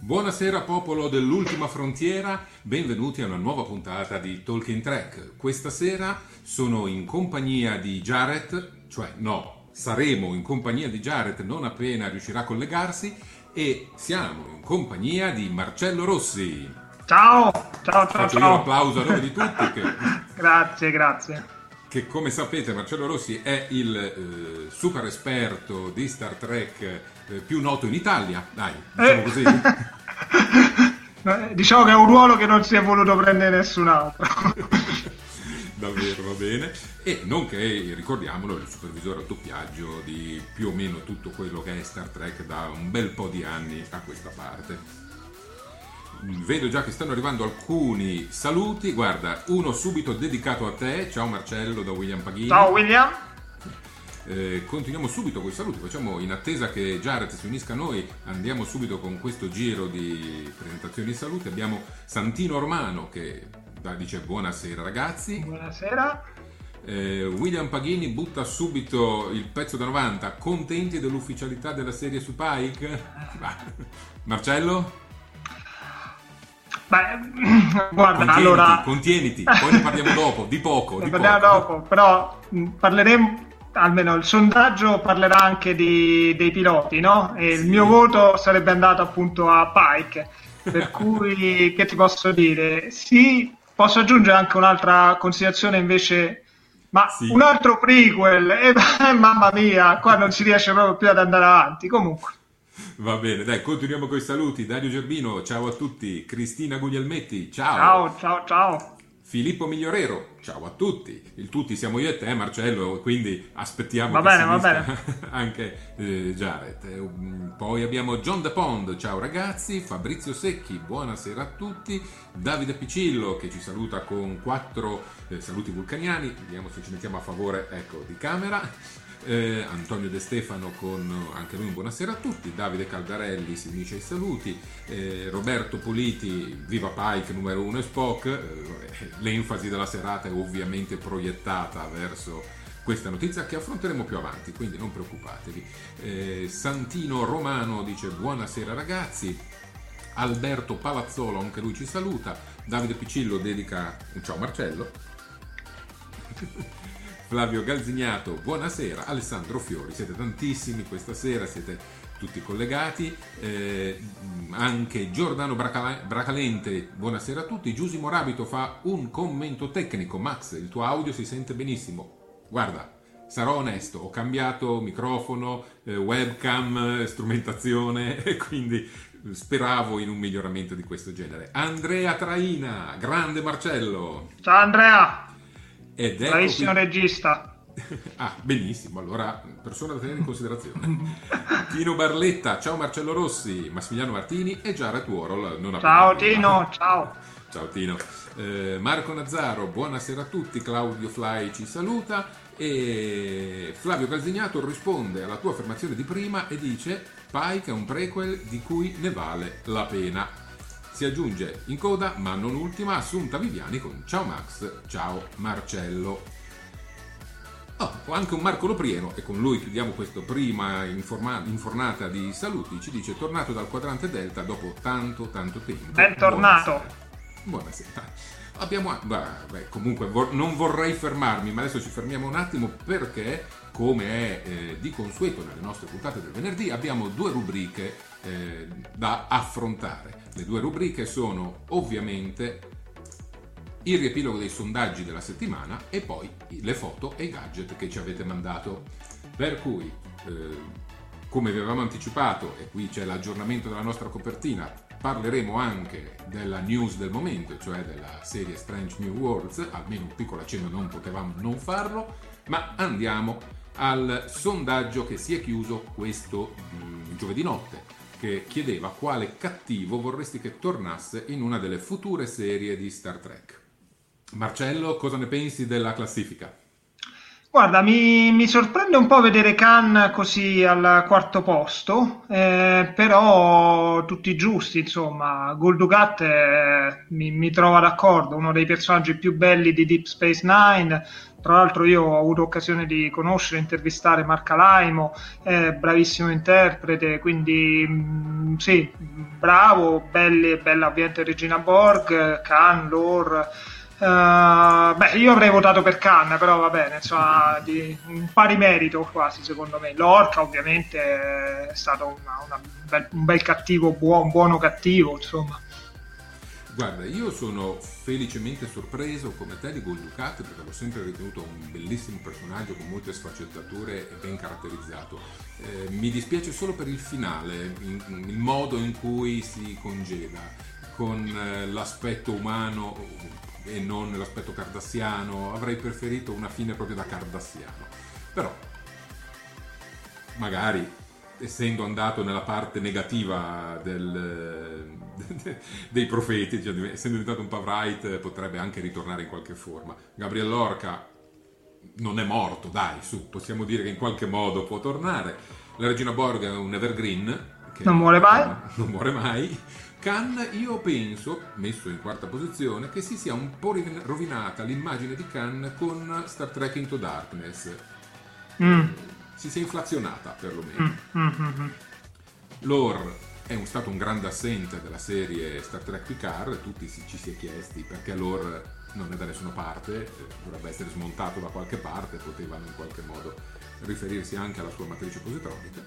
Buonasera popolo dell'ultima frontiera, benvenuti a una nuova puntata di Talking Trek. Questa sera sono in compagnia di Jared, saremo in compagnia di Jared non appena riuscirà a collegarsi, e siamo in compagnia di Marcello Rossi. Ciao. Faccio io un applauso a nome di tutti. Grazie. Che come sapete Marcello Rossi è il super esperto di Star Trek più noto in Italia, dai, diciamo così. Diciamo che è un ruolo che non si è voluto prendere nessun altro. Davvero, va bene. E non che, ricordiamolo, è il supervisore al doppiaggio di più o meno tutto quello che è Star Trek da un bel po' di anni a questa parte. Vedo già che stanno arrivando alcuni saluti. Guarda, uno subito dedicato a te. Ciao Marcello, da William Paghini. Ciao William. Continuiamo subito con i saluti. Facciamo, in attesa che Jared si unisca a noi, andiamo subito con questo giro di presentazioni e saluti. Abbiamo Santino Ormano che dice buonasera ragazzi. Buonasera. William Paghini butta subito il pezzo da 90. Contenti dell'ufficialità della serie su Pike? Marcello? Beh, guarda, contieniti, poi ne parliamo dopo, di poco. Però parleremo, almeno il sondaggio parlerà anche dei piloti, no? E sì. Il mio voto sarebbe andato appunto a Pike, per cui che ti posso dire? Sì, posso aggiungere anche un'altra considerazione invece, ma sì. Un altro prequel, mamma mia, qua non si riesce proprio più ad andare avanti, comunque. Va bene, dai, continuiamo con i saluti. Dario Gerbino, ciao a tutti. Cristina Guglielmetti, ciao. Ciao. Filippo Migliorero, ciao a tutti. Il tutti siamo io e te, Marcello, quindi aspettiamo va bene. Anche Jared. Poi abbiamo John De Pond, ciao ragazzi. Fabrizio Secchi, buonasera a tutti. Davide Picillo che ci saluta con 4 saluti vulcaniani, vediamo se ci mettiamo a favore, ecco, di camera. Antonio De Stefano con anche lui un buonasera a tutti. Davide Caldarelli si unisce ai saluti. Roberto Politi, viva Pike numero 1 e Spock. L'enfasi della serata è ovviamente proiettata verso questa notizia che affronteremo più avanti, quindi non preoccupatevi. Santino Romano dice buonasera ragazzi. Alberto Palazzolo anche lui ci saluta. Davide Picillo dedica un ciao Marcello. Flavio Galzignato, buonasera. Alessandro Fiori, siete tantissimi questa sera, siete tutti collegati. Anche Giordano Bracalente, buonasera a tutti. Giusimo Rabito fa un commento tecnico. Max, il tuo audio si sente benissimo. Guarda, sarò onesto, ho cambiato microfono, webcam, strumentazione, quindi speravo in un miglioramento di questo genere. Andrea Traina, grande Marcello. Ciao Andrea. Bravissimo regista. Ah, benissimo, allora persona da tenere in considerazione. Tino Barletta, ciao Marcello Rossi, Massimiliano Martini e Jared Warhol. Non ciao Tino, ciao. Ciao Tino. Marco Nazzaro, buonasera a tutti, Claudio Flai ci saluta e Flavio Calzignato risponde alla tua affermazione di prima e dice Pike è un prequel di cui ne vale la pena. Si aggiunge in coda, ma non ultima, Assunta Viviani con ciao Max, ciao Marcello. Oh, anche un Marco Loprieno, e con lui chiudiamo questa prima infornata di saluti, ci dice tornato dal quadrante Delta dopo tanto tempo. Bentornato. Buonasera. Abbiamo comunque non vorrei fermarmi, ma adesso ci fermiamo un attimo perché, come è di consueto nelle nostre puntate del venerdì, abbiamo due rubriche da affrontare. Le due rubriche sono ovviamente il riepilogo dei sondaggi della settimana e poi le foto e i gadget che ci avete mandato. Per cui, come vi avevamo anticipato, e qui c'è l'aggiornamento della nostra copertina, parleremo anche della news del momento, cioè della serie Strange New Worlds, almeno un piccolo accenno non potevamo non farlo, ma andiamo al sondaggio che si è chiuso questo giovedì notte, che chiedeva quale cattivo vorresti che tornasse in una delle future serie di Star Trek. Marcello, cosa ne pensi della classifica? Guarda, mi sorprende un po' vedere Khan così al quarto posto, però tutti giusti, insomma. Gul Dukat mi trova d'accordo, uno dei personaggi più belli di Deep Space Nine. Tra l'altro io ho avuto occasione di conoscere e intervistare Mark Alaimo, bravissimo interprete, quindi sì, bravo, bella ambiente Regina Borg, Khan, Lore... io avrei votato per Khan, però va bene, insomma, un pari merito quasi secondo me. L'orca ovviamente è stato un bel cattivo, buono cattivo, insomma. Guarda, io sono felicemente sorpreso come te di Gul Dukat, perché l'ho sempre ritenuto un bellissimo personaggio con molte sfaccettature e ben caratterizzato. Mi dispiace solo per il finale, il modo in cui si congeda con l'aspetto umano e non l'aspetto cardassiano. Avrei preferito una fine proprio da cardassiano, però magari essendo andato nella parte negativa dei profeti, cioè essendo diventato un Pavright, potrebbe anche ritornare in qualche forma. Gabriel Lorca non è morto, dai, su, possiamo dire che in qualche modo può tornare. La Regina Borg è un evergreen che non muore mai. Khan, io penso, messo in quarta posizione, che si sia un po' rovinata l'immagine di Khan con Star Trek Into Darkness. Si sia inflazionata, perlomeno. Lore è stato un grande assente della serie Star Trek Picard, tutti ci si è chiesti perché Lore non è da nessuna parte, dovrebbe essere smontato da qualche parte, potevano in qualche modo riferirsi anche alla sua matrice positronica.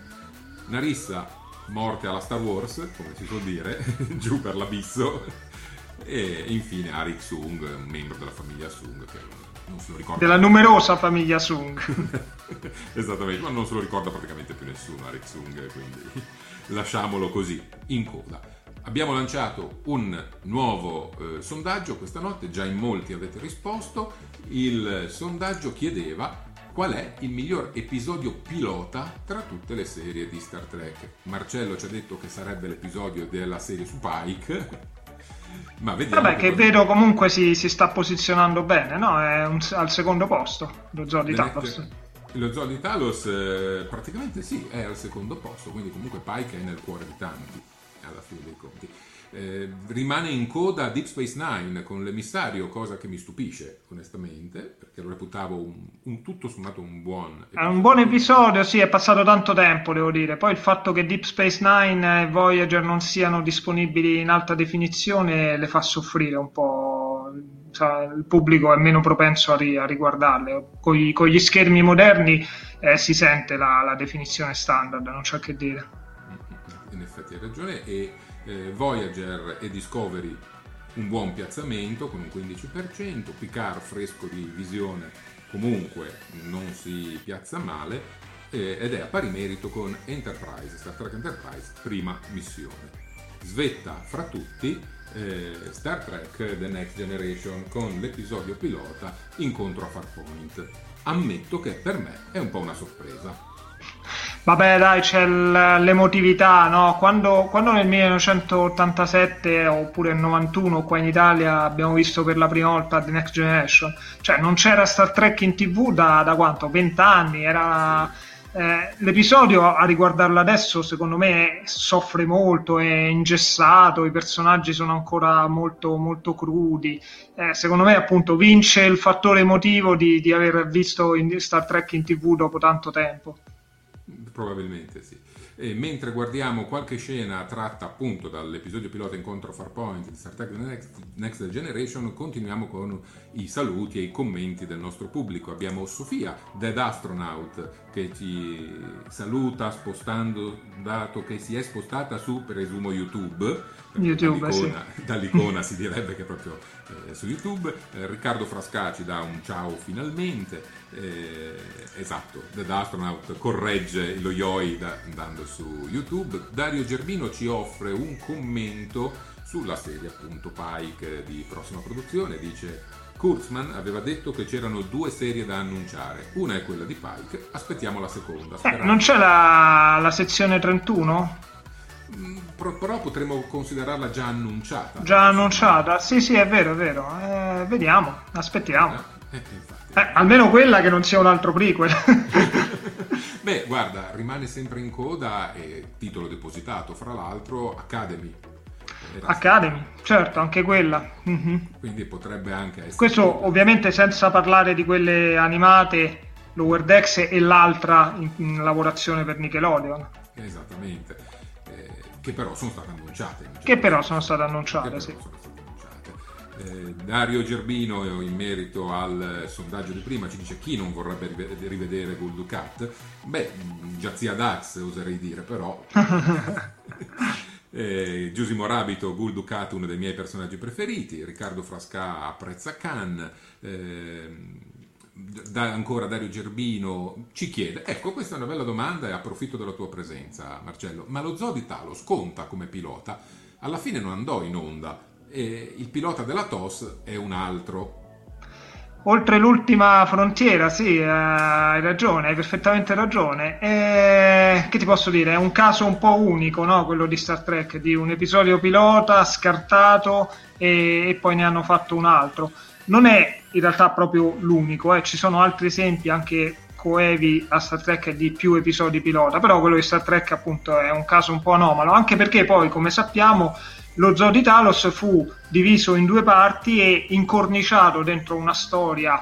Narissa, morte alla Star Wars, come si suol dire, giù per l'abisso. E infine Arik Sung, un membro della famiglia Sung che non se lo ricorda della numerosa famiglia Sung. Esattamente, ma non se lo ricorda praticamente più nessuno Arik Sung, quindi lasciamolo così in coda. Abbiamo lanciato un nuovo sondaggio questa notte, già in molti avete risposto. Il sondaggio chiedeva qual è il miglior episodio pilota tra tutte le serie di Star Trek. Marcello ci ha detto che sarebbe l'episodio della serie su Pike, ma vediamo. Vabbè, che vedo comunque si sta posizionando bene, no? È al secondo posto, lo Zoo di Talos. Lo Zoo di Talos praticamente sì, è al secondo posto, quindi comunque Pike è nel cuore di tanti, alla fine dei conti. Rimane in coda Deep Space Nine con l'emissario, cosa che mi stupisce onestamente, perché lo reputavo un tutto sommato un buon episodio. È un buon episodio, sì, è passato tanto tempo, devo dire. Poi il fatto che Deep Space Nine e Voyager non siano disponibili in alta definizione le fa soffrire un po', cioè, il pubblico è meno propenso a riguardarle. Con gli schermi moderni si sente la definizione standard, non c'è che dire. In effetti hai ragione. E Voyager e Discovery un buon piazzamento con un 15%, Picard fresco di visione comunque non si piazza male, ed è a pari merito con Enterprise, Star Trek Enterprise prima missione. Svetta fra tutti Star Trek The Next Generation con l'episodio pilota Incontro a Farpoint. ammetto che per me è un po' una sorpresa. Vabbè dai, c'è l'emotività, no? Quando nel 1987 oppure nel 91 qua in Italia abbiamo visto per la prima volta The Next Generation, cioè non c'era Star Trek in TV da quanto? 20 anni, era... l'episodio, a riguardarlo adesso, secondo me soffre molto, è ingessato, i personaggi sono ancora molto molto crudi, secondo me appunto vince il fattore emotivo di aver visto Star Trek in TV dopo tanto tempo. Probabilmente sì. E mentre guardiamo qualche scena tratta appunto dall'episodio pilota Incontro Farpoint di Star Trek Next Generation, continuiamo con i saluti e i commenti del nostro pubblico. Abbiamo Sofia, Dead Astronaut, che ci saluta spostando, dato che si è spostata su, presumo, YouTube dall'icona, sì. Dall'icona si direbbe che è proprio su YouTube. Riccardo Frascaci dà un ciao finalmente, esatto, Dead Astronaut corregge lo yoi andando su YouTube. Dario Germino ci offre un commento sulla serie appunto Pike di prossima produzione, dice: Kurtzman aveva detto che c'erano due serie da annunciare, una è quella di Pike, aspettiamo la seconda. Non c'è la sezione 31? Però potremmo considerarla già annunciata, sì è vero, vediamo, aspettiamo, almeno quella che non sia un altro prequel. Beh guarda, rimane sempre in coda e titolo depositato fra l'altro Academy, certo, anche quella. Mm-hmm. Quindi potrebbe anche essere questo, ovviamente senza parlare di quelle animate Lower Decks e l'altra in lavorazione per Nickelodeon. Esattamente, che però sono state annunciate. Dario Gerbino, in merito al sondaggio di prima, ci dice: chi non vorrebbe rivedere Gold Cat? Beh, già zia Dax, oserei dire, però. Giusimo Rabito, Gul Dukat, uno dei miei personaggi preferiti. Riccardo Frasca apprezza Khan. Ancora Dario Gerbino ci chiede: ecco, questa è una bella domanda e approfitto della tua presenza, Marcello, ma lo zoo di Talos conta come pilota? Alla fine non andò in onda e il pilota della TOS è un altro. Oltre l'ultima frontiera, sì, hai perfettamente ragione. Che ti posso dire? È un caso un po' unico, no? Quello di Star Trek, di un episodio pilota scartato e poi ne hanno fatto un altro. Non è in realtà proprio l'unico, ci sono altri esempi anche coevi a Star Trek di più episodi pilota, però quello di Star Trek appunto è un caso un po' anomalo, anche perché poi, come sappiamo, lo zoo di Talos fu diviso in due parti e incorniciato dentro una storia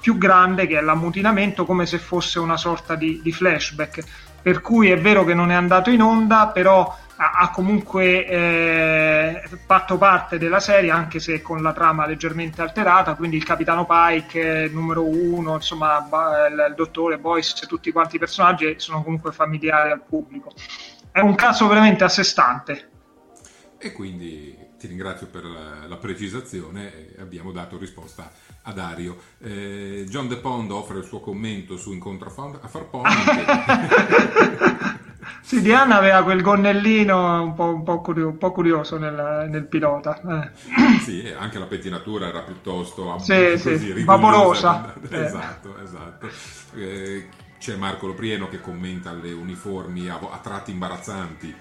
più grande, che è l'ammutinamento, come se fosse una sorta di flashback, per cui è vero che non è andato in onda, però ha comunque fatto parte della serie, anche se con la trama leggermente alterata. Quindi il capitano Pike, numero 1, insomma il dottore Boyce, tutti quanti i personaggi sono comunque familiari al pubblico. È un caso veramente a sé stante. E quindi ti ringrazio per la precisazione, abbiamo dato risposta a Dario. John De Pond offre il suo commento su Incontro a Farpoint. Sì, Diana aveva quel gonnellino un po' curioso nel pilota. Sì, anche la pettinatura era piuttosto vaporosa. Esatto. C'è Marco Loprieno che commenta le uniformi a tratti imbarazzanti.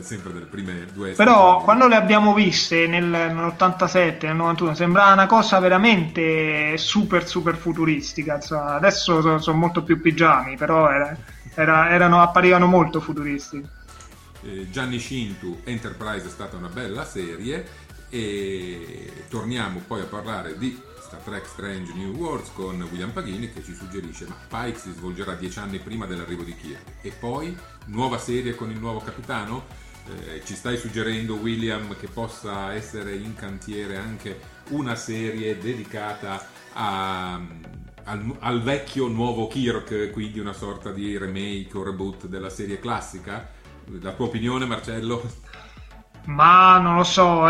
Sempre delle prime due, però quando le abbiamo viste nell'87, nel 91, sembrava una cosa veramente super super futuristica, insomma. Adesso sono molto più pigiami, però apparivano molto futuristiche. Gianni Shintu, Enterprise è stata una bella serie. E torniamo poi a parlare di Star Trek Strange New Worlds con William Paghini, che ci suggerisce: ma Pike si svolgerà 10 anni prima dell'arrivo di Kirk e poi nuova serie con il nuovo capitano? Ci stai suggerendo, William, che possa essere in cantiere anche una serie dedicata al vecchio nuovo Kirk, quindi una sorta di remake o reboot della serie classica? La tua opinione, Marcello? Ma non lo so,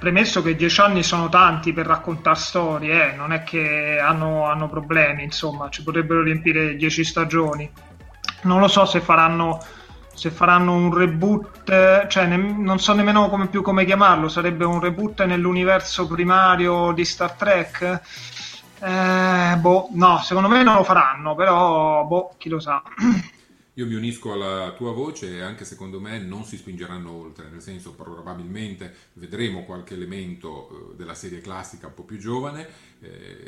premesso che 10 anni sono tanti per raccontare storie, non è che hanno problemi, insomma, ci potrebbero riempire 10 stagioni. Non lo so se faranno un reboot, cioè non so nemmeno come chiamarlo, sarebbe un reboot nell'universo primario di Star Trek? No, secondo me non lo faranno, però chi lo sa. Io mi unisco alla tua voce e anche secondo me non si spingeranno oltre, nel senso probabilmente vedremo qualche elemento della serie classica un po' più giovane,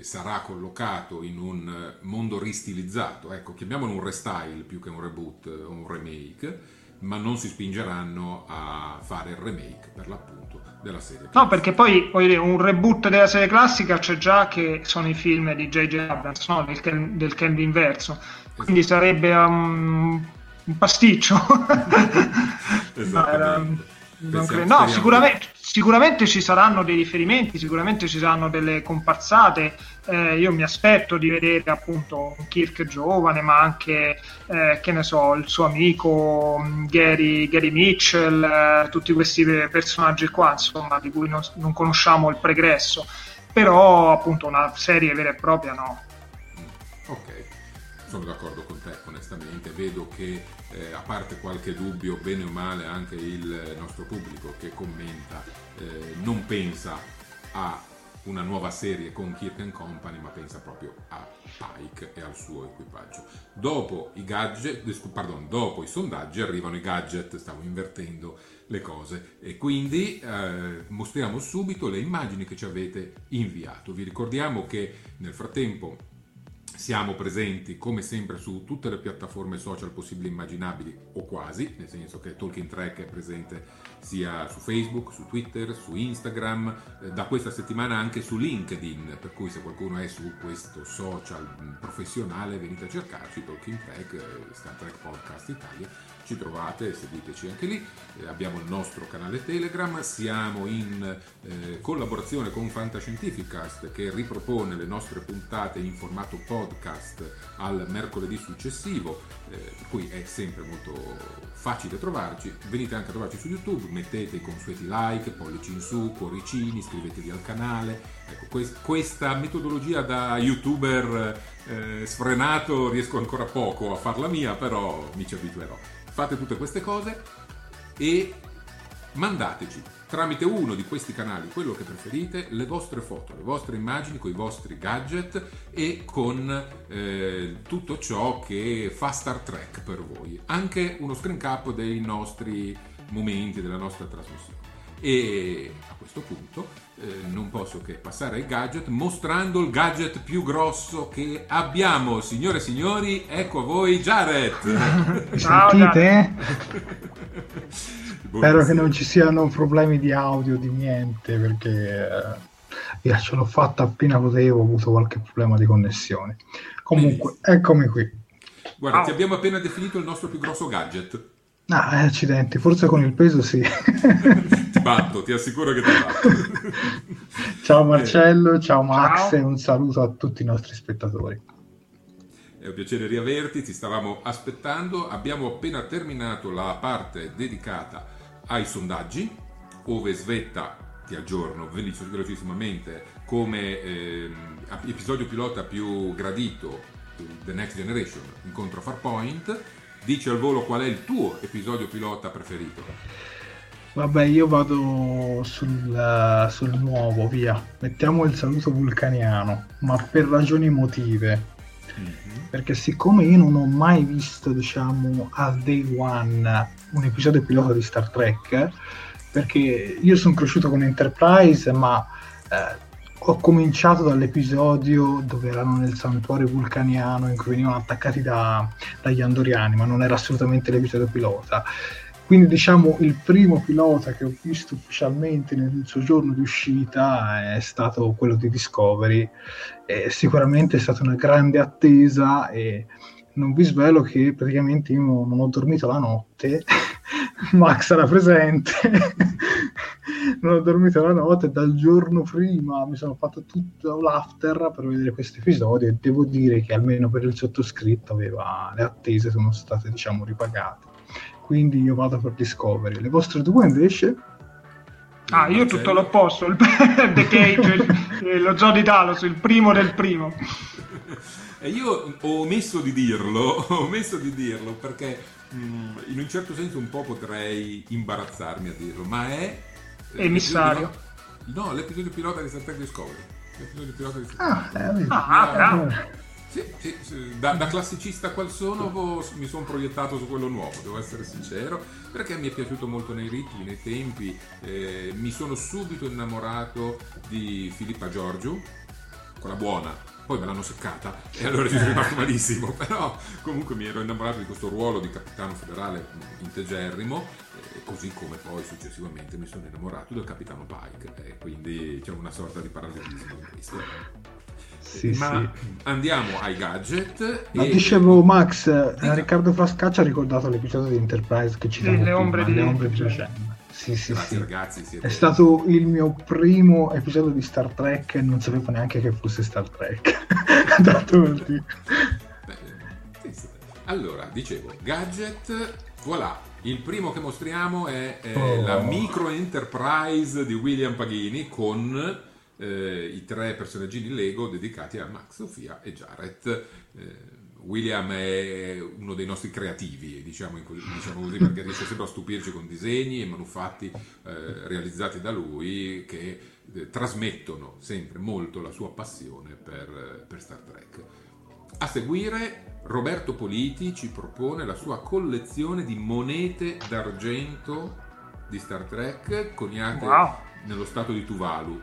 sarà collocato in un mondo ristilizzato, ecco, chiamiamolo un restyle più che un reboot o un remake, ma non si spingeranno a fare il remake per l'appunto della serie classica. No, perché poi voglio dire, un reboot della serie classica c'è già, che sono i film di J.J. Abrams, no? del Candy inverso, esatto. Quindi sarebbe un pasticcio. No, sicuramente ci saranno dei riferimenti, sicuramente ci saranno delle comparsate. Io mi aspetto di vedere appunto Kirk giovane, ma anche che ne so, il suo amico Gary Mitchell, tutti questi personaggi qua, insomma, di cui non conosciamo il pregresso, però appunto una serie vera e propria no. Ok, sono d'accordo con te, onestamente. Vedo che a parte qualche dubbio, bene o male anche il nostro pubblico che commenta non pensa a una nuova serie con Kirk & Company, ma pensa proprio a Pike e al suo equipaggio. Dopo i sondaggi arrivano i gadget, stavo invertendo le cose, e quindi mostriamo subito le immagini che ci avete inviato. Vi ricordiamo che nel frattempo siamo presenti come sempre su tutte le piattaforme social possibili e immaginabili, o quasi, nel senso che Talking Track è presente sia su Facebook, su Twitter, su Instagram, da questa settimana anche su LinkedIn, per cui se qualcuno è su questo social professionale venite a cercarci, Talking Track, Star Trek Podcast Italia, ci trovate, seguiteci anche lì. Abbiamo il nostro canale Telegram, siamo in collaborazione con Fantascientificast, che ripropone le nostre puntate in formato podcast al mercoledì successivo, per cui è sempre molto facile trovarci. Venite anche a trovarci su YouTube, mettete i consueti like, pollici in su, cuoricini, iscrivetevi al canale. Ecco, questa metodologia da youtuber sfrenato riesco ancora poco a farla mia, però mi ci abituerò. Fate tutte queste cose e mandateci tramite uno di questi canali, quello che preferite, le vostre foto, le vostre immagini con i vostri gadget e con tutto ciò che fa Star Trek per voi, anche uno screen cap dei nostri momenti, della nostra trasmissione. E a questo punto non posso che passare ai gadget, mostrando il gadget più grosso che abbiamo. Signore e signori, ecco a voi Jared. Ciao, sentite? Spero che non ci siano problemi di audio, di niente, perché io ce l'ho fatta appena potevo, ho avuto qualche problema di connessione. Comunque, eccomi qui. Guarda, ti abbiamo appena definito il nostro più grosso gadget. Ah, accidenti, forse con il peso sì. Ti batto, ti assicuro che ti batto. Ciao Marcello, ciao Max, ciao. E un saluto a tutti i nostri spettatori. È un piacere riaverti, ti stavamo aspettando. Abbiamo appena terminato la parte dedicata ai sondaggi, ove svetta, ti aggiorno velocissimamente, come episodio pilota più gradito, The Next Generation, incontro Farpoint. Dice al volo qual è il tuo episodio pilota preferito. Vabbè, io vado sul nuovo, via. Mettiamo il saluto vulcaniano, ma per ragioni emotive. Mm-hmm. Perché siccome io non ho mai visto, diciamo, al day one un episodio pilota di Star Trek, perché io sono cresciuto con Enterprise, ma ho cominciato dall'episodio dove erano nel santuario vulcaniano, in cui venivano attaccati dagli andoriani, ma non era assolutamente l'episodio pilota. Quindi diciamo il primo pilota che ho visto ufficialmente nel suo giorno di uscita è stato quello di Discovery. Sicuramente è stata una grande attesa e non vi svelo che praticamente io non ho dormito la notte. Max era presente. Non ho dormito la notte, dal giorno prima mi sono fatto tutto l'after per vedere questo episodio, e devo dire che almeno per il sottoscritto le attese sono state, diciamo, ripagate. Quindi io vado per Discovery. Le vostre due invece? Io tutto l'opposto, il The Cage, lo zoo di Talos, il primo del primo. Io ho omesso di dirlo perché in un certo senso un po' potrei imbarazzarmi a dirlo, ma è emissario. No, l'episodio pilota di Star Trek Discovery. titolo di pilota di Sì, da classicista qual sono mi sono proiettato su quello nuovo, devo essere sincero, perché mi è piaciuto molto nei ritmi, nei tempi, mi sono subito innamorato di Filippa Giorgiu, quella buona, poi me l'hanno seccata e allora ci sono rimasto malissimo, però comunque mi ero innamorato di questo ruolo di capitano federale integerrimo, così come poi successivamente mi sono innamorato del capitano Pike, quindi c'è una sorta di parallelismo in questo. Sì, ma sì. Andiamo ai gadget. Ma dicevo Max, Riccardo Frascaccia ha ricordato l'episodio di Enterprise che ci dava le ombre di Giacenna. Sì. Ragazzi, siete... è stato il mio primo episodio di Star Trek, non sapevo neanche che fosse Star Trek. Allora, dicevo, gadget, voilà. Il primo che mostriamo è la Micro Enterprise di William Paghini con... i tre personaggini Lego dedicati a Max, Sofia e Jared. William è uno dei nostri creativi, diciamo così, perché riesce sempre a stupirci con disegni e manufatti realizzati da lui che trasmettono sempre molto la sua passione per Star Trek. A seguire Roberto Politi ci propone la sua collezione di monete d'argento di Star Trek coniate nello stato di Tuvalu.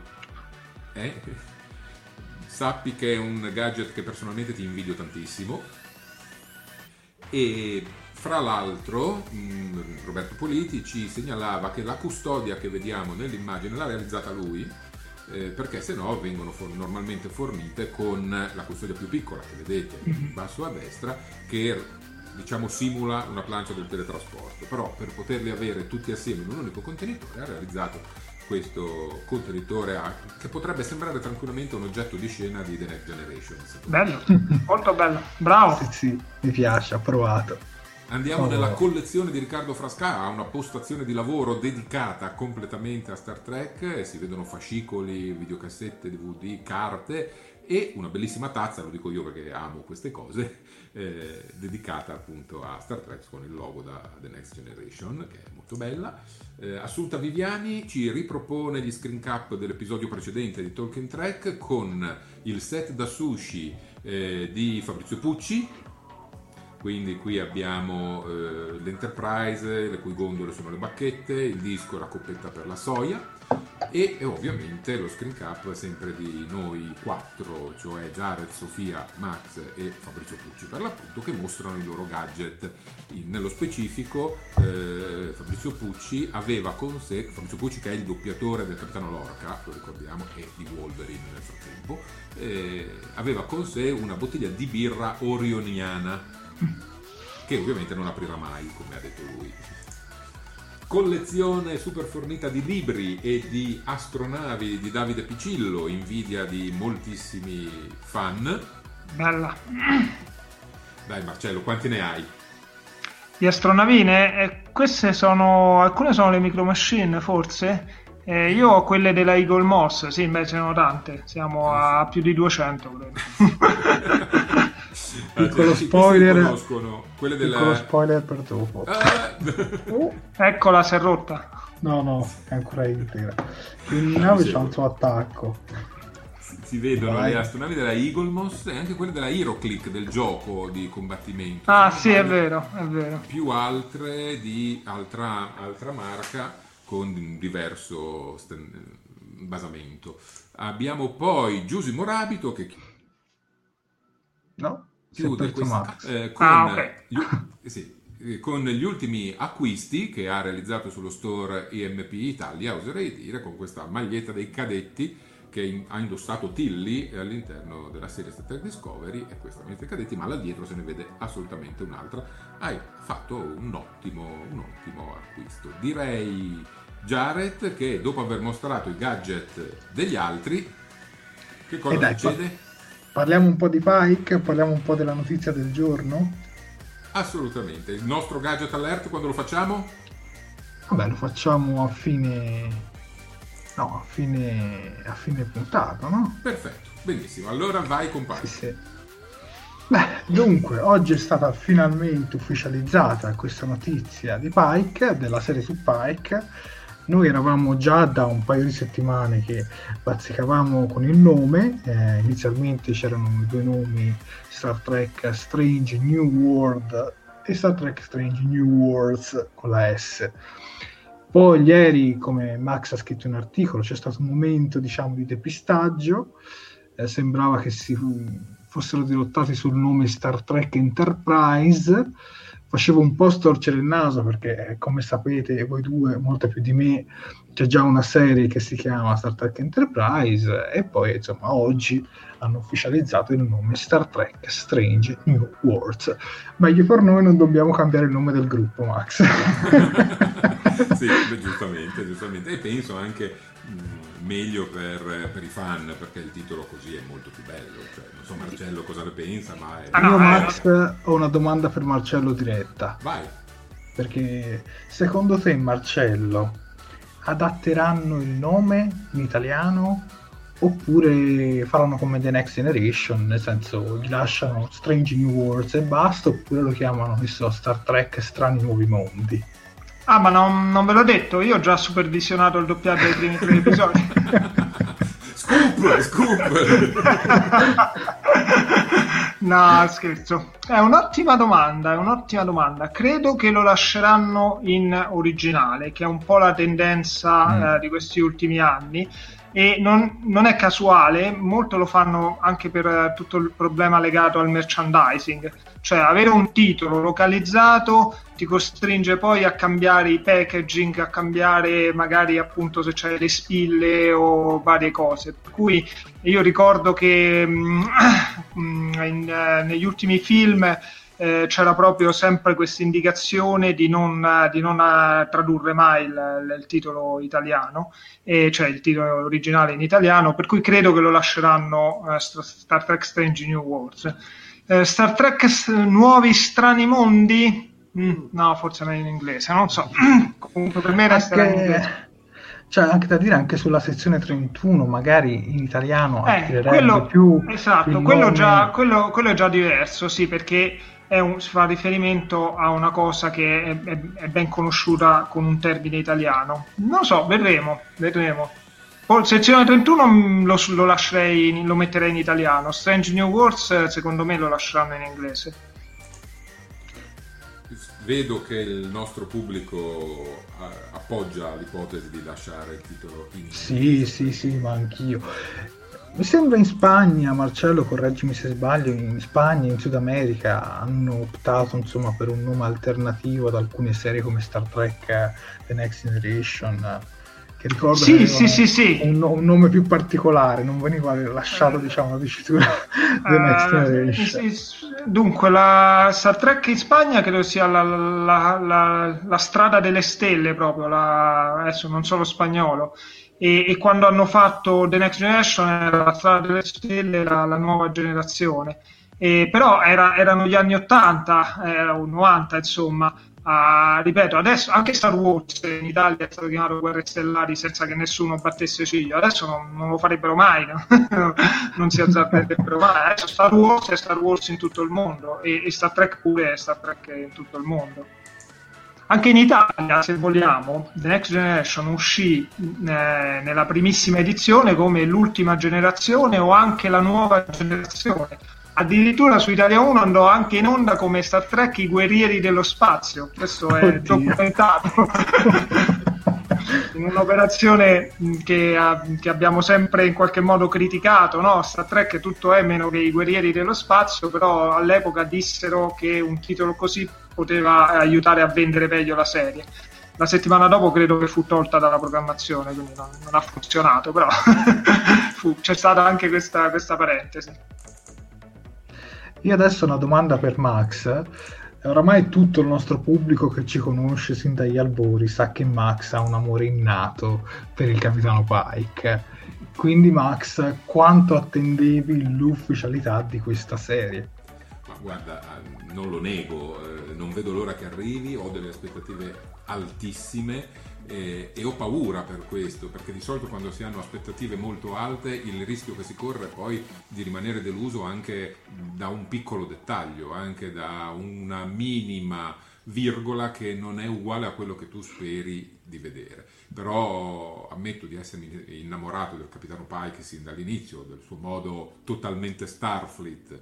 Sappi che è un gadget che personalmente ti invidio tantissimo, e fra l'altro Roberto Politi ci segnalava che la custodia che vediamo nell'immagine l'ha realizzata lui, perché se no vengono normalmente fornite con la custodia più piccola che vedete in basso a destra, che diciamo simula una plancia del teletrasporto, però per poterli avere tutti assieme in un unico contenitore ha realizzato questo contenitore che potrebbe sembrare tranquillamente un oggetto di scena di The Next Generation. Bello, molto bello, bravo. Sì, mi piace, approvato. Andiamo nella collezione di Riccardo Frasca, ha una postazione di lavoro dedicata completamente a Star Trek, e si vedono fascicoli, videocassette, DVD, carte e una bellissima tazza, lo dico io perché amo queste cose, dedicata appunto a Star Trek con il logo da The Next Generation, che è molto bella. Assunta Viviani ci ripropone gli screen cap dell'episodio precedente di Talking Trek con il set da sushi di Fabrizio Pucci, quindi qui abbiamo l'Enterprise, le cui gondole sono le bacchette, il disco, la coppetta per la soia, e ovviamente lo screen cap sempre di noi quattro, cioè Jared, Sofia, Max e Fabrizio Pucci per l'appunto, che mostrano i loro gadget. Nello specifico Fabrizio Pucci che è il doppiatore del Capitano Lorca, lo ricordiamo, e di Wolverine nel frattempo, aveva con sé una bottiglia di birra orioniana che ovviamente non aprirà mai, come ha detto lui. Collezione super fornita di libri e di astronavi di Davide Picillo, invidia di moltissimi fan. Bella. Dai Marcello, quanti ne hai? Di astronavine? Queste sono... alcune sono le Micro Machine, forse? Io ho quelle della Eagle Moss, sì, beh, ce ne sono tante, siamo a più di 200, credo. Piccolo spoiler, quelle della... piccolo spoiler per dopo. Eccola, si è rotta. No, è ancora integra. Quindi nave c'ha un suo attacco. Si vedono le astronavi della Eagle Moss e anche quelle della HeroClick, del gioco di combattimento. Sì, è vero. Più altre di altra marca con un diverso basamento. Abbiamo poi Giusy Morabito che... no? Chiude questa, con gli ultimi acquisti che ha realizzato sullo store EMP Italia, oserei dire, con questa maglietta dei cadetti che ha indossato Tilly all'interno della serie Star Trek Discovery, e questa maglietta dei cadetti, ma là dietro se ne vede assolutamente un'altra. Hai fatto un ottimo acquisto, direi. Jared, che dopo aver mostrato i gadget degli altri, che cosa succede? Parliamo un po' di Pike, parliamo un po' della notizia del giorno? Assolutamente. Il nostro gadget alert quando lo facciamo? Vabbè, lo facciamo a fine puntata, no? Perfetto, benissimo. Allora vai con Pike. Sì. Beh, dunque, oggi è stata finalmente ufficializzata questa notizia di Pike, della serie su Pike, Noi eravamo già da un paio di settimane che bazzicavamo con il nome, inizialmente c'erano due nomi, Star Trek Strange New World e Star Trek Strange New Worlds con la S. Poi ieri, come Max ha scritto in un articolo, c'è stato un momento, diciamo, di depistaggio, sembrava che si fossero dirottati sul nome Star Trek Enterprise. Facevo un po' storcere il naso perché, come sapete voi due, molto più di me, c'è già una serie che si chiama Star Trek Enterprise e poi, insomma, oggi hanno ufficializzato il nome Star Trek Strange New Worlds. Meglio per noi, non dobbiamo cambiare il nome del gruppo, Max. Sì, beh, giustamente. E penso anche meglio per i fan, perché il titolo così è molto più bello. Cioè, non so Marcello cosa ne pensa, ma... Io, Max, ho una domanda per Marcello diretta. Vai. Perché secondo te, Marcello, adatteranno il nome in italiano oppure faranno come The Next Generation, nel senso gli lasciano Strange New Worlds e basta, oppure lo chiamano, non so, Star Trek Strani Nuovi Mondi? Ah, ma non ve l'ho detto, io ho già supervisionato il doppiaggio dei primi tre episodi. Scoop! No, scherzo. È un'ottima domanda. Credo che lo lasceranno in originale, che è un po' la tendenza di questi ultimi anni. E non è casuale, molto lo fanno anche per tutto il problema legato al merchandising. Cioè, avere un titolo localizzato ti costringe poi a cambiare i packaging, a cambiare magari, appunto, se c'è le spille o varie cose. Per cui io ricordo che negli ultimi film c'era proprio sempre questa indicazione di non tradurre mai il titolo italiano, cioè il titolo originale in italiano, per cui credo che lo lasceranno Star Trek Strange New Worlds. Star Trek Nuovi Strani Mondi? No, forse non è in inglese, non so. Comunque per me resterà in inglese. Cioè, anche da dire, anche sulla sezione 31, magari in italiano quello, più. Esatto, quello è già diverso, sì, perché fa riferimento a una cosa che è ben conosciuta con un termine italiano. Non so, vedremo. Poi sezione 31 lo lascerei, lo metterei in italiano. Strange New Worlds, secondo me, lo lasceranno in inglese. Vedo che il nostro pubblico appoggia l'ipotesi di lasciare il titolo in inglese. Sì, ma anch'io. Mi sembra in Spagna, Marcello, correggimi se sbaglio, in Spagna e in Sud America hanno optato, insomma, per un nome alternativo ad alcune serie come Star Trek The Next Generation, che ricordo che un nome più particolare, non veniva lasciato, diciamo, la dicitura The Next Generation. Dunque, la Star Trek in Spagna credo sia la strada delle stelle, proprio, adesso non so lo spagnolo, e quando hanno fatto The Next Generation era la strada delle stelle, la nuova generazione, però erano gli anni 80 o 90, insomma. Ripeto, adesso anche Star Wars in Italia è stato chiamato Guerre Stellari senza che nessuno battesse ciglio. Adesso non lo farebbero mai, no? Non si azzarderebbero mai. Adesso Star Wars è Star Wars in tutto il mondo e Star Trek pure è Star Trek in tutto il mondo. Anche in Italia, se vogliamo, The Next Generation uscì nella primissima edizione come l'ultima generazione o anche la nuova generazione. Addirittura su Italia 1 andò anche in onda come Star Trek I Guerrieri dello Spazio. Questo è documentato in un'operazione che abbiamo sempre in qualche modo criticato, no? Star Trek tutto è meno che I Guerrieri dello Spazio, però all'epoca dissero che un titolo così poteva aiutare a vendere meglio la serie. La settimana dopo credo che fu tolta dalla programmazione, quindi non ha funzionato, però c'è stata anche questa parentesi. Io adesso ho una domanda per Max. Oramai tutto il nostro pubblico che ci conosce sin dagli albori sa che Max ha un amore innato per il capitano Pike. Quindi, Max, quanto attendevi l'ufficialità di questa serie? Ma guarda, non lo nego, non vedo l'ora che arrivi, ho delle aspettative altissime e ho paura per questo, perché di solito quando si hanno aspettative molto alte il rischio che si corre è poi di rimanere deluso anche da un piccolo dettaglio, anche da una minima virgola che non è uguale a quello che tu speri di vedere. Però ammetto di essermi innamorato del capitano Pike sin dall'inizio, del suo modo totalmente Starfleet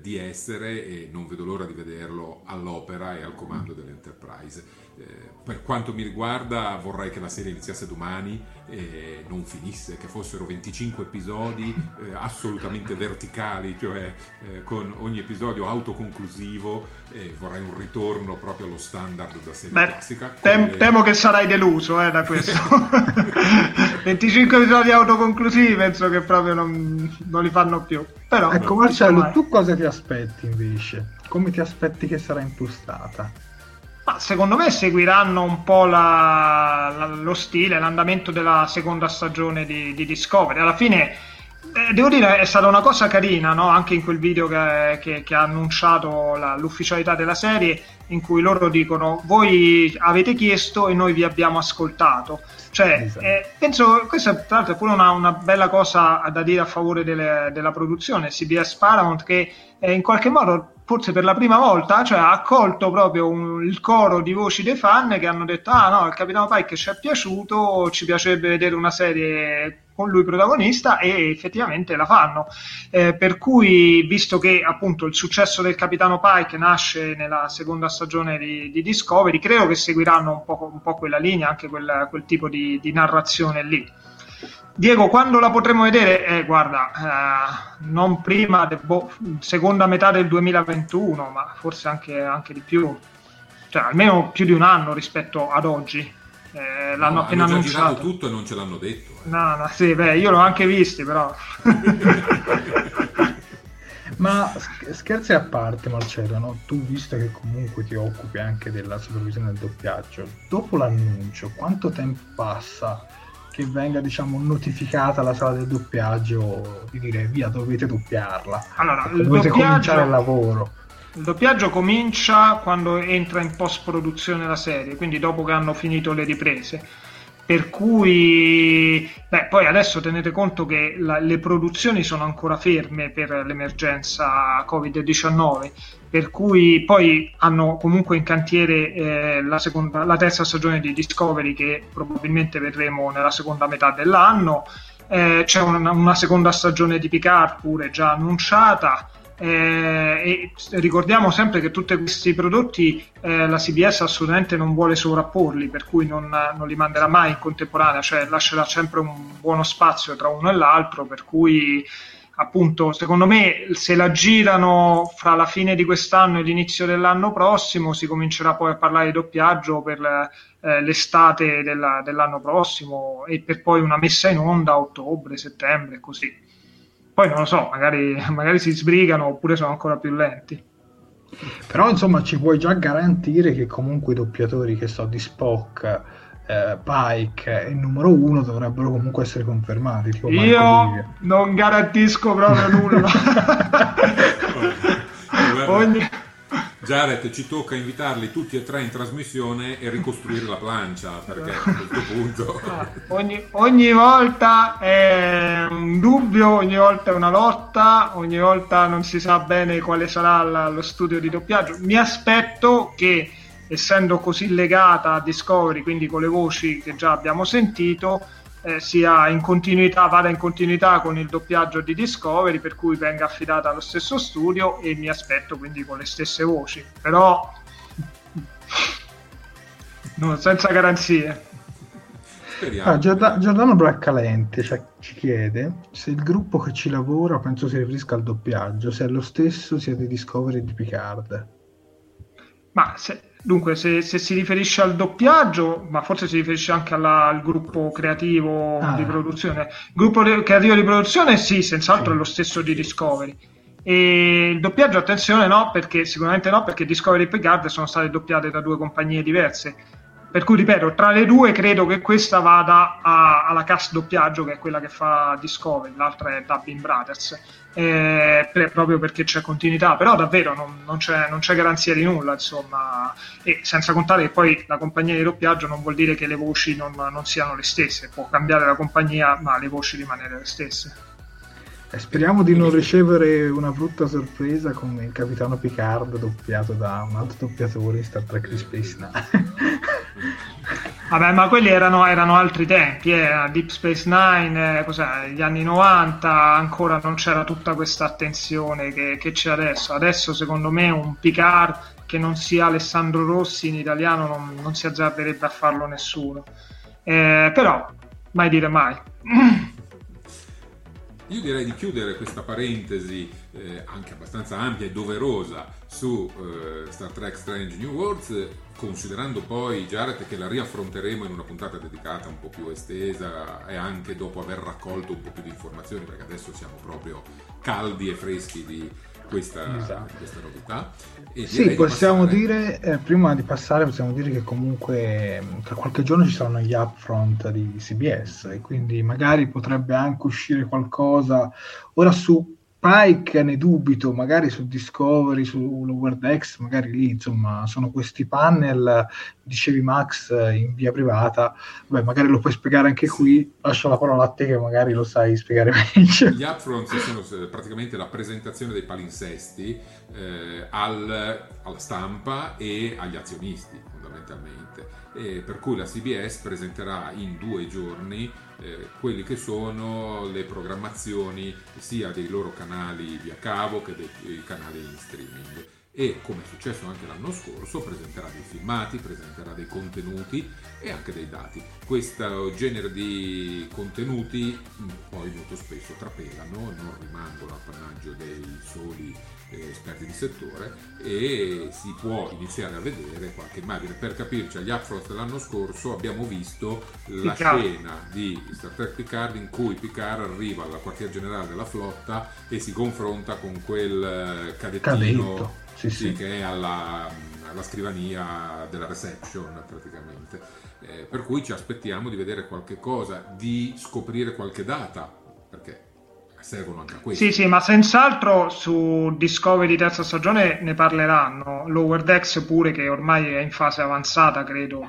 di essere, e non vedo l'ora di vederlo all'opera e al comando dell'Enterprise. Per quanto mi riguarda vorrei che la serie iniziasse domani e non finisse, che fossero 25 episodi assolutamente verticali, cioè con ogni episodio autoconclusivo, e vorrei un ritorno proprio allo standard da serie classica. Temo che sarai deluso da questo. 25 episodi autoconclusivi penso che proprio non li fanno più. Però ecco, Marcello, tu cosa ti aspetti invece? Come ti aspetti che sarà impostata? Ma secondo me seguiranno un po' lo stile, l'andamento della seconda stagione di Discovery. Alla fine devo dire è stata una cosa carina, no? Anche in quel video che ha annunciato l'ufficialità della serie, in cui loro dicono: voi avete chiesto e noi vi abbiamo ascoltato. Cioè, esatto. Penso questa tra l'altro è pure una bella cosa da dire a favore della produzione CBS Paramount, che in qualche modo forse per la prima volta, cioè, ha accolto proprio il coro di voci dei fan che hanno detto: ah no, il Capitano Pike ci è piaciuto, ci piacerebbe vedere una serie con lui protagonista, e effettivamente la fanno. Per cui, visto che appunto il successo del Capitano Pike nasce nella seconda stagione di Discovery, credo che seguiranno un po' quella linea, anche quel tipo di narrazione lì. Diego, quando la potremo vedere? Guarda, non prima, seconda metà del 2021, ma forse anche di più, cioè almeno più di un anno rispetto ad oggi. L'hanno appena annunciato tutto e non ce l'hanno detto. No, sì, io l'ho anche visti, però. Ma scherzi a parte, Marcello, no? Tu, visto che comunque ti occupi anche della supervisione del doppiaggio, dopo l'annuncio quanto tempo passa che venga, diciamo, notificata la sala del doppiaggio di dire: via, dovete doppiarla? Allora, dovete cominciare il lavoro. Il doppiaggio comincia quando entra in post-produzione la serie, quindi dopo che hanno finito le riprese. Per cui, poi adesso tenete conto che le produzioni sono ancora ferme per l'emergenza Covid-19, per cui poi hanno comunque in cantiere la terza stagione di Discovery, che probabilmente vedremo nella seconda metà dell'anno. C'è una seconda stagione di Picard pure già annunciata. E ricordiamo sempre che tutti questi prodotti la CBS assolutamente non vuole sovrapporli, per cui non li manderà mai in contemporanea, cioè lascerà sempre un buono spazio tra uno e l'altro, per cui appunto secondo me se la girano fra la fine di quest'anno e l'inizio dell'anno prossimo si comincerà poi a parlare di doppiaggio per l'estate dell'anno prossimo, e per poi una messa in onda a ottobre, settembre, così. Poi non lo so, magari si sbrigano oppure sono ancora più lenti. Però insomma ci puoi già garantire che comunque i doppiatori, che so, di Spock, Pike e numero uno dovrebbero comunque essere confermati. Tipo io non garantisco proprio nulla. Jared, ci tocca invitarli tutti e tre in trasmissione e ricostruire la plancia, perché a questo punto ogni volta è un dubbio, ogni volta è una lotta, ogni volta non si sa bene quale sarà lo studio di doppiaggio. Mi aspetto che, essendo così legata a Discovery, quindi con le voci che già abbiamo sentito, vada in continuità con il doppiaggio di Discovery, per cui venga affidata allo stesso studio, e mi aspetto quindi con le stesse voci, però no, senza garanzie. Giordano Braccalenti ci chiede se il gruppo che ci lavora, penso si riferisca al doppiaggio, se è lo stesso sia di Discovery e di Picard. Dunque, se si riferisce al doppiaggio, ma forse si riferisce anche al gruppo creativo di produzione. Il gruppo creativo di produzione, sì, senz'altro è lo stesso di Discovery. E il doppiaggio, attenzione, perché Discovery e Picard sono state doppiate da due compagnie diverse. Per cui, ripeto, tra le due credo che questa vada alla cast doppiaggio, che è quella che fa Discovery, l'altra è Dubbin Brothers, proprio perché c'è continuità, però davvero non c'è garanzia di nulla, insomma, e senza contare che poi la compagnia di doppiaggio non vuol dire che le voci non siano le stesse, può cambiare la compagnia ma le voci rimanere le stesse. Speriamo di non ricevere una brutta sorpresa come il capitano Picard doppiato da un altro doppiatore di Star Trek Space Nine. Vabbè, ma quelli erano altri tempi, Deep Space Nine, gli anni 90, ancora non c'era tutta questa attenzione che c'è adesso. Adesso secondo me un Picard che non sia Alessandro Rossi in italiano non si azzarderebbe a farlo nessuno, però mai dire mai. Io direi di chiudere questa parentesi anche abbastanza ampia e doverosa su Star Trek Strange New Worlds, considerando poi, Jared, che la riaffronteremo in una puntata dedicata un po' più estesa e anche dopo aver raccolto un po' più di informazioni, perché adesso siamo proprio caldi e freschi di questa novità. E sì, possiamo dire, prima di passare possiamo dire che comunque tra qualche giorno ci saranno gli upfront di CBS e quindi magari potrebbe anche uscire qualcosa. Ora su Pike ne dubito, magari su Discovery, su Lower Decks, magari lì, insomma, sono questi panel, dicevi Max, in via privata. Beh, magari lo puoi spiegare anche qui, lascio la parola a te che magari lo sai spiegare meglio. Gli upfront sono praticamente la presentazione dei palinsesti alla stampa e agli azionisti, fondamentalmente. E per cui la CBS presenterà in 2 giorni quelli che sono le programmazioni sia dei loro canali via cavo che dei canali in streaming, e come è successo anche l'anno scorso presenterà dei filmati, presenterà dei contenuti e anche dei dati. Questo genere di contenuti poi molto spesso trapelano, non rimangono appannaggio dei soli esperti di settore, e si può iniziare a vedere qualche immagine. Per capirci, agli upfront dell'anno scorso abbiamo visto la scena di Star Trek Picard in cui Picard arriva al quartier generale della flotta e si confronta con quel cadettino che è alla scrivania della reception praticamente, per cui ci aspettiamo di vedere qualche cosa, di scoprire qualche data, perché servono anche a questo. Sì, ma senz'altro su Discovery terza stagione ne parleranno, Lower Decks pure, che ormai è in fase avanzata credo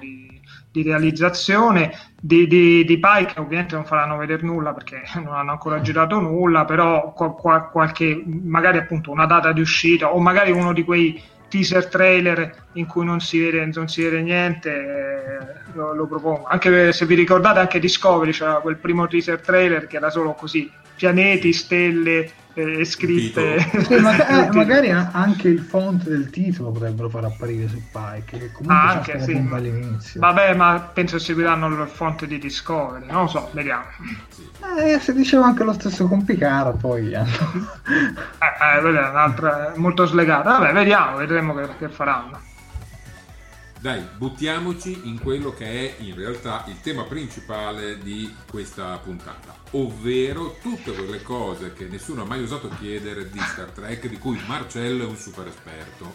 di realizzazione, di Pike ovviamente non faranno vedere nulla perché non hanno ancora girato nulla, però qualche, magari appunto una data di uscita o magari uno di quei teaser trailer in cui non si vede niente, lo propongo. Anche se vi ricordate, anche Discovery c'era quel primo teaser trailer che era solo così, pianeti, stelle scritte. Magari anche il font del titolo potrebbero far apparire su Pike, che comunque anche, all'inizio. Vabbè, ma penso seguiranno il font di Discovery, non lo so, vediamo. Se dicevo anche lo stesso con Picard, poi quella è un'altra molto slegata. Vabbè, vedremo che faranno. Dai, buttiamoci in quello che è in realtà il tema principale di questa puntata, ovvero tutte quelle cose che nessuno ha mai osato chiedere di Star Trek, di cui Marcello è un super esperto.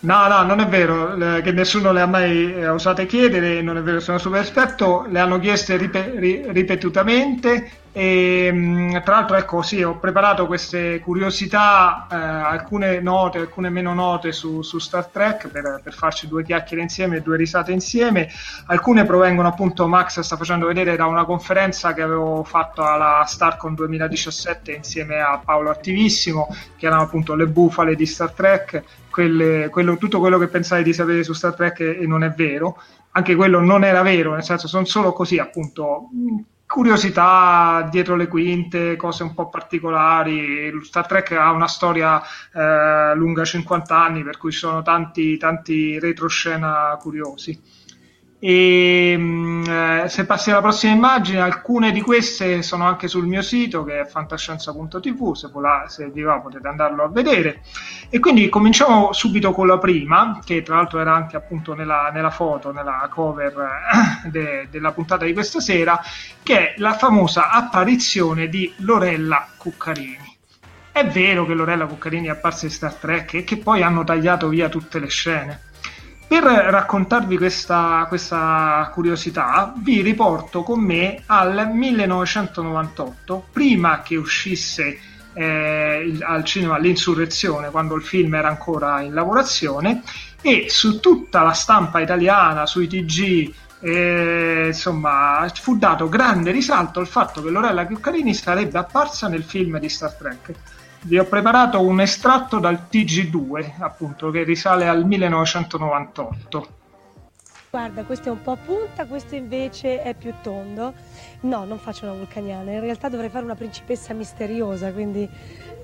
No, non è vero che nessuno le ha mai osate chiedere, non è vero che sono super esperto, le hanno chieste ripetutamente e tra l'altro ho preparato queste curiosità, alcune note, alcune meno note su Star Trek per farci 2 chiacchiere insieme, 2 risate insieme. Alcune provengono appunto, Max sta facendo vedere, da una conferenza che avevo fatto alla Starcon 2017 insieme a Paolo Attivissimo, che erano appunto le bufale di Star Trek, tutto quello che pensavi di sapere su Star Trek e non è vero. Anche quello non era vero, nel senso, sono solo così appunto curiosità dietro le quinte, cose un po' particolari. Star Trek ha una storia lunga 50 anni, per cui ci sono tanti retroscena curiosi. E se passi alla prossima immagine, alcune di queste sono anche sul mio sito, che è fantascienza.tv, se vi va potete andarlo a vedere. E quindi cominciamo subito con la prima, che tra l'altro era anche appunto nella foto, nella cover della puntata di questa sera, che è la famosa apparizione di Lorella Cuccarini. È vero che Lorella Cuccarini è apparsa in Star Trek e che poi hanno tagliato via tutte le scene. Per raccontarvi questa curiosità vi riporto con me al 1998, prima che uscisse al cinema L'Insurrezione, quando il film era ancora in lavorazione, e su tutta la stampa italiana, sui TG, E, insomma, fu dato grande risalto al fatto che Lorella Cuccarini sarebbe apparsa nel film di Star Trek. Vi ho preparato un estratto dal TG2, appunto, che risale al 1998. Guarda, questo è un po' a punta, questo invece è più tondo. No, non faccio una vulcaniana, in realtà dovrei fare una principessa misteriosa, quindi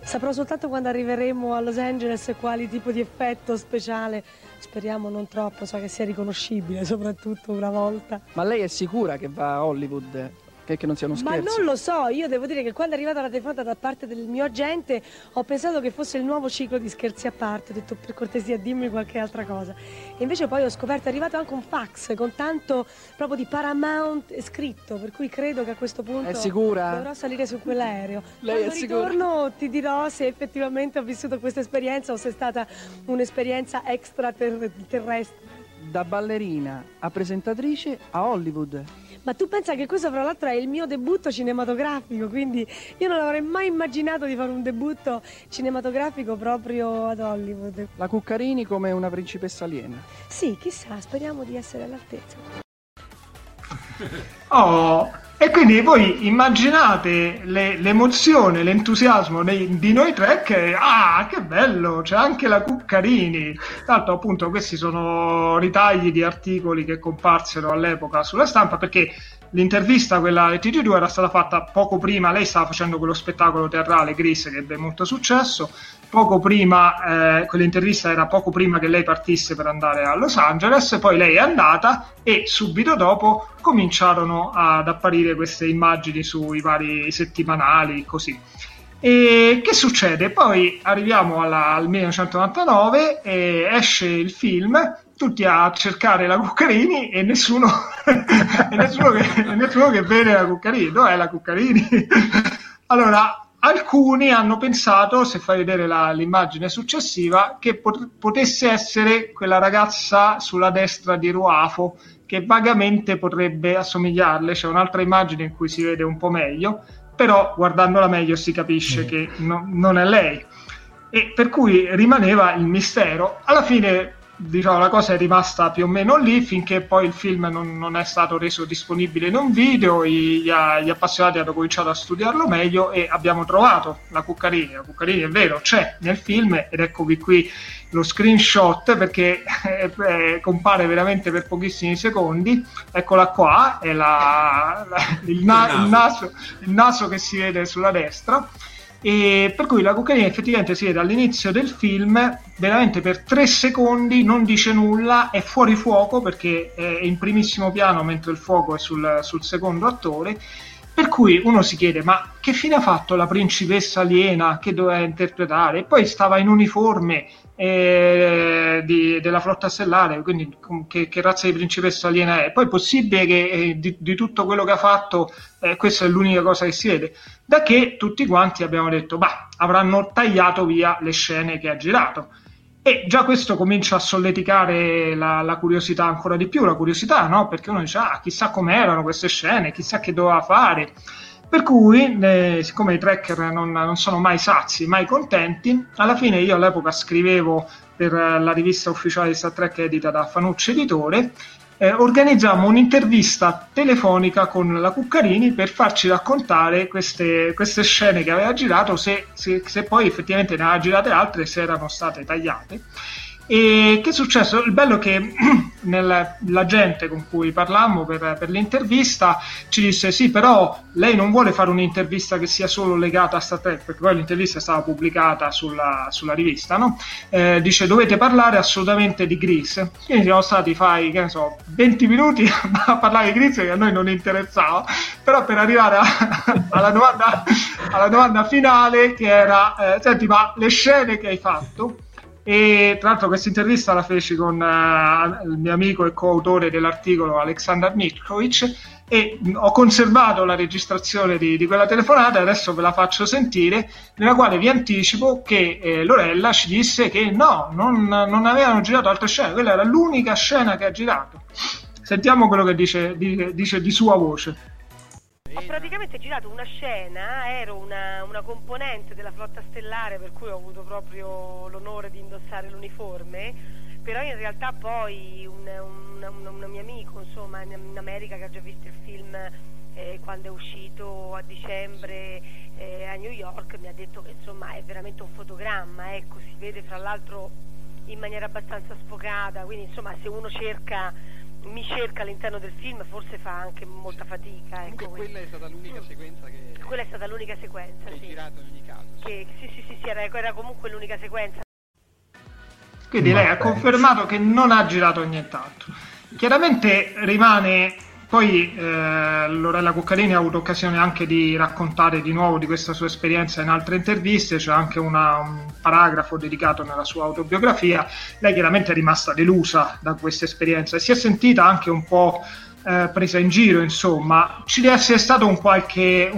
saprò soltanto quando arriveremo a Los Angeles quali tipo di effetto speciale. Speriamo non troppo, so che sia riconoscibile, soprattutto una volta. Ma lei è sicura che va a Hollywood? Che non sia uno scherzo? Ma non lo so, io devo dire che quando è arrivata la telefonata da parte del mio agente ho pensato che fosse il nuovo ciclo di Scherzi a parte, ho detto per cortesia dimmi qualche altra cosa. E invece poi ho scoperto, è arrivato anche un fax con tanto proprio di Paramount scritto, per cui credo che a questo punto è sicura? Dovrò salire su quell'aereo. Lei quando è sicura? Ritorno ti dirò se effettivamente ho vissuto questa esperienza o se è stata un'esperienza extraterrestre. Da ballerina a presentatrice a Hollywood. Ma tu pensa che questo fra l'altro è il mio debutto cinematografico, quindi io non avrei mai immaginato di fare un debutto cinematografico proprio ad Hollywood. La Cuccarini come una principessa aliena. Sì, chissà, speriamo di essere all'altezza. Oh, e quindi voi immaginate l'emozione, l'entusiasmo di noi tre che, ah, che bello, c'è anche la Cuccarini. Tanto appunto questi sono ritagli di articoli che comparsero all'epoca sulla stampa, perché l'intervista, quella del TG2, era stata fatta poco prima, lei stava facendo quello spettacolo teatrale Gris che ebbe molto successo, poco prima, quell'intervista era poco prima che lei partisse per andare a Los Angeles, poi lei è andata e subito dopo cominciarono ad apparire queste immagini sui vari settimanali, così. E che succede? Poi arriviamo al 1999 e esce il film, tutti a cercare la Cuccarini e nessuno, nessuno che vede la Cuccarini. Dov'è la Cuccarini? Allora, alcuni hanno pensato, se fai vedere l'immagine successiva, che potesse essere quella ragazza sulla destra di Ruafo, che vagamente potrebbe assomigliarle. C'è un'altra immagine in cui si vede un po' meglio, però guardandola meglio si capisce che non è lei, e per cui rimaneva il mistero. Alla fine, diciamo, la cosa è rimasta più o meno lì, finché poi il film non è stato reso disponibile in un video, gli appassionati hanno cominciato a studiarlo meglio e abbiamo trovato la Cuccarini. La Cuccarini, è vero, c'è nel film, ed eccovi qui lo screenshot, perché compare veramente per pochissimi secondi. Eccola qua, è il naso che si vede sulla destra. E per cui la Cuccarini effettivamente si vede all'inizio del film, veramente per 3 secondi non dice nulla, è fuori fuoco perché è in primissimo piano mentre il fuoco è sul secondo attore, per cui uno si chiede ma che fine ha fatto la principessa aliena che doveva interpretare? E poi stava in uniforme della flotta stellare, quindi che razza di principessa aliena è? Poi è possibile che di tutto quello che ha fatto questa è l'unica cosa che si vede. Da che tutti quanti abbiamo detto, bah, avranno tagliato via le scene che ha girato. E già questo comincia a solleticare la curiosità ancora di più, la curiosità, no? Perché uno dice, ah, chissà com'erano queste scene, chissà che doveva fare. Per cui, siccome i tracker non sono mai sazi, mai contenti, alla fine io all'epoca scrivevo per la rivista ufficiale di Star Trek edita da Fanucci Editore, organizziamo un'intervista telefonica con la Cuccarini per farci raccontare queste scene che aveva girato, se poi effettivamente ne aveva girate altre, se erano state tagliate. E che è successo? Il bello è che la gente con cui parlammo per l'intervista ci disse sì, però lei non vuole fare un'intervista che sia solo legata a Star Trek, perché poi l'intervista è stata pubblicata sulla rivista, no? Dice dovete parlare assolutamente di Gris, quindi siamo stati che ne so, 20 minuti a parlare di Gris, che a noi non interessava, però per arrivare alla domanda finale, che era senti, ma le scene che hai fatto? E tra l'altro questa intervista la feci con il mio amico e coautore dell'articolo Aleksandar Mitkovic, e ho conservato la registrazione di quella telefonata, adesso ve la faccio sentire, nella quale vi anticipo che Lorella ci disse che no, non avevano girato altre scene, quella era l'unica scena che ha girato. Sentiamo quello che dice di sua voce. Ho praticamente girato una scena, ero una componente della flotta stellare, per cui ho avuto proprio l'onore di indossare l'uniforme, però in realtà poi un mio amico, insomma, in America, che ha già visto il film quando è uscito a dicembre a New York, mi ha detto che, insomma, è veramente un fotogramma, ecco, si vede fra l'altro in maniera abbastanza sfocata, quindi, insomma, se uno mi cerca all'interno del film, forse fa anche molta fatica, ecco. Comunque quella è stata l'unica sequenza che... Quella è stata l'unica sequenza, sì. Girata in ogni caso. Che, sì, era comunque l'unica sequenza. Quindi lei ha confermato che non ha girato nient'altro. Chiaramente rimane, poi Lorella Cuccarini ha avuto occasione anche di raccontare di nuovo di questa sua esperienza in altre interviste, c'è anche un paragrafo dedicato nella sua autobiografia. Lei chiaramente è rimasta delusa da questa esperienza e si è sentita anche un po' presa in giro, insomma. Ci deve essere stato un qualche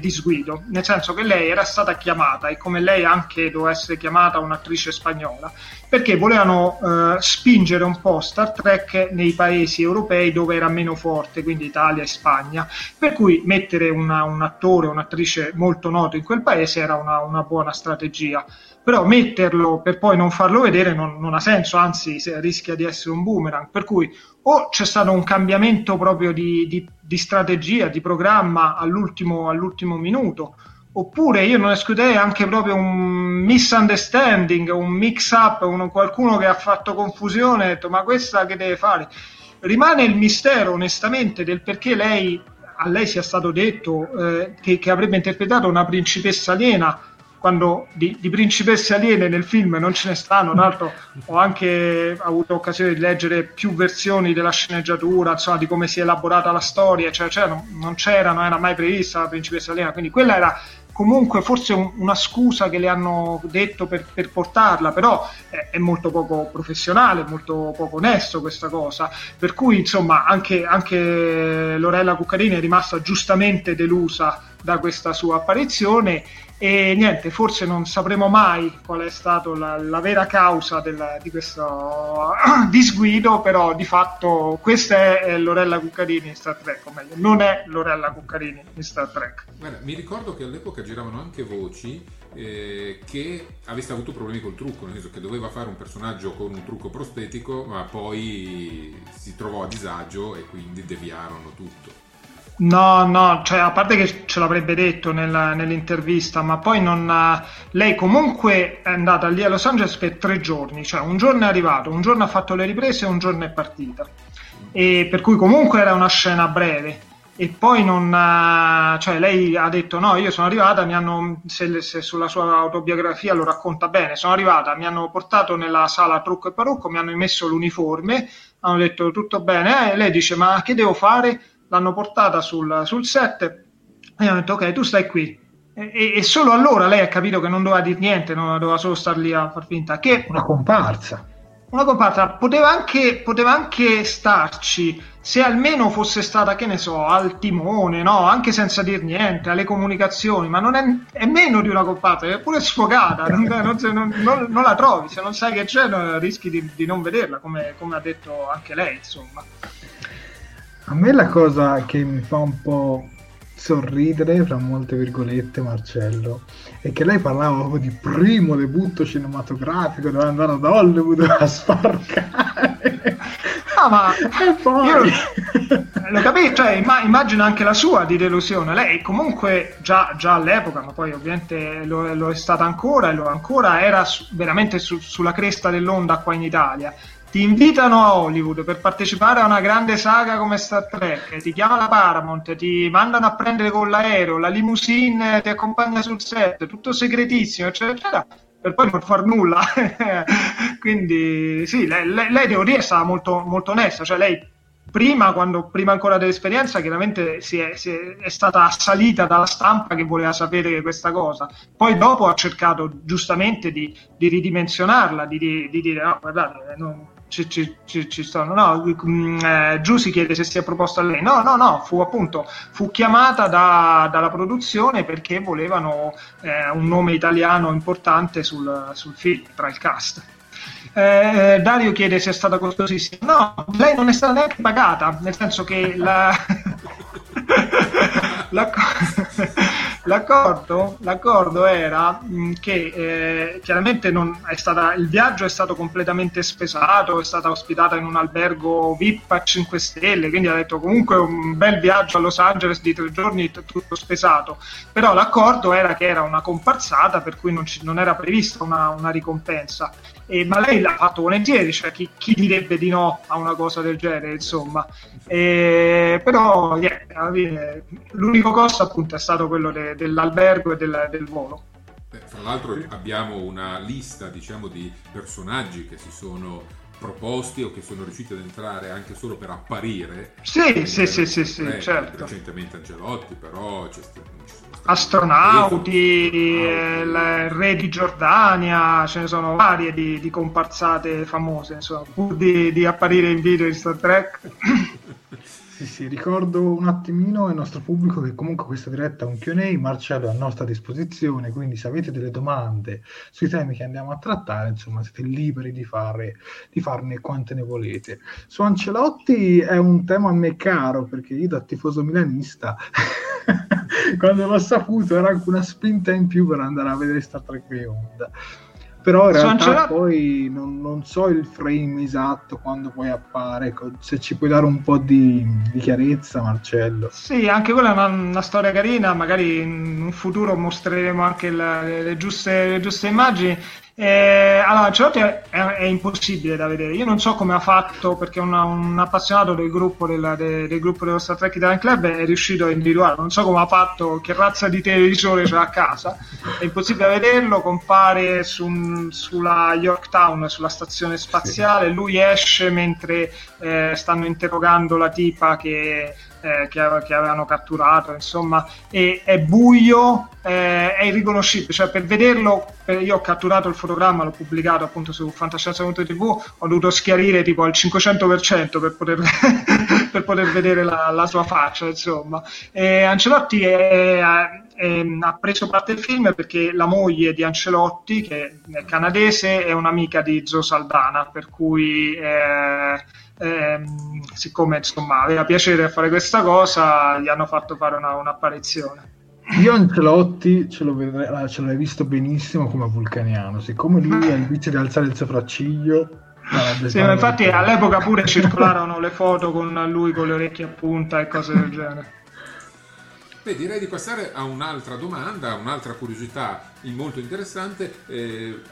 disguido, nel senso che lei era stata chiamata, e come lei anche doveva essere chiamata un'attrice spagnola, perché volevano spingere un po' Star Trek nei paesi europei dove era meno forte, quindi Italia e Spagna, per cui mettere un attore o un'attrice molto noto in quel paese era una buona strategia. Però metterlo per poi non farlo vedere non ha senso, anzi rischia di essere un boomerang, per cui o c'è stato un cambiamento proprio di strategia, di programma all'ultimo minuto, oppure io non escluderei anche proprio un misunderstanding, un mix up, qualcuno che ha fatto confusione e ha detto ma questa che deve fare? Rimane il mistero onestamente del perché a lei sia stato detto che avrebbe interpretato una principessa aliena, quando di principesse aliene nel film non ce ne stanno. Tra l'altro ho anche avuto occasione di leggere più versioni della sceneggiatura, insomma, di come si è elaborata la storia, cioè non era mai prevista la principessa aliena, quindi quella era comunque forse una scusa che le hanno detto per portarla, però è molto poco professionale, molto poco onesto questa cosa, per cui, insomma, anche Lorella Cuccarini è rimasta giustamente delusa da questa sua apparizione. E niente, forse non sapremo mai qual è stata la vera causa di questo disguido, però di fatto questa è Lorella Cuccarini in Star Trek, o meglio, non è Lorella Cuccarini in Star Trek. Guarda, mi ricordo che all'epoca giravano anche voci che avesse avuto problemi col trucco, nel senso che doveva fare un personaggio con un trucco prostetico, ma poi si trovò a disagio e quindi deviarono tutto. No, cioè, a parte che ce l'avrebbe detto nell'intervista, ma poi lei comunque è andata lì a Los Angeles per 3 giorni, cioè un giorno è arrivato, un giorno ha fatto le riprese e un giorno è partita, e per cui comunque era una scena breve. E poi cioè lei ha detto no, io sono arrivata, se sulla sua autobiografia lo racconta bene, sono arrivata, mi hanno portato nella sala trucco e parrucco, mi hanno messo l'uniforme, hanno detto tutto bene, e lei dice ma che devo fare? L'hanno portata sul set e hanno detto ok, tu stai qui, e solo allora lei ha capito che non doveva dire niente, non doveva solo star lì a far finta che una comparsa poteva anche starci, se almeno fosse stata, che ne so, al timone, no, anche senza dir niente, alle comunicazioni, ma non è meno di una comparsa, è pure sfogata, non la trovi, se non sai che c'è rischi di non vederla, come ha detto anche lei, insomma. A me la cosa che mi fa un po' sorridere, fra molte virgolette, Marcello, è che lei parlava proprio di primo debutto cinematografico, doveva andare ad Hollywood a sparcare. Ah, ma poi... io lo capisco, cioè, immagino anche la sua di delusione. Lei comunque già all'epoca, ma poi ovviamente lo è stata ancora, e lo ancora era veramente sulla cresta dell'onda qua in Italia. Ti invitano a Hollywood per partecipare a una grande saga come Star Trek, ti chiama la Paramount, ti mandano a prendere con l'aereo, la limousine ti accompagna sul set, tutto segretissimo, eccetera, per poi non far nulla. Quindi sì, lei devo dire è stata molto, molto onesta, cioè lei prima ancora dell'esperienza chiaramente è stata assalita dalla stampa che voleva sapere questa cosa, poi dopo ha cercato giustamente di ridimensionarla, di dire no, guardate, non... Ci sono, Giù si chiede se sia proposta a lei, no, fu chiamata dalla produzione perché volevano un nome italiano importante sul film, tra il cast. Dario chiede se è stata costosissima. No, lei non è stata neanche pagata, nel senso che la L'accordo era che chiaramente il viaggio è stato completamente spesato, è stata ospitata in un albergo VIP a 5 stelle, quindi ha detto comunque un bel viaggio a Los Angeles di 3 giorni tutto spesato, però l'accordo era che era una comparsata per cui non era prevista una ricompensa. Ma lei l'ha fatto volentieri, cioè chi direbbe di no a una cosa del genere, insomma. Però alla fine, l'unico costo appunto è stato quello dell'albergo e del volo. Fra l'altro abbiamo una lista, diciamo, di personaggi che si sono proposti o che sono riusciti ad entrare anche solo per apparire. Sì, certo. Recentemente Angelotti, però astronauti, il re di Giordania, ce ne sono varie di comparsate famose, insomma, pur di apparire in video di Star Trek. Sì, ricordo un attimino al nostro pubblico che comunque questa diretta è un Q&A, Marcello è a nostra disposizione, quindi se avete delle domande sui temi che andiamo a trattare, insomma, siete liberi di farne quante ne volete. Su Ancelotti è un tema a me caro, perché io da tifoso milanista quando l'ho saputo era anche una spinta in più per andare a vedere Star Trek Beyond. Però in realtà poi non so il frame esatto quando poi appare, se ci puoi dare un po' di chiarezza, Marcello. Sì, anche quella è una storia carina, magari in un futuro mostreremo anche le giuste immagini. Allora, Ancelotti è impossibile da vedere, io non so come ha fatto, perché un appassionato del gruppo dello Star Trek Italian Club è riuscito a individuarlo, non so come ha fatto, che razza di televisore c'è a casa, è impossibile vederlo, compare sulla Yorktown, sulla stazione spaziale, lui esce mentre stanno interrogando la tipa che avevano catturato, insomma, e è buio, è irriconoscibile, cioè per vederlo io ho catturato il fotogramma, l'ho pubblicato appunto su fantascienza.tv, ho dovuto schiarire tipo al 500% per poter vedere la sua faccia, insomma. Ancelotti ha preso parte al film perché la moglie di Ancelotti, che è canadese, è un'amica di Zoe Saldana, per cui siccome insomma aveva piacere a fare questa cosa, gli hanno fatto fare un'apparizione. Io Ancelotti ce l'ho visto benissimo come vulcaniano, siccome lui ha il vizio di alzare il sopracciglio. Sì, ma infatti all'epoca pure circolarono le foto con lui con le orecchie a punta e cose del genere. Beh, direi di passare a un'altra domanda, un'altra curiosità molto interessante.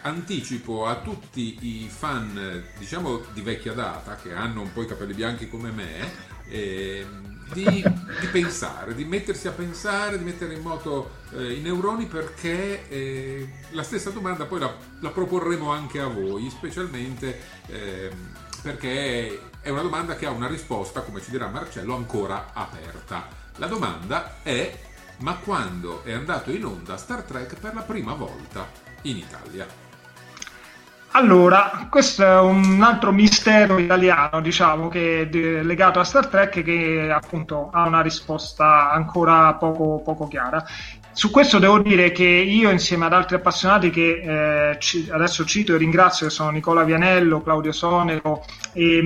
Anticipo a tutti i fan, diciamo, di vecchia data, che hanno un po' i capelli bianchi come me, di pensare, di mettersi a pensare, di mettere in moto i neuroni, perché la stessa domanda poi la proporremo anche a voi, specialmente perché è una domanda che ha una risposta, come ci dirà Marcello, ancora aperta. La domanda è: ma quando è andato in onda Star Trek per la prima volta in Italia? Allora, questo è un altro mistero italiano, diciamo, che è legato a Star Trek, che appunto ha una risposta ancora poco chiara. Su questo devo dire che io, insieme ad altri appassionati che adesso cito e ringrazio, che sono Nicola Vianello, Claudio Sonego e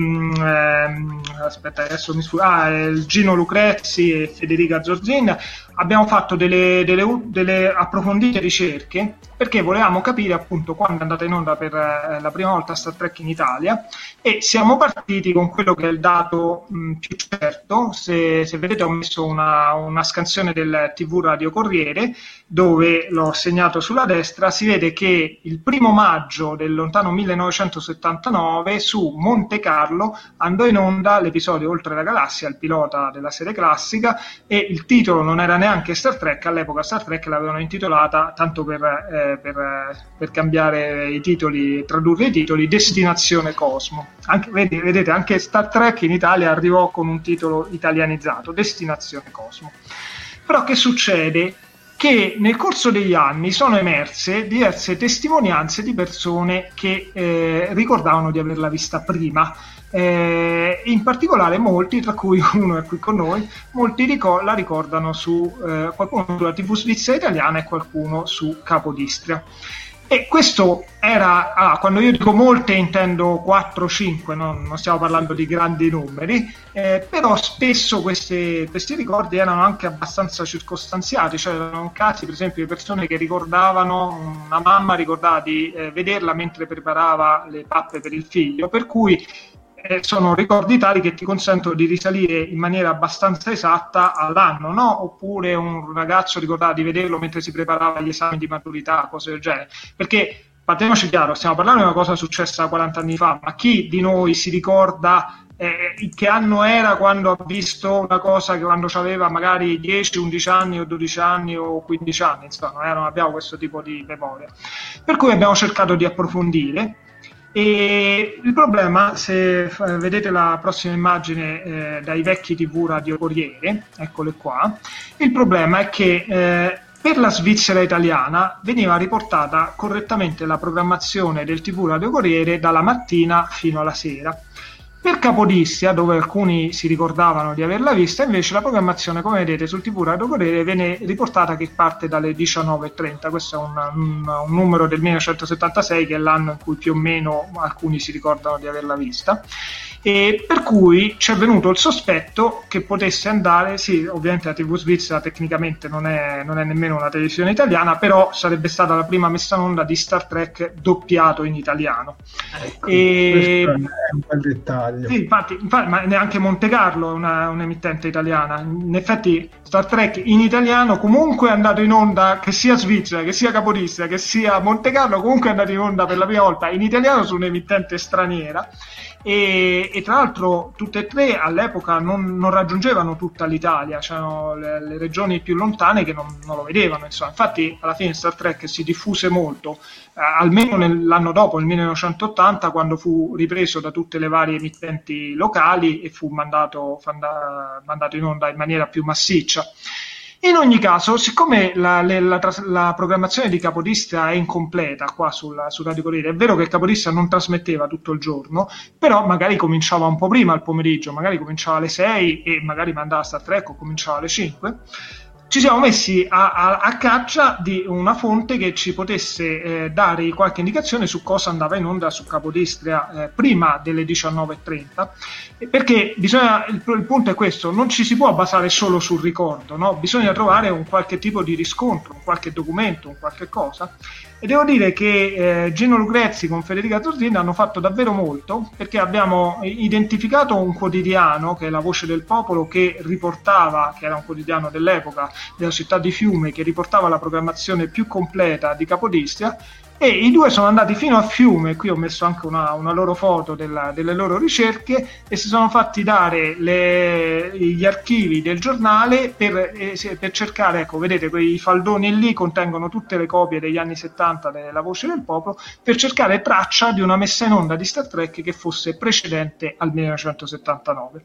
Gino Lucrezzi e Federica Zorzin, abbiamo fatto delle approfondite ricerche, perché volevamo capire appunto quando è andata in onda per la prima volta Star Trek in Italia, e siamo partiti con quello che è il dato più certo. Se vedete ho messo una scansione del TV Radio Corriere, dove l'ho segnato sulla destra, si vede che il 1 maggio del lontano 1979 su Monte Carlo andò in onda l'episodio Oltre la Galassia, il pilota della serie classica, e il titolo non era neanche Star Trek, all'epoca Star Trek l'avevano intitolata, tanto per cambiare i titoli, tradurre i titoli, Destinazione Cosmo. Anche, vedete, anche Star Trek in Italia arrivò con un titolo italianizzato, Destinazione Cosmo. Però che succede? Che nel corso degli anni sono emerse diverse testimonianze di persone che ricordavano di averla vista prima. In particolare molti, tra cui uno è qui con noi, molti la ricordano su qualcuno sulla TV Svizzera Italiana e qualcuno su Capodistria. E questo era, quando io dico molte intendo 4-5, no? Non stiamo parlando di grandi numeri, però spesso questi ricordi erano anche abbastanza circostanziati, cioè erano casi per esempio di persone che ricordavano, una mamma ricordava di vederla mentre preparava le pappe per il figlio, per cui sono ricordi tali che ti consentono di risalire in maniera abbastanza esatta all'anno, no? Oppure un ragazzo ricordava di vederlo mentre si preparava agli esami di maturità, cose del genere. Perché, partiamoci chiaro, stiamo parlando di una cosa successa 40 anni fa, ma chi di noi si ricorda che anno era quando ha visto una cosa che quando aveva magari 10, 11 anni o 12 anni o 15 anni, insomma, non abbiamo questo tipo di memoria. Per cui abbiamo cercato di approfondire. E il problema, se vedete la prossima immagine dai vecchi TV Radio Corriere, eccole qua, il problema è che per la Svizzera italiana veniva riportata correttamente la programmazione del TV Radio Corriere dalla mattina fino alla sera. Per Capodistia, dove alcuni si ricordavano di averla vista, invece la programmazione, come vedete, sul TV Radio Corriere viene riportata che parte dalle 19.30. Questo è un numero del 1976, che è l'anno in cui più o meno alcuni si ricordano di averla vista. E per cui ci è venuto il sospetto che potesse andare, sì, ovviamente la TV svizzera tecnicamente non è nemmeno una televisione italiana, però sarebbe stata la prima messa in onda di Star Trek doppiato in italiano. Ecco, questo è un bel dettaglio. Sì, infatti, ma neanche Monte Carlo è un'emittente italiana. In effetti Star Trek in italiano comunque è andato in onda, che sia Svizzera, che sia Capodistria, che sia Monte Carlo, comunque è andato in onda per la prima volta in italiano su un'emittente straniera. E tra l'altro tutte e tre all'epoca non raggiungevano tutta l'Italia, c'erano le regioni più lontane che non lo vedevano, insomma. Infatti alla fine Star Trek si diffuse molto, almeno l'anno dopo, nel 1980, quando fu ripreso da tutte le varie emittenti locali e fu mandato in onda in maniera più massiccia. In ogni caso, siccome la programmazione di Capodistria è incompleta qua su Radio Corriere, è vero che Capodistria non trasmetteva tutto il giorno, però magari cominciava un po' prima al pomeriggio, magari cominciava alle 6 e magari mandava Star Trek o cominciava alle 5, ci siamo messi a caccia di una fonte che ci potesse dare qualche indicazione su cosa andava in onda su Capodistria prima delle 19.30, perché il punto è questo: non ci si può basare solo sul ricordo, no? Bisogna trovare un qualche tipo di riscontro, un qualche documento, un qualche cosa. E devo dire che Gino Lucrezzi con Federica Zorzinda hanno fatto davvero molto, perché abbiamo identificato un quotidiano, che è La Voce del Popolo, che era un quotidiano dell'epoca, della città di Fiume, che riportava la programmazione più completa di Capodistria, e i due sono andati fino a Fiume, qui ho messo anche una loro foto delle loro ricerche, e si sono fatti dare gli archivi del giornale per cercare, ecco, vedete, quei faldoni lì contengono tutte le copie degli anni 70 della Voce del Popolo, per cercare traccia di una messa in onda di Star Trek che fosse precedente al 1979.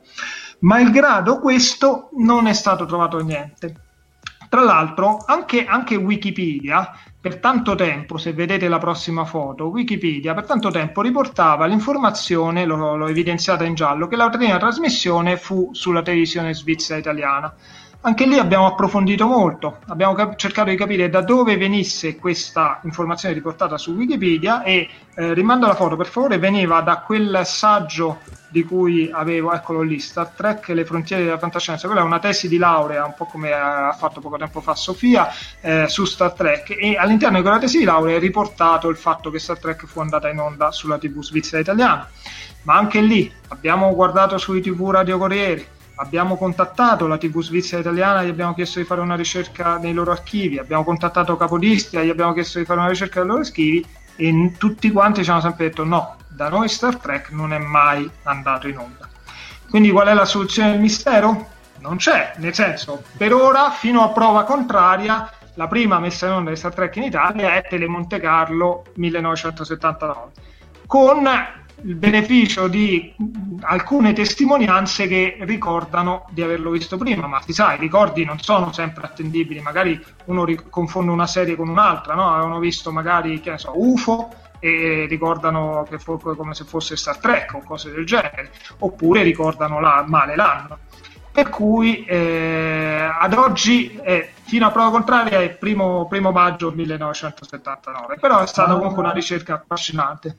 Malgrado questo non è stato trovato niente. Tra l'altro anche Wikipedia, per tanto tempo, se vedete la prossima foto, Wikipedia per tanto tempo riportava l'informazione, l'ho evidenziata in giallo, che la prima trasmissione fu sulla televisione svizzera italiana. Anche lì abbiamo approfondito molto, abbiamo cercato di capire da dove venisse questa informazione riportata su Wikipedia, e rimando alla foto per favore, veniva da quel saggio di cui avevo, eccolo lì, Star Trek, le frontiere della fantascienza. Quella è una tesi di laurea, un po' come ha fatto poco tempo fa Sofia su Star Trek, e all'interno di quella tesi di laurea è riportato il fatto che Star Trek fu andata in onda sulla TV svizzera italiana. Ma anche lì abbiamo guardato sui TV Radio Corriere, abbiamo contattato la TV svizzera italiana, gli abbiamo chiesto di fare una ricerca nei loro archivi, abbiamo contattato Capodistria, gli abbiamo chiesto di fare una ricerca nei loro archivi, e tutti quanti ci hanno sempre detto no, da noi Star Trek non è mai andato in onda. Quindi qual è la soluzione del mistero? Non c'è, nel senso, per ora, fino a prova contraria, la prima messa in onda di Star Trek in Italia è Telemonte Carlo 1979, con il beneficio di alcune testimonianze che ricordano di averlo visto prima, ma si sa, i ricordi non sono sempre attendibili, magari uno confonde una serie con un'altra, no? Avevano visto magari, che ne so, UFO e ricordano che come se fosse Star Trek o cose del genere, oppure ricordano male l'anno. per cui ad oggi è, fino a prova contraria, è il primo maggio 1979, però è stata comunque una ricerca affascinante.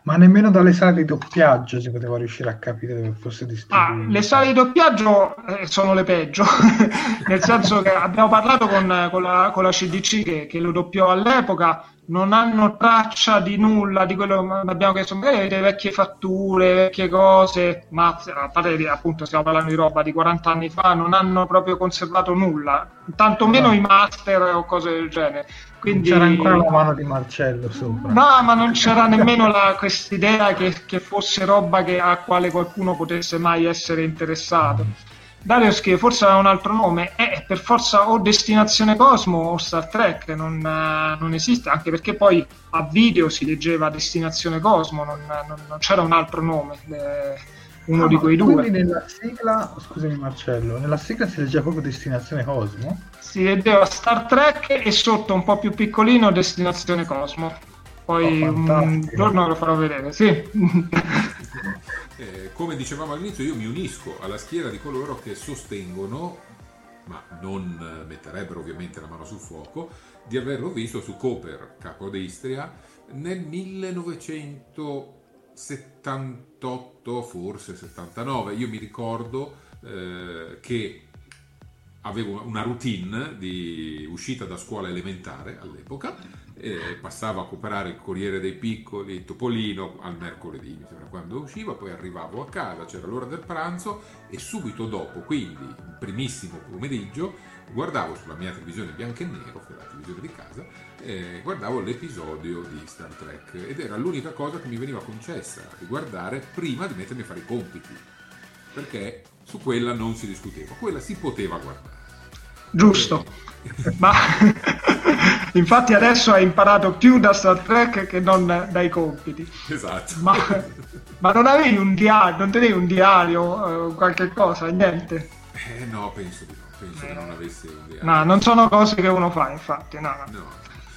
Ma nemmeno dalle sale di doppiaggio si poteva riuscire a capire dove fosse distribuito. Ah, le sale di doppiaggio sono le peggio, nel senso che abbiamo parlato con la CDC che lo doppiò all'epoca, non hanno traccia di nulla di quello che abbiamo chiesto, magari avete vecchie fatture, vecchie cose, ma a parte che appunto stiamo parlando di roba di 40 anni fa, non hanno proprio conservato nulla, tantomeno i master o cose del genere. Quindi c'era ancora la mano di Marcello sopra. No, ma non c'era nemmeno quest'idea che fosse roba a quale qualcuno potesse mai essere interessato. Dario scrive, forse ha un altro nome, è per forza o Destinazione Cosmo o Star Trek, non esiste, anche perché poi a video si leggeva Destinazione Cosmo, non c'era un altro nome, uno di quei due. Quindi nella sigla, scusami Marcello, nella sigla si leggeva proprio Destinazione Cosmo? Si leggeva Star Trek e sotto un po' più piccolino Destinazione Cosmo, poi un giorno lo farò vedere, sì. Come dicevamo all'inizio, io mi unisco alla schiera di coloro che sostengono, ma non metterebbero ovviamente la mano sul fuoco, di averlo visto su Koper, Capodistria, nel 1978, forse 79. Io mi ricordo che avevo una routine di uscita da scuola elementare all'epoca, passavo a comprare il Corriere dei Piccoli, Topolino al mercoledì, mi sembra, quando usciva, poi arrivavo a casa, c'era l'ora del pranzo e subito dopo, quindi in primissimo pomeriggio, guardavo sulla mia televisione bianco e nero, che era la televisione di casa, guardavo l'episodio di Star Trek ed era l'unica cosa che mi veniva concessa di guardare prima di mettermi a fare i compiti, perché su quella non si discuteva, quella si poteva guardare. Giusto, ma infatti adesso hai imparato più da Star Trek che non dai compiti. Esatto. Ma non avevi un diario, non tenevi un diario, qualche cosa, niente? No, penso che non avessi un diario. No, non sono cose che uno fa, infatti, no.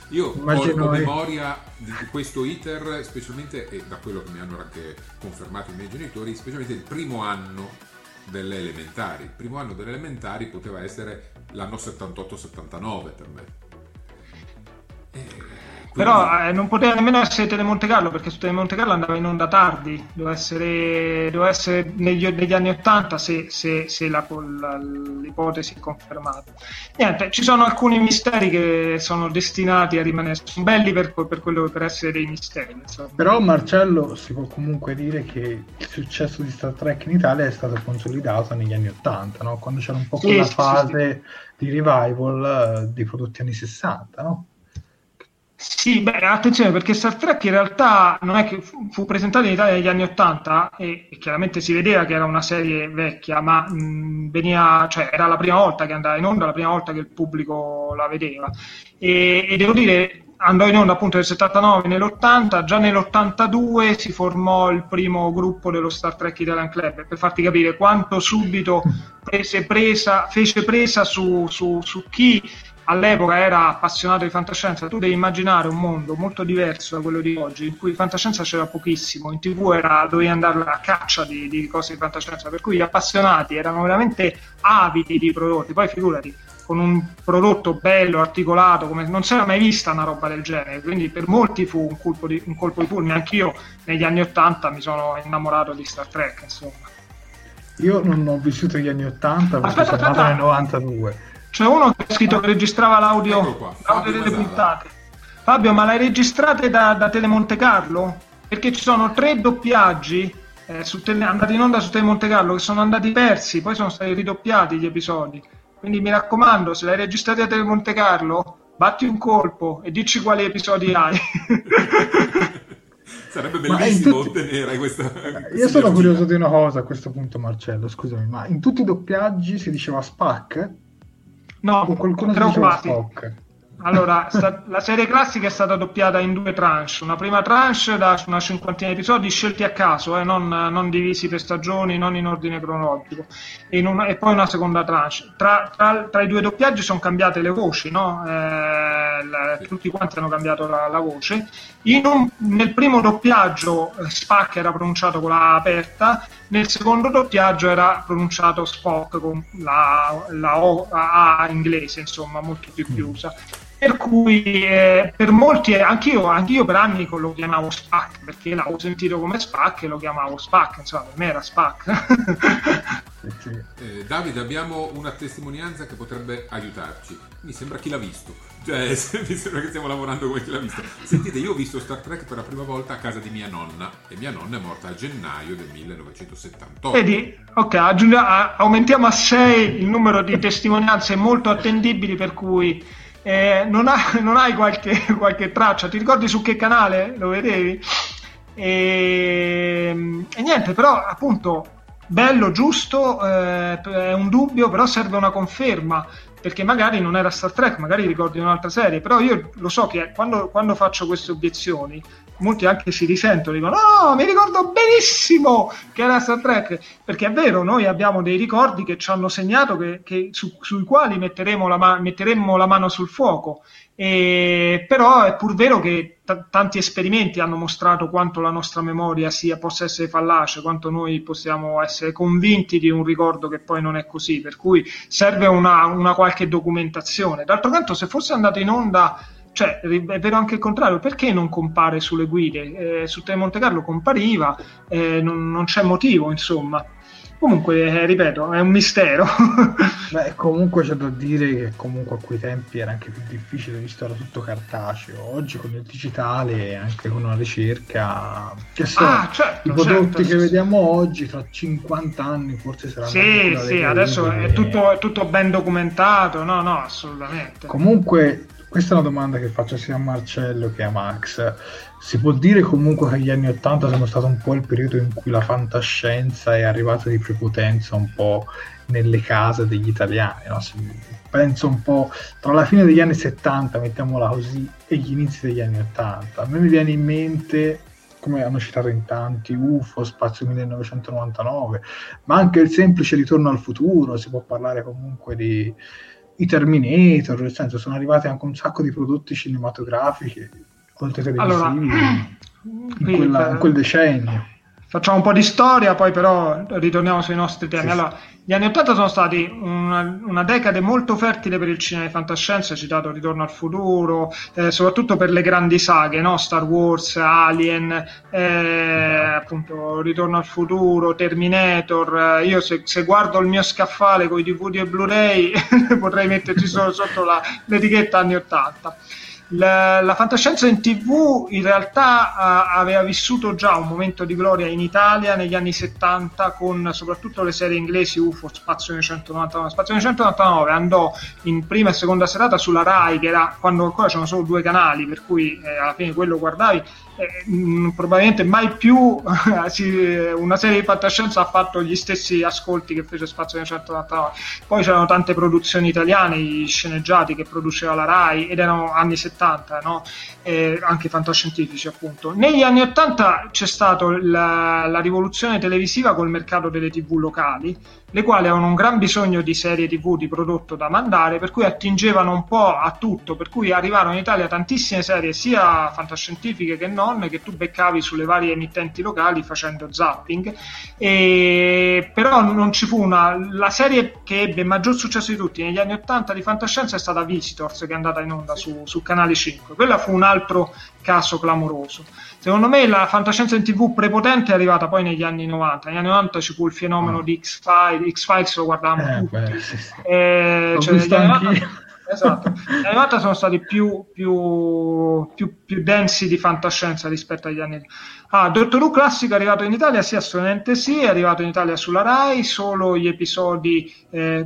Io immagino ho memoria di questo iter, specialmente, e da quello che mi hanno anche confermato i miei genitori, specialmente il primo anno delle elementari. Il primo anno delle elementari poteva essere l'anno 78-79 per me. Però non poteva nemmeno essere Telemonte Carlo, perché su Telemonte Carlo andava in onda tardi, doveva essere negli anni 80 se l'ipotesi è confermata. Niente, ci sono alcuni misteri che sono destinati a rimanere, sono belli per essere dei misteri, insomma. Però Marcello, si può comunque dire che il successo di Star Trek in Italia è stato consolidato negli anni 80, no? Quando c'era un po' quella fase di revival dei prodotti anni 60, no? Sì, beh, attenzione, perché Star Trek in realtà non è che fu presentata in Italia negli anni 80 e chiaramente si vedeva che era una serie vecchia, ma era la prima volta che andava in onda, la prima volta che il pubblico la vedeva. E devo dire, andò in onda appunto nel 79, nell'80, già nell'82 si formò il primo gruppo dello Star Trek Italian Club, per farti capire quanto subito fece presa su chi all'epoca era appassionato di fantascienza. Tu devi immaginare un mondo molto diverso da quello di oggi, in cui fantascienza c'era pochissimo, in TV dovevi andare a caccia di cose di fantascienza, per cui gli appassionati erano veramente avidi di prodotti. Poi figurati, con un prodotto bello, articolato, come non si era mai vista una roba del genere, quindi per molti fu un colpo di fulmine. Anch'io negli anni 80 mi sono innamorato di Star Trek, insomma. Io non ho vissuto gli anni 80, perché sono nato nel 92. C'è uno che ha scritto che registrava l'audio delle puntate. Fabio, ma l'hai registrate da Telemonte Carlo? Perché ci sono 3 doppiaggi andati in onda su Telemonte Carlo che sono andati persi, poi sono stati ridoppiati gli episodi. Quindi mi raccomando, se l'hai registrata a Telemonte Carlo, batti un colpo e dici quali episodi hai. Sarebbe bellissimo ottenere questa. Io sono curioso di una cosa a questo punto, Marcello, scusami, ma in tutti i doppiaggi si diceva Spack? No, qualcuno diceva Spock. Allora, la serie classica è stata doppiata in due tranche, una prima tranche da una cinquantina di episodi scelti a caso, non divisi per stagioni, non in ordine cronologico, e poi una seconda tranche. Tra i due doppiaggi sono cambiate le voci, no? Tutti quanti hanno cambiato la voce. Nel primo doppiaggio Spock era pronunciato con la A aperta, nel secondo doppiaggio era pronunciato Spock con la A inglese, insomma, molto più chiusa. Per cui per molti, anch'io per anni lo chiamavo Spack, perché l'avevo sentito come Spack e lo chiamavo Spack, insomma per me era Spack. Davide, abbiamo una testimonianza che potrebbe aiutarci. Mi sembra Chi l'ha visto, mi sembra che stiamo lavorando come Chi l'ha visto. Sentite, io ho visto Star Trek per la prima volta a casa di mia nonna, e mia nonna è morta a gennaio del 1978. Vedi? Ok, aumentiamo a 6 il numero di testimonianze molto attendibili, per cui non hai qualche traccia? Ti ricordi su che canale lo vedevi? E niente, però appunto bello, giusto, è un dubbio, però serve una conferma, perché magari non era Star Trek, magari ricordi un'altra serie. Però io lo so che quando faccio queste obiezioni molti anche si risentono, dicono no, mi ricordo benissimo che era Star Trek, perché è vero, noi abbiamo dei ricordi che ci hanno segnato, sui quali metteremmo la mano sul fuoco, però è pur vero che tanti esperimenti hanno mostrato quanto la nostra memoria possa essere fallace, quanto noi possiamo essere convinti di un ricordo che poi non è così, per cui serve una qualche documentazione. D'altro canto, se fosse andato in onda, cioè è vero anche il contrario, perché non compare sulle guide? Su Tele Monte Carlo compariva, non c'è motivo, insomma. Comunque, ripeto, è un mistero. Beh, comunque c'è da dire che comunque a quei tempi era anche più difficile, visto era tutto cartaceo. Oggi con il digitale, anche con una ricerca, che certo, i prodotti che vediamo oggi tra 50 anni forse saranno... Sì, adesso è tutto ben documentato, no, assolutamente. Comunque, questa è una domanda che faccio sia a Marcello che a Max. Si può dire comunque che gli anni 80 sono stato un po' il periodo in cui la fantascienza è arrivata di prepotenza un po' nelle case degli italiani, no? Penso un po' tra la fine degli anni 70, mettiamola così, e gli inizi degli anni 80. A me mi viene in mente, come hanno citato in tanti, UFO, Spazio 1999, ma anche il semplice Ritorno al futuro. Si può parlare comunque di i Terminator, nel senso sono arrivati anche un sacco di prodotti cinematografici, oltre televisivi, in quel decennio. Facciamo un po' di storia, poi però ritorniamo sui nostri temi. Sì. Allora, gli anni 80 sono stati una decade molto fertile per il cinema di fantascienza, citato Ritorno al futuro, soprattutto per le grandi saghe, no? Star Wars, Alien, appunto Ritorno al futuro, Terminator. Io se guardo il mio scaffale con i DVD e Blu-ray potrei metterci solo sotto l'etichetta anni 80. La fantascienza in TV in realtà aveva vissuto già un momento di gloria in Italia negli anni 70, con soprattutto le serie inglesi UFO, Spazio 1999. Spazio 1999 andò in prima e seconda serata sulla Rai, che era quando ancora c'erano solo due canali, per cui alla fine quello guardavi. Probabilmente mai più una serie di fantascienza ha fatto gli stessi ascolti che fece Spazio 1999. Poi c'erano tante produzioni italiane, i sceneggiati che produceva la Rai, ed erano anni 70, no? Anche fantascientifici, appunto. Negli anni 80 c'è stata la rivoluzione televisiva col mercato delle TV locali, le quali avevano un gran bisogno di serie TV, di prodotto da mandare, per cui attingevano un po' a tutto, per cui arrivarono in Italia tantissime serie, sia fantascientifiche che non, che tu beccavi sulle varie emittenti locali facendo zapping. Però non ci fu la serie che ebbe maggior successo di tutti negli anni 80 di fantascienza è stata Visitors, che è andata in onda su Canale 5. Quella fu un altro caso clamoroso. Secondo me la fantascienza in TV prepotente è arrivata poi negli anni 90. Negli anni 90 ci fu il fenomeno di X-Files lo guardavamo tutti. Esatto, gli anni 90 sono stati più densi di fantascienza rispetto agli anni. Dottor Who classico è arrivato in Italia, sì, assolutamente sì, è arrivato in Italia sulla Rai, solo gli episodi,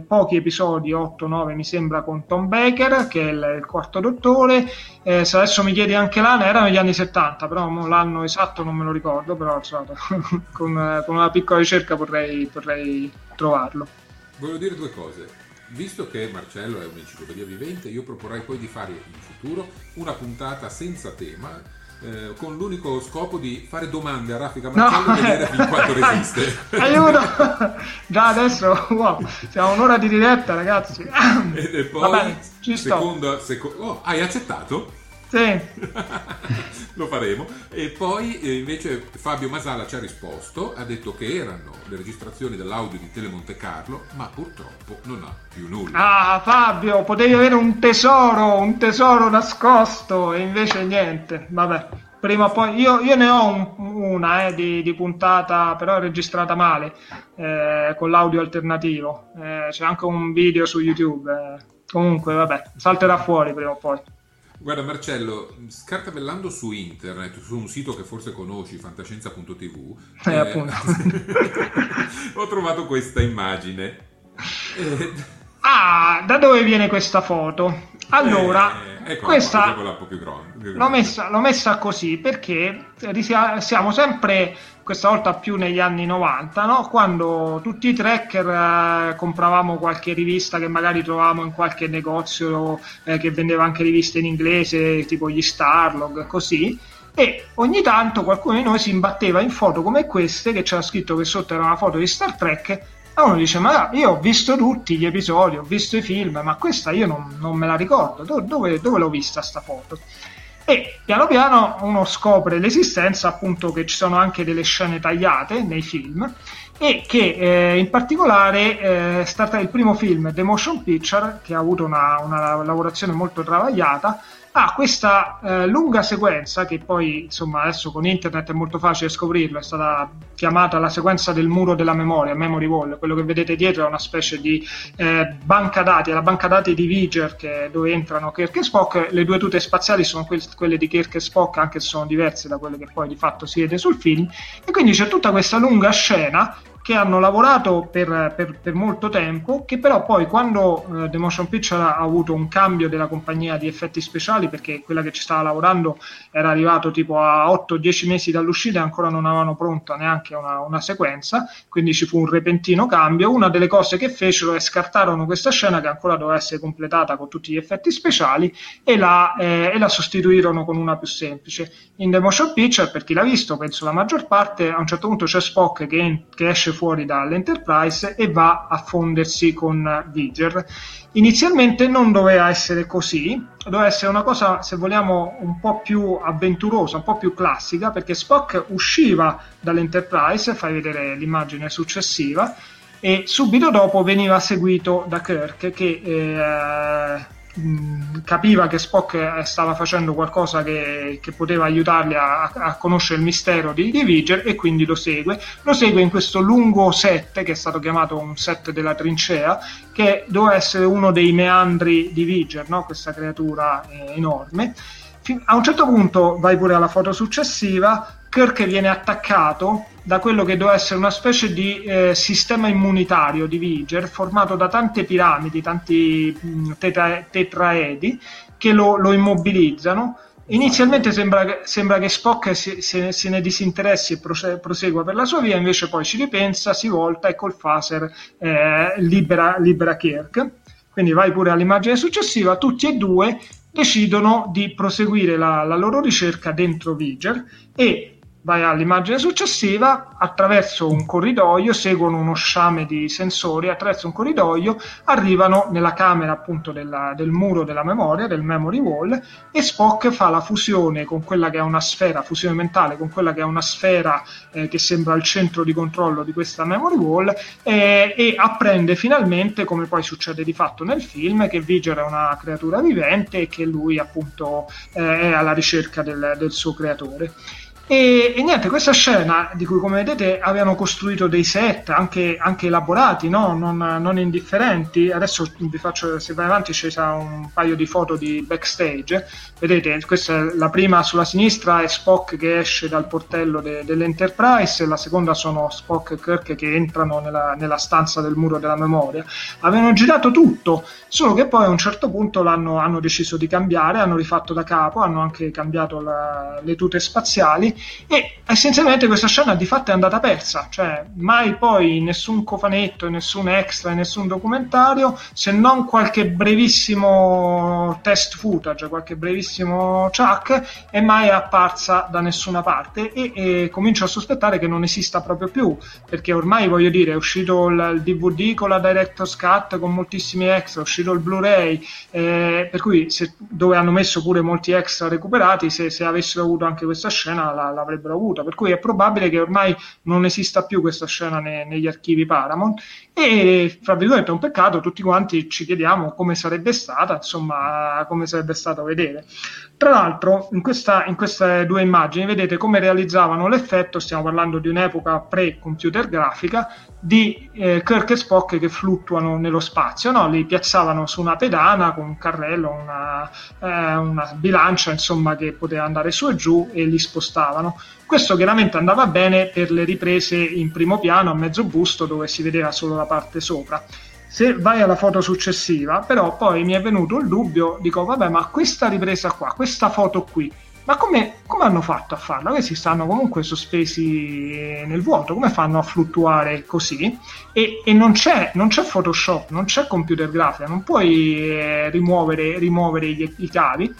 pochi episodi, 8-9 mi sembra, con Tom Baker, che è il quarto dottore. Se adesso mi chiedi anche l'anno, era negli anni 70, però l'anno esatto non me lo ricordo, però con una piccola ricerca potrei trovarlo. Voglio dire due cose. Visto che Marcello è un'enciclopedia vivente, io proporrei poi di fare in futuro una puntata senza tema, con l'unico scopo di fare domande a Raffica Marcello e vedere fin quanto resiste. Aiuto! Già adesso, wow, siamo un'ora di diretta, ragazzi. E poi, vabbè, ci sto. Hai accettato? Sì. Lo faremo. E poi invece Fabio Masala ci ha risposto, ha detto che erano le registrazioni dell'audio di Tele Monte Carlo, ma purtroppo non ha più nulla. Ah, Fabio, potevi avere un tesoro nascosto, e invece niente. Vabbè, prima o poi io ne ho una di puntata, però registrata male, con l'audio alternativo, c'è anche un video su YouTube, comunque vabbè, salterà fuori prima o poi. Guarda Marcello, scartabellando su internet, su un sito che forse conosci, fantascienza.tv, appunto. Ho trovato questa immagine. Ah, da dove viene questa foto? Allora, ecco, questa l'ho messa così perché siamo sempre, questa volta più negli anni 90, no? Quando tutti i trekker compravamo qualche rivista che magari trovavamo in qualche negozio che vendeva anche riviste in inglese, tipo gli Starlog, così, e ogni tanto qualcuno di noi si imbatteva in foto come queste, che c'era scritto che sotto era una foto di Star Trek. A uno dice, ma io ho visto tutti gli episodi, ho visto i film, ma questa io non me la ricordo, dove l'ho vista sta foto? E piano piano uno scopre l'esistenza, appunto, che ci sono anche delle scene tagliate nei film, e che in particolare è stato il primo film, The Motion Picture, che ha avuto una lavorazione molto travagliata, ha questa lunga sequenza che poi, insomma, adesso con internet è molto facile scoprirlo, è stata chiamata la sequenza del muro della memoria, memory wall. Quello che vedete dietro è una specie di banca dati, è la banca dati di Voyager, dove entrano Kirk e Spock. Le due tute spaziali sono quelle di Kirk e Spock, anche se sono diverse da quelle che poi di fatto si vede sul film, e quindi c'è tutta questa lunga scena che hanno lavorato per molto tempo, che però poi quando The Motion Picture ha avuto un cambio della compagnia di effetti speciali, perché quella che ci stava lavorando era arrivato tipo a 8-10 mesi dall'uscita e ancora non avevano pronta neanche una sequenza, quindi ci fu un repentino cambio. Una delle cose che fecero è scartarono questa scena, che ancora doveva essere completata con tutti gli effetti speciali, e la sostituirono con una più semplice. In The Motion Picture, per chi l'ha visto, penso la maggior parte, a un certo punto c'è Spock che esce fuori dall'Enterprise e va a fondersi con Voyager. Inizialmente non doveva essere così, doveva essere una cosa, se vogliamo, un po' più avventurosa, un po' più classica, perché Spock usciva dall'Enterprise, fai vedere l'immagine successiva, e subito dopo veniva seguito da Kirk, che capiva che Spock stava facendo qualcosa che poteva aiutarli a conoscere il mistero di Voyager, e quindi lo segue in questo lungo set, che è stato chiamato un set della trincea, che doveva essere uno dei meandri di Voyager, no? Questa creatura enorme. A un certo punto, vai pure alla foto successiva, Kirk viene attaccato da quello che doveva essere una specie di sistema immunitario di Voyager, formato da tante piramidi, tanti tetraedi, che lo immobilizzano. Inizialmente sembra che Spock se ne disinteressi e prosegua per la sua via, invece poi ci ripensa, si volta e col phaser libera Kirk. Quindi vai pure all'immagine successiva, tutti e due decidono di proseguire la loro ricerca dentro Voyager, e vai all'immagine successiva, attraverso un corridoio, seguono uno sciame di sensori, attraverso un corridoio arrivano nella camera, appunto, del muro della memoria, del memory wall, e Spock fa la fusione con quella che è una sfera, fusione mentale con quella che è una sfera che sembra il centro di controllo di questa memory wall, e apprende finalmente, come poi succede di fatto nel film, che Voyager è una creatura vivente e che lui, appunto, è alla ricerca del suo creatore. E niente, questa scena, di cui, come vedete, avevano costruito dei set anche elaborati, no? Non indifferenti. Adesso vi faccio, se vai avanti ci sarà un paio di foto di backstage. Vedete, questa è la prima, sulla sinistra è Spock che esce dal portello dell'Enterprise, e la seconda sono Spock e Kirk che entrano nella stanza del muro della memoria. Avevano girato tutto, solo che poi a un certo punto hanno deciso di cambiare, hanno rifatto da capo, hanno anche cambiato le tute spaziali, e essenzialmente questa scena di fatto è andata persa, cioè mai poi nessun cofanetto, nessun extra, nessun documentario, se non qualche brevissimo test footage, qualche brevissimo chuck, e mai è apparsa da nessuna parte, e comincio a sospettare che non esista proprio più, perché ormai, voglio dire, è uscito il DVD con la Director's Cut con moltissimi extra, è uscito il Blu-ray, per cui dove hanno messo pure molti extra recuperati, se avessero avuto anche questa scena l'avrebbero avuta, per cui è probabile che ormai non esista più questa scena negli archivi Paramount, e fra virgolette è un peccato, tutti quanti ci chiediamo come sarebbe stata, insomma, come sarebbe stato vedere. Tra l'altro in queste due immagini vedete come realizzavano l'effetto, stiamo parlando di un'epoca pre-computer grafica, di Kirk e Spock che fluttuano nello spazio, no? Li piazzavano su una pedana con un carrello, una bilancia, insomma, che poteva andare su e giù, e li spostavano. Questo chiaramente andava bene per le riprese in primo piano a mezzo busto, dove si vedeva solo la parte sopra. Se vai alla foto successiva, però, poi mi è venuto il dubbio, dico vabbè, ma questa ripresa qua, questa foto qui, ma come hanno fatto a farla? Questi stanno comunque sospesi nel vuoto, come fanno a fluttuare così? E non c'è Photoshop, non c'è computer grafica, non puoi rimuovere i cavi.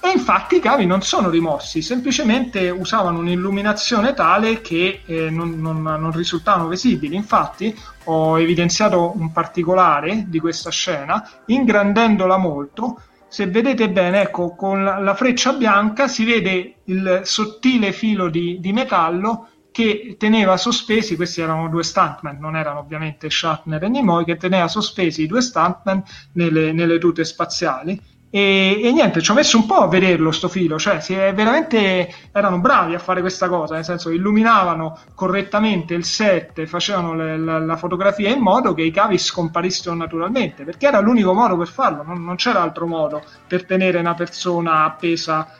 E infatti i cavi non sono rimossi, semplicemente usavano un'illuminazione tale che non risultavano visibili. Infatti ho evidenziato un particolare di questa scena ingrandendola molto. Se vedete bene, ecco, con la freccia bianca si vede il sottile filo di metallo che teneva sospesi, questi erano due stuntman, non erano ovviamente Shatner e Nimoy, che teneva sospesi i due stuntman nelle tute spaziali. E niente, ci ho messo un po' a vederlo sto filo, cioè veramente erano bravi a fare questa cosa, nel senso illuminavano correttamente il set, facevano la fotografia in modo che i cavi scomparissero naturalmente, perché era l'unico modo per farlo, non c'era altro modo per tenere una persona appesa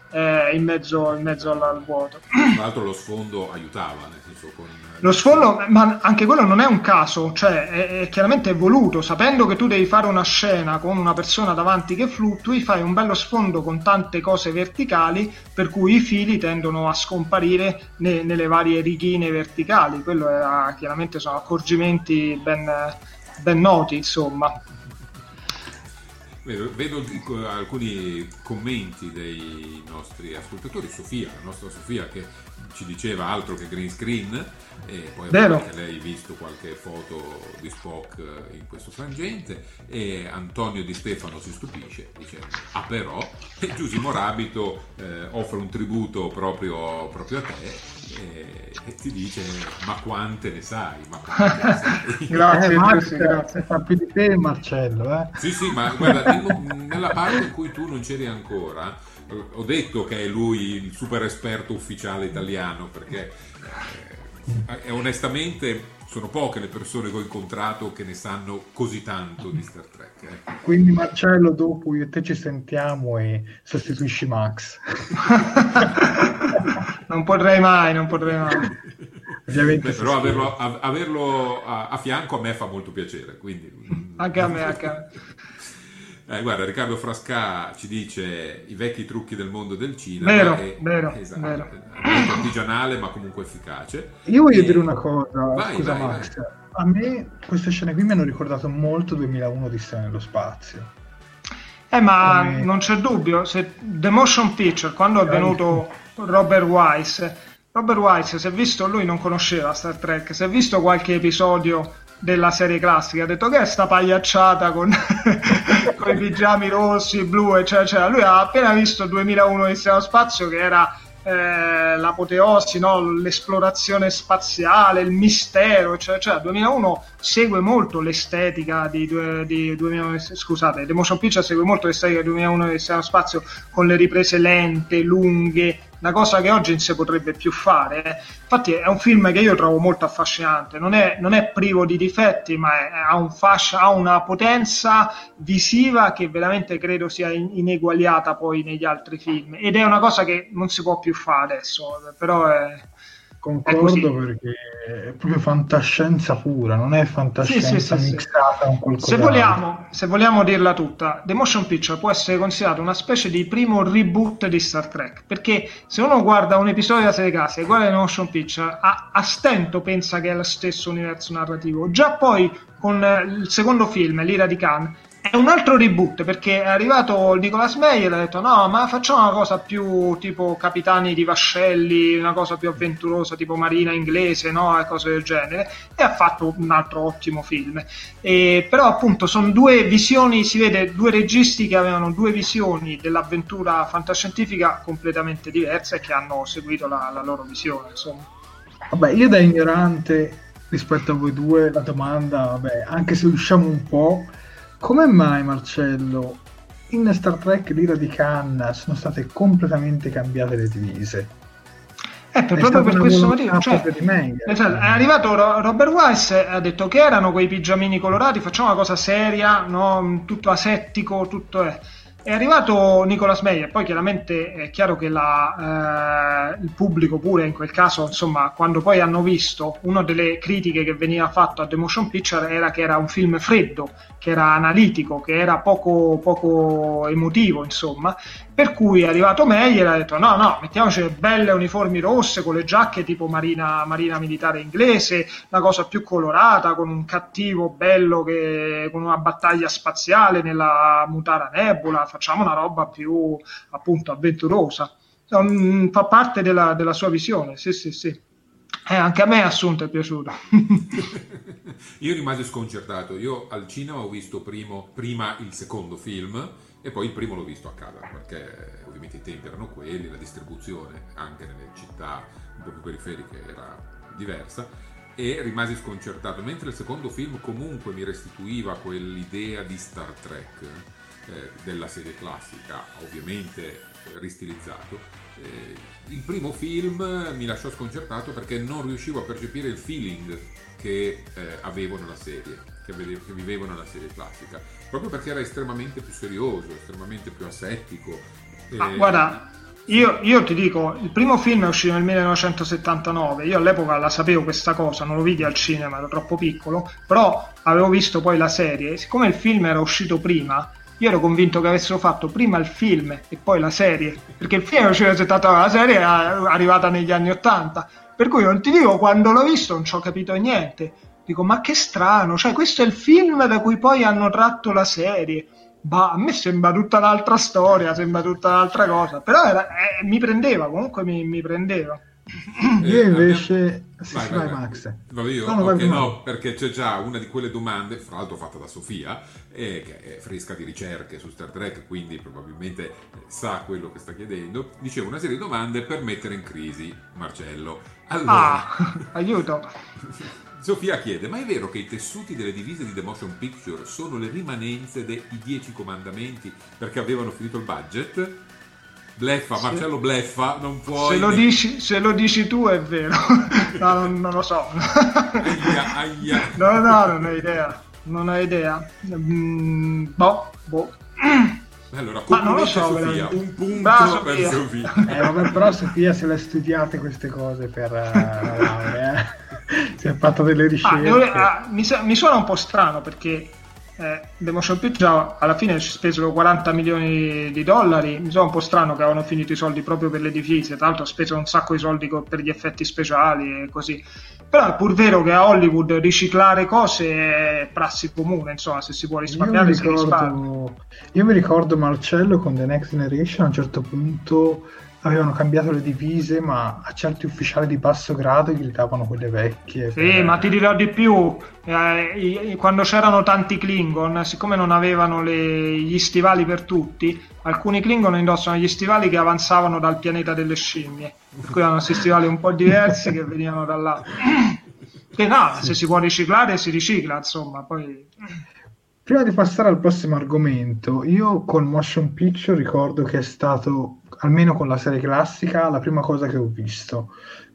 in mezzo al vuoto. Tra l'altro lo sfondo aiutava, nel senso con lo sfondo, ma anche quello non è un caso, cioè è chiaramente voluto, sapendo che tu devi fare una scena con una persona davanti che fluttui, fai un bello sfondo con tante cose verticali, per cui i fili tendono a scomparire nelle varie righine verticali. Quello era chiaramente, sono accorgimenti ben noti, insomma. Vedo alcuni commenti dei nostri ascoltatori. Sofia, la nostra Sofia, che ci diceva altro che green screen, e poi anche lei ha visto qualche foto di Spock in questo frangente. E Antonio Di Stefano si stupisce, dice ah però, e Giusimo Rabito offre un tributo proprio a te, e ti dice ma quante ne sai, grazie. Grazie, fa più di te Marcello, eh? sì ma guarda, nella parte in cui tu non c'eri ancora ho detto che è lui il super esperto ufficiale italiano, perché onestamente sono poche le persone che ho incontrato che ne sanno così tanto di Star Trek, eh. Quindi Marcello, dopo io e te ci sentiamo e sostituisci Max. Non potrei mai. Ovviamente. Beh, però averlo a fianco a me fa molto piacere, quindi anche a me, guarda, Riccardo Frasca ci dice i vecchi trucchi del mondo del cinema. Vero, esatto, vero. Artigianale ma comunque efficace. Io voglio dire una cosa, scusa, Max. Vai. A me queste scene qui mi hanno ricordato molto 2001 Odissea nello spazio. Ma come... non c'è dubbio, se The Motion Picture, quando è venuto Robert Wise, si è visto, lui non conosceva Star Trek, si è visto qualche episodio della serie classica, ha detto che è sta pagliacciata con i pigiami rossi, blu, eccetera. Lui ha appena visto 2001 Odissea nello spazio, che era l'apoteosi, no? L'esplorazione spaziale, il mistero, eccetera. 2001 segue molto l'estetica di 2001, scusate, The Motion Picture segue molto l'estetica di 2001 Odissea nello spazio, con le riprese lente, lunghe, una cosa che oggi non si potrebbe più fare. Infatti è un film che io trovo molto affascinante, non è privo di difetti, ma ha una potenza visiva che veramente credo sia ineguagliata poi negli altri film, ed è una cosa che non si può più fare adesso, però Concordo, perché è proprio fantascienza pura, non è fantascienza mixata con qualcosa. Se vogliamo dirla tutta, The Motion Picture può essere considerato una specie di primo reboot di Star Trek, perché se uno guarda un episodio della serie classica e guarda The Motion Picture, a stento pensa che è lo stesso universo narrativo. Già poi con il secondo film, L'Ira di Khan, è un altro reboot, perché è arrivato Nicolas Meyer e ha detto no, ma facciamo una cosa più tipo Capitani di Vascelli, una cosa più avventurosa tipo Marina Inglese, no, e cose del genere, e ha fatto un altro ottimo film. Però appunto sono due visioni, si vede due registi che avevano due visioni dell'avventura fantascientifica completamente diverse e che hanno seguito la loro visione, insomma. Vabbè, io da ignorante rispetto a voi due la domanda, vabbè, anche se usciamo un po', come mai, Marcello, in Star Trek L'Ira di Khan sono state completamente cambiate le divise? Proprio per questo motivo, cioè, è arrivato Robert Wise e ha detto che erano quei pigiamini colorati, facciamo una cosa seria, no? Tutto asettico, tutto è arrivato Nicolas Meyer. Poi chiaramente è chiaro che il pubblico pure in quel caso, insomma, quando poi hanno visto, una delle critiche che veniva fatta a The Motion Picture era che era un film freddo, che era analitico, che era poco emotivo, insomma, per cui è arrivato Meyer e ha detto no, mettiamoci le belle uniformi rosse con le giacche tipo marina militare inglese, una cosa più colorata, con un cattivo bello che con una battaglia spaziale nella Mutara Nebula, facciamo una roba più appunto avventurosa. Fa parte della sua visione, sì. Anche a me Assunto è piaciuto. Io rimasi sconcertato. Io al cinema ho visto prima il secondo film e poi il primo l'ho visto a casa, perché ovviamente i tempi erano quelli, la distribuzione anche nelle città un po' più periferiche era diversa, e rimasi sconcertato, mentre il secondo film comunque mi restituiva quell'idea di Star Trek della serie classica, ovviamente ristilizzzato. Il primo film mi lasciò sconcertato perché non riuscivo a percepire il feeling che avevo nella serie, che vivevo nella serie classica, proprio perché era estremamente più serioso, estremamente più asettico. Guarda, io ti dico, il primo film è uscito nel 1979, io all'epoca la sapevo questa cosa, non lo vidi al cinema, ero troppo piccolo, però avevo visto poi la serie, siccome il film era uscito prima, io ero convinto che avessero fatto prima il film e poi la serie, perché il film era uscito nel 79, la serie era arrivata negli anni 80, per cui non ti dico, quando l'ho visto non ci ho capito niente, dico ma che strano, cioè questo è il film da cui poi hanno tratto la serie, bah, a me sembra tutta un'altra storia, sembra tutta un'altra cosa, però mi prendeva, comunque mi prendeva. Io invece vai Max. No, perché c'è già una di quelle domande, fra l'altro fatta da Sofia, che è fresca di ricerche su Star Trek, quindi probabilmente sa quello che sta chiedendo. Dicevo, una serie di domande per mettere in crisi Marcello. Allora, aiuto. Sofia chiede: ma è vero che i tessuti delle divise di The Motion Picture sono le rimanenze dei 10 comandamenti perché avevano finito il budget? Bleffa, Marcello, sì. Bleffa, non puoi... Se lo dici tu è vero, no, non lo so. Aia. No, non ho idea. Boh. Allora, Sofia, un punto per Sofia. Vabbè, però Sofia se le ha studiate queste cose per laurea, si è fatta delle ricerche. Mi suona un po' strano perché... The Motion Picture alla fine ci spesero $40 milioni, mi sono un po' strano che avevano finito i soldi proprio per le divise, tra l'altro ha speso un sacco di soldi per gli effetti speciali e così, però è pur vero che a Hollywood riciclare cose è prassi comune, insomma, se si può risparmiare io mi ricordo Marcello con The Next Generation a un certo punto avevano cambiato le divise, ma a certi ufficiali di basso grado gli davano quelle vecchie. Sì, per... ma ti dirò di più, quando c'erano tanti Klingon, siccome non avevano gli stivali per tutti, alcuni Klingon indossano gli stivali che avanzavano dal pianeta delle scimmie, per cui erano questi stivali un po' diversi che venivano da là. E no, sì. Se si può riciclare si ricicla, insomma, poi... Prima di passare al prossimo argomento, io col Motion Picture ricordo che è stato, almeno con la serie classica, la prima cosa che ho visto,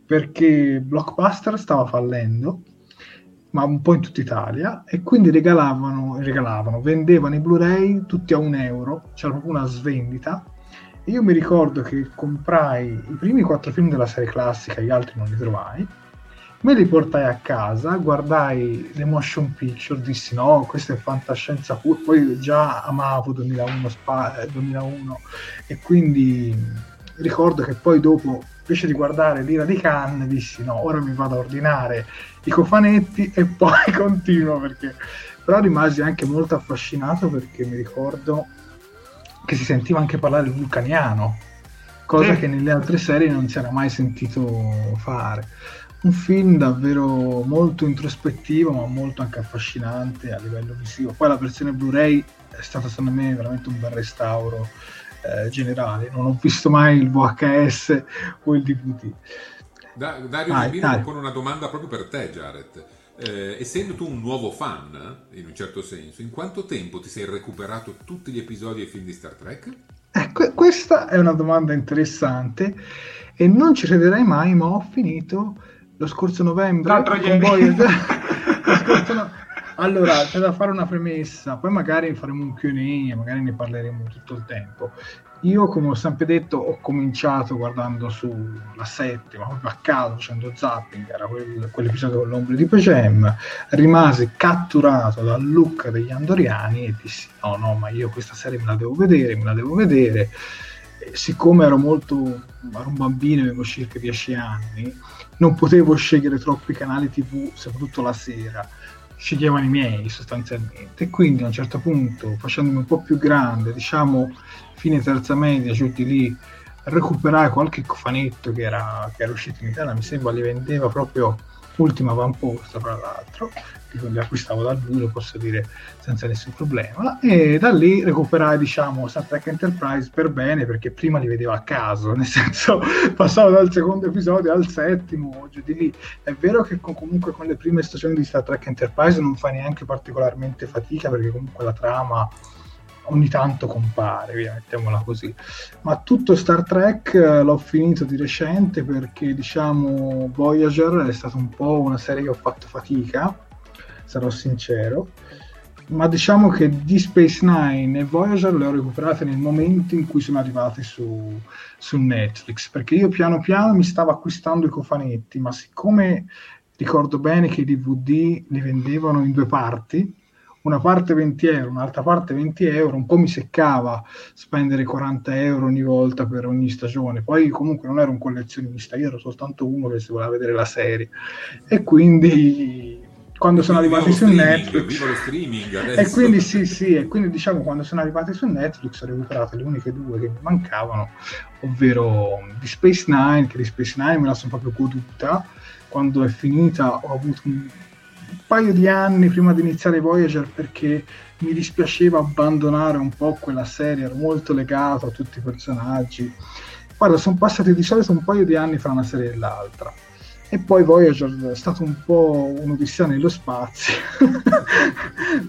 perché Blockbuster stava fallendo, ma un po' in tutta Italia, e quindi vendevano i Blu-ray tutti a €1, c'era proprio una svendita, Io mi ricordo che comprai i primi 4 film della serie classica, gli altri non li trovai, me li portai a casa, guardai le motion picture, dissi no, questa è fantascienza pura, poi già amavo 2001 e quindi ricordo che poi dopo, invece di guardare l'Ira di Khan, dissi no, ora mi vado a ordinare i cofanetti e poi continuo, perché però rimasi anche molto affascinato, perché mi ricordo che si sentiva anche parlare il vulcaniano, cosa che nelle altre serie non si era mai sentito fare. Un film davvero molto introspettivo, ma molto anche affascinante a livello visivo. Poi la versione Blu-ray è stata, secondo me, veramente un bel restauro generale. Non ho visto mai il VHS o il DVD. Dario Gimino con una domanda proprio per te, Jared. Essendo tu un nuovo fan, in un certo senso, in quanto tempo ti sei recuperato tutti gli episodi e film di Star Trek? Questa è una domanda interessante e non ci crederai mai, ma ho finito lo scorso novembre. L'altro con Voyager. Allora, c'è da fare una premessa, poi magari faremo un Q&A, magari ne parleremo tutto il tempo. Io, come ho sempre detto, ho cominciato guardando sulla 7, ma proprio a caso, facendo zapping, era quell'episodio con l'ombra di Pecem, rimasi catturato dal look degli andoriani e dissi no, ma io questa serie me la devo vedere. E siccome ero un bambino, avevo circa 10 anni, non potevo scegliere troppi canali TV, soprattutto la sera. Sceglievano i miei sostanzialmente, quindi a un certo punto, facendomi un po' più grande, diciamo fine terza media, giù di lì, recuperai qualche cofanetto che era uscito in Italia, mi sembra li vendeva proprio Ultima Avamposta, tra l'altro, li acquistavo da lui, lo posso dire senza nessun problema, e da lì recuperai, diciamo, Star Trek Enterprise per bene, perché prima li vedevo a caso, nel senso passavo dal secondo episodio al settimo, giù di lì. È vero che comunque con le prime stagioni di Star Trek Enterprise non fa neanche particolarmente fatica, perché comunque la trama ogni tanto compare, via, mettiamola così. Ma tutto Star Trek l'ho finito di recente, perché diciamo Voyager è stata un po' una serie che ho fatto fatica, sarò sincero, ma diciamo che Deep Space Nine e Voyager le ho recuperate nel momento in cui sono arrivate su Netflix, perché io piano piano mi stavo acquistando i cofanetti, ma siccome ricordo bene che i DVD li vendevano in due parti, una parte 20 euro, un'altra parte 20 euro, un po' mi seccava spendere 40 euro ogni volta per ogni stagione. Poi comunque non ero un collezionista, io ero soltanto uno che si voleva vedere la serie. E quindi quando sono arrivati su Netflix... Vivo lo streaming adesso! E quindi e quindi diciamo quando sono arrivati su Netflix ho recuperato le uniche due che mi mancavano, ovvero Deep Space Nine, che Deep Space Nine me la sono proprio goduta. Quando è finita ho avuto un paio di anni prima di iniziare Voyager, perché mi dispiaceva abbandonare un po' quella serie, ero molto legato a tutti i personaggi. Guarda, sono passati di solito un paio di anni fra una serie e l'altra, e poi Voyager è stato un po' un'odissea nello spazio.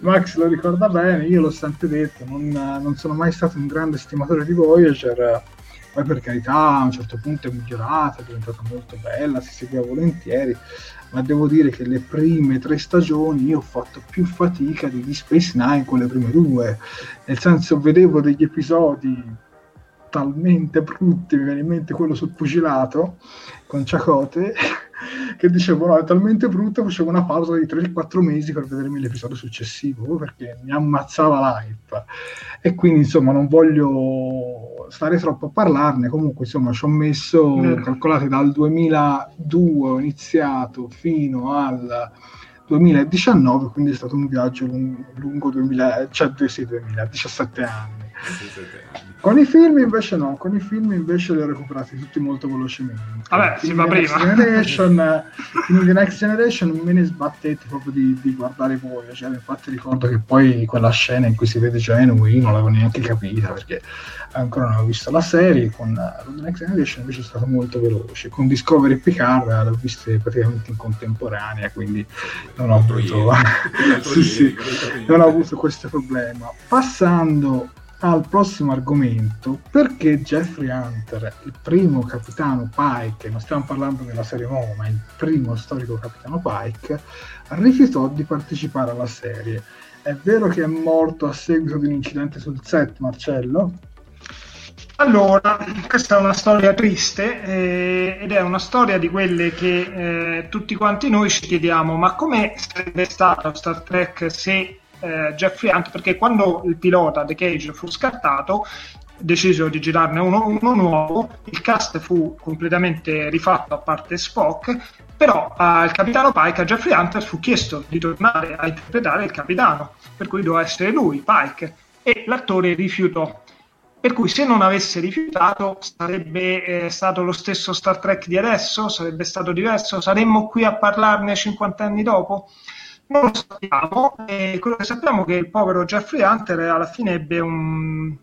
Max lo ricorda bene, io l'ho sempre detto, non sono mai stato un grande stimatore di Voyager. Poi per carità, a un certo punto è migliorata, è diventata molto bella, si seguiva volentieri, ma devo dire che le prime 3 stagioni io ho fatto più fatica di Deep Space Nine con le prime 2, nel senso vedevo degli episodi talmente brutti, mi viene in mente quello sul pugilato con Chakotay, che dicevo no, è talmente brutto, facevo una pausa di 3-4 mesi per vedermi l'episodio successivo, perché mi ammazzava l'hype. E quindi insomma non voglio stare troppo a parlarne, comunque insomma ci ho messo, calcolate, dal 2002 ho iniziato fino al 2019, quindi è stato un viaggio lungo 2017 anni. Con i film invece no, con i film invece li ho recuperati tutti molto velocemente. Vabbè, si va prima. In The Next Generation me ne sbattete proprio di guardare voi, cioè, infatti ricordo che poi quella scena in cui si vede Janeway non l'avevo neanche capita, perché ancora non avevo visto la serie. Con The Next Generation invece è stato molto veloce, con Discovery e Picard l'ho vista praticamente in contemporanea, quindi non ho avuto questo problema. Passando al prossimo argomento, perché Jeffrey Hunter, il primo capitano Pike, non stiamo parlando della serie nuova, ma il primo storico capitano Pike, rifiutò di partecipare alla serie. È vero che è morto a seguito di un incidente sul set, Marcello? Allora, questa è una storia triste ed è una storia di quelle che tutti quanti noi ci chiediamo, ma come sarebbe stato Star Trek se Jeffrey Hunt, perché quando il pilota The Cage fu scartato decisero di girarne uno nuovo, il cast fu completamente rifatto a parte Spock, però al capitano Pike, a Jeffrey Hunter, fu chiesto di tornare a interpretare il capitano, per cui doveva essere lui, Pike, e l'attore rifiutò. Per cui se non avesse rifiutato sarebbe stato lo stesso Star Trek di adesso? Sarebbe stato diverso? Saremmo qui a parlarne 50 anni dopo? Non lo sappiamo, e quello che sappiamo è che il povero Jeffrey Hunter alla fine ebbe un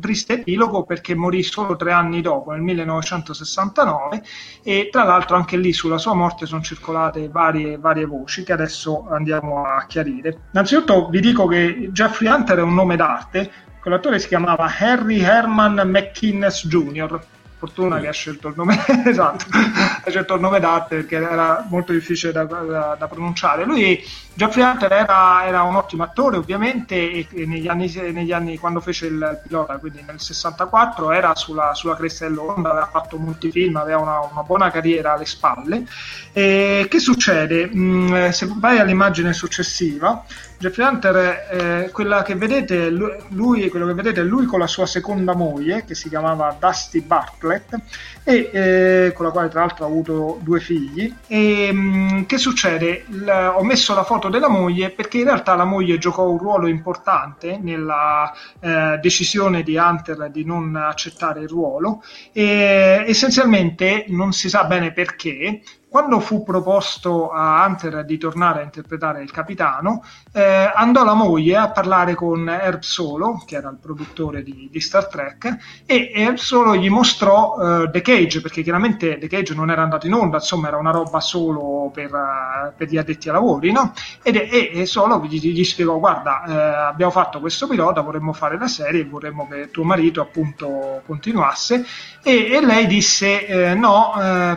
triste epilogo, perché morì solo 3 anni dopo, nel 1969, e tra l'altro anche lì sulla sua morte sono circolate varie voci che adesso andiamo a chiarire. Innanzitutto vi dico che Jeffrey Hunter è un nome d'arte. Quell'attore si chiamava Harry Herman McInnes Jr. Fortuna che ha scelto il nome esatto, ha scelto il nome d'arte perché era molto difficile da pronunciare. Lui, Jeffrey Hunter, era un ottimo attore ovviamente, e negli anni quando fece il pilota, quindi nel 64, era sulla cresta dell'onda, aveva fatto molti film, aveva una buona carriera alle spalle. E che succede? Se vai all'immagine successiva, Jeffrey Hunter, quello che vedete è lui con la sua seconda moglie, che si chiamava Dusty Bartlett, e con la quale tra l'altro ha avuto 2 figli. E che succede? Ho messo la foto della moglie perché in realtà la moglie giocò un ruolo importante nella decisione di Hunter di non accettare il ruolo, e essenzialmente non si sa bene perché. Quando fu proposto a Hunter di tornare a interpretare il capitano, andò la moglie a parlare con Herb Solo, che era il produttore di Star Trek, e Herb Solo gli mostrò The Cage, perché chiaramente The Cage non era andato in onda, insomma era una roba solo per gli addetti ai lavori, no? E Solo gli spiegò: guarda, abbiamo fatto questo pilota, vorremmo fare la serie, vorremmo che tuo marito appunto continuasse, e lei disse no,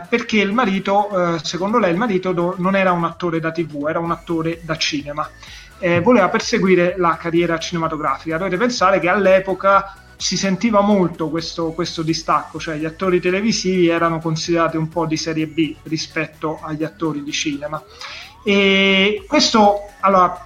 perché il marito... secondo lei il marito non era un attore da TV, era un attore da cinema, voleva perseguire la carriera cinematografica. Dovete pensare che all'epoca si sentiva molto questo distacco, cioè gli attori televisivi erano considerati un po' di serie B rispetto agli attori di cinema. E questo, allora,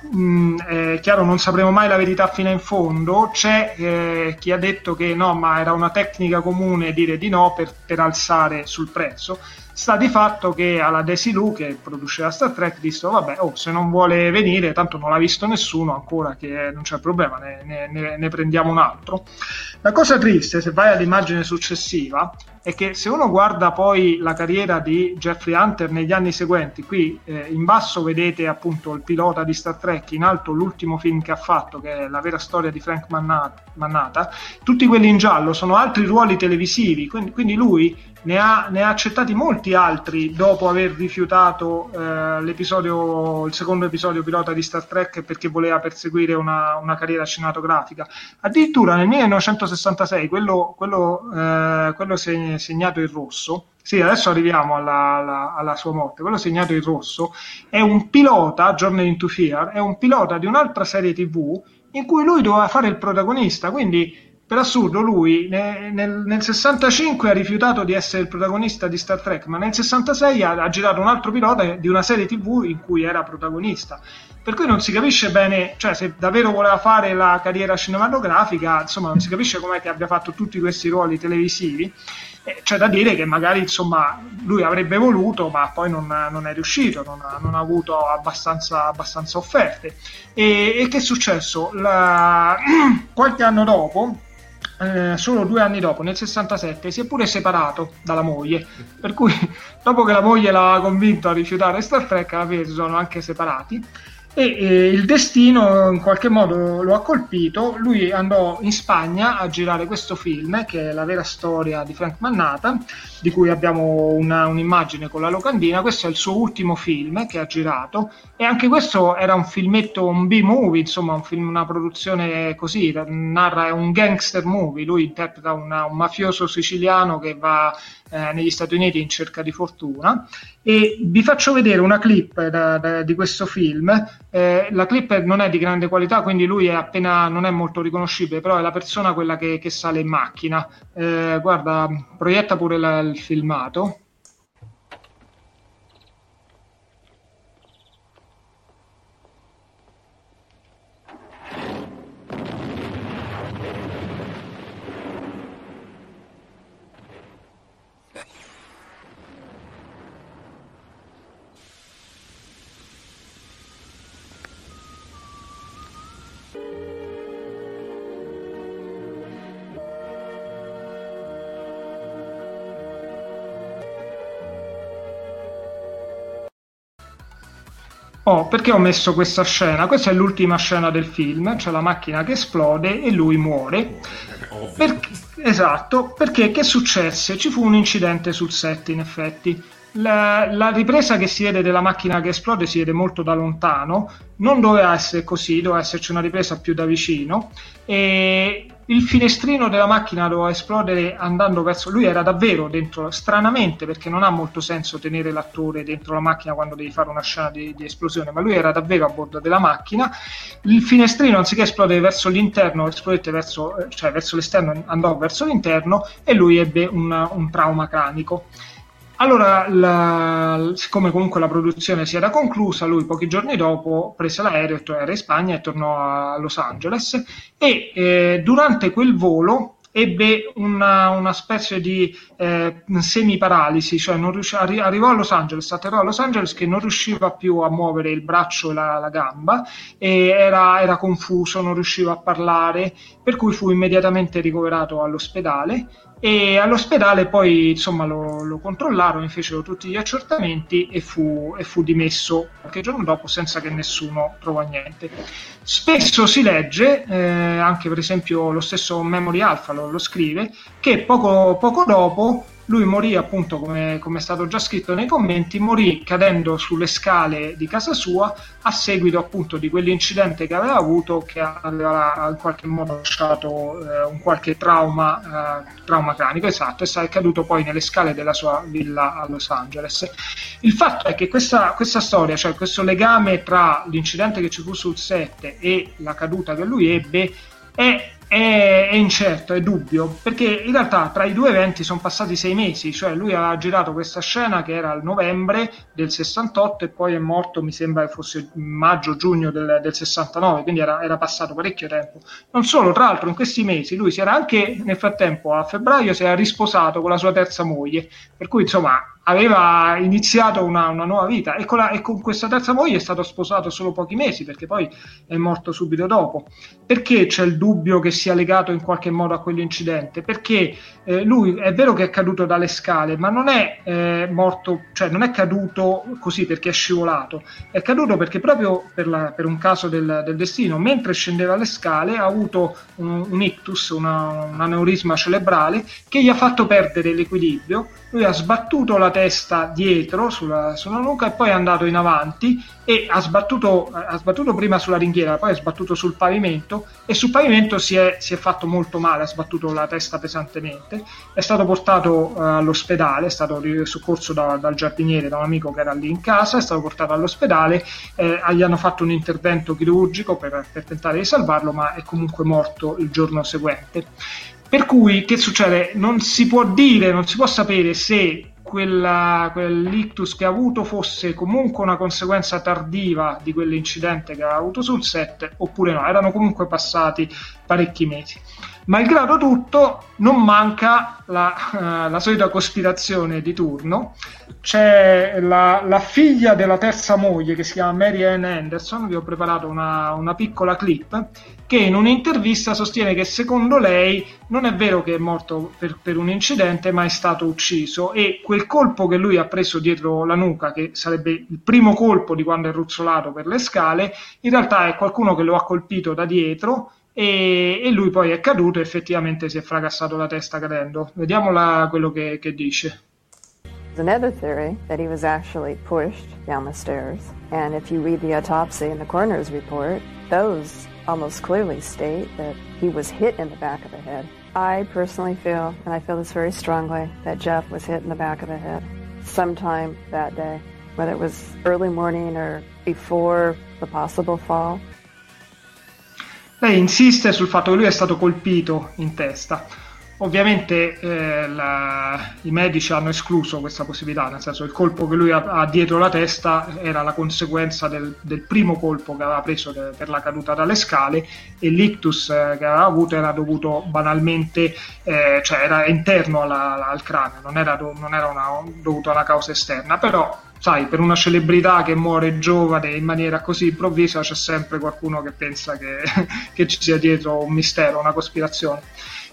è chiaro, non sapremo mai la verità fino in fondo. C'è chi ha detto che no, ma era una tecnica comune dire di no per alzare sul prezzo. Sta di fatto che alla Desilu, che produceva Star Trek, disse: vabbè, se non vuole venire, tanto non l'ha visto nessuno ancora, che non c'è problema, ne prendiamo un altro. La cosa triste, se vai all'immagine successiva, è che se uno guarda poi la carriera di Jeffrey Hunter negli anni seguenti, qui in basso vedete appunto il pilota di Star Trek, in alto l'ultimo film che ha fatto, che è La vera storia di Frank Mannata, tutti quelli in giallo sono altri ruoli televisivi, quindi lui ne ha accettati molti altri dopo aver rifiutato il secondo episodio pilota di Star Trek, perché voleva perseguire una carriera cinematografica. Addirittura nel 1966, quello segnato in rosso, sì, adesso arriviamo alla sua morte, quello segnato in rosso è un pilota, Journey into Fear, è un pilota di un'altra serie TV in cui lui doveva fare il protagonista, quindi per assurdo lui nel 65 ha rifiutato di essere il protagonista di Star Trek, ma nel 66 ha girato un altro pilota di una serie TV in cui era protagonista, per cui non si capisce bene, cioè se davvero voleva fare la carriera cinematografica, insomma non si capisce com'è che abbia fatto tutti questi ruoli televisivi. C'è da dire che magari, insomma, lui avrebbe voluto, ma poi non è riuscito, non ha avuto abbastanza offerte. E che è successo? Qualche anno dopo, solo 2 anni dopo, nel 67, si è pure separato dalla moglie, per cui dopo che la moglie l'aveva convinto a rifiutare Star Trek, alla fine si sono anche separati. E il destino in qualche modo lo ha colpito. Lui andò in Spagna a girare questo film, che è La vera storia di Frank Mannata, di cui abbiamo un'immagine con la locandina. Questo è il suo ultimo film che ha girato, e anche questo era un filmetto, un B-movie, insomma un film, una produzione così, narra un gangster movie. Lui interpreta un mafioso siciliano che va negli Stati Uniti in cerca di fortuna, e vi faccio vedere una clip di questo film. La clip non è di grande qualità, quindi lui è appena, non è molto riconoscibile, però è la persona quella che sale in macchina. Guarda, proietta pure il filmato. Oh, perché ho messo questa scena? Questa è l'ultima scena del film, c'è la macchina che esplode e lui muore. Esatto, perché che successe? Ci fu un incidente sul set, in effetti. La ripresa che si vede della macchina che esplode si vede molto da lontano, non doveva essere così, doveva esserci una ripresa più da vicino, e il finestrino della macchina doveva esplodere andando verso... Lui era davvero dentro, stranamente, perché non ha molto senso tenere l'attore dentro la macchina quando devi fare una scena di esplosione, ma lui era davvero a bordo della macchina. Il finestrino, anziché esplodere verso l'interno, esplodette verso l'esterno, andò verso l'interno, e lui ebbe un trauma cranico. Allora, siccome comunque la produzione si era conclusa, lui pochi giorni dopo prese l'aereo, era in Spagna e tornò a Los Angeles, e durante quel volo ebbe una specie di semiparalisi, cioè non arrivò a Los Angeles, atterrò a Los Angeles che non riusciva più a muovere il braccio e la gamba, e era confuso, non riusciva a parlare, per cui fu immediatamente ricoverato all'ospedale. E all'ospedale poi insomma lo controllarono, fecero tutti gli accertamenti e fu dimesso qualche giorno dopo senza che nessuno trovò niente. Spesso si legge, anche per esempio lo stesso Memory Alpha lo scrive, che poco dopo lui morì, appunto come è stato già scritto nei commenti, morì cadendo sulle scale di casa sua a seguito appunto di quell'incidente che aveva avuto, che aveva in qualche modo lasciato un qualche trauma cranico, esatto, e è caduto poi nelle scale della sua villa a Los Angeles. Il fatto è che questa storia, cioè questo legame tra l'incidente che ci fu sul set e la caduta che lui ebbe, è incerto, è dubbio, perché in realtà tra i due eventi sono passati 6 mesi, cioè lui aveva girato questa scena che era il novembre del 68 e poi è morto, mi sembra che fosse maggio-giugno del 69, quindi era passato parecchio tempo. Non solo, tra l'altro in questi mesi lui si era anche, nel frattempo a febbraio si era risposato con la sua terza moglie, per cui insomma aveva iniziato una nuova vita, e con questa terza moglie è stato sposato solo pochi mesi, perché poi è morto subito dopo. Perché c'è il dubbio che sia legato in qualche modo a quell'incidente? Perché lui è vero che è caduto dalle scale, ma non è morto, cioè non è caduto così perché è scivolato, è caduto perché proprio per un caso del destino, mentre scendeva le scale ha avuto un ictus, un aneurisma cerebrale che gli ha fatto perdere l'equilibrio, lui ha sbattuto la testa dietro sulla nuca e poi è andato in avanti e ha sbattuto prima sulla ringhiera, poi ha sbattuto sul pavimento e sul pavimento si è fatto molto male, ha sbattuto la testa pesantemente, è stato portato all'ospedale, è stato soccorso dal giardiniere, da un amico che era lì in casa, è stato portato all'ospedale, gli hanno fatto un intervento chirurgico per tentare di salvarlo, ma è comunque morto il giorno seguente. Per cui che succede? Non si può dire, non si può sapere se quell'ictus che ha avuto fosse comunque una conseguenza tardiva di quell'incidente che ha avuto sul set oppure no, erano comunque passati parecchi mesi. Malgrado tutto non manca la solita cospirazione di turno, c'è la figlia della terza moglie che si chiama Mary Ann Anderson, vi ho preparato una piccola clip, che in un'intervista sostiene che secondo lei non è vero che è morto per un incidente, ma è stato ucciso, e quel colpo che lui ha preso dietro la nuca, che sarebbe il primo colpo di quando è ruzzolato per le scale, in realtà è qualcuno che lo ha colpito da dietro e lui poi è caduto e effettivamente si è fracassato la testa cadendo. Vediamo quello che dice. Another theory that he was actually pushed down the stairs, and if you read the autopsy and the coroner's report, those almost clearly state that he was hit in the back of the head. I personally feel, and I feel this very strongly, that Jeff was hit in the back of the head sometime that day, whether it was early morning or before the possible fall. Lei insiste sul fatto che lui è stato colpito in testa. Ovviamente i medici hanno escluso questa possibilità, nel senso che il colpo che lui ha dietro la testa era la conseguenza del primo colpo che aveva preso per la caduta dalle scale, e l'ictus che aveva avuto era dovuto banalmente, cioè era interno al cranio, non era dovuto a una causa esterna. Però sai, per una celebrità che muore giovane in maniera così improvvisa c'è sempre qualcuno che pensa che ci sia dietro un mistero, una cospirazione.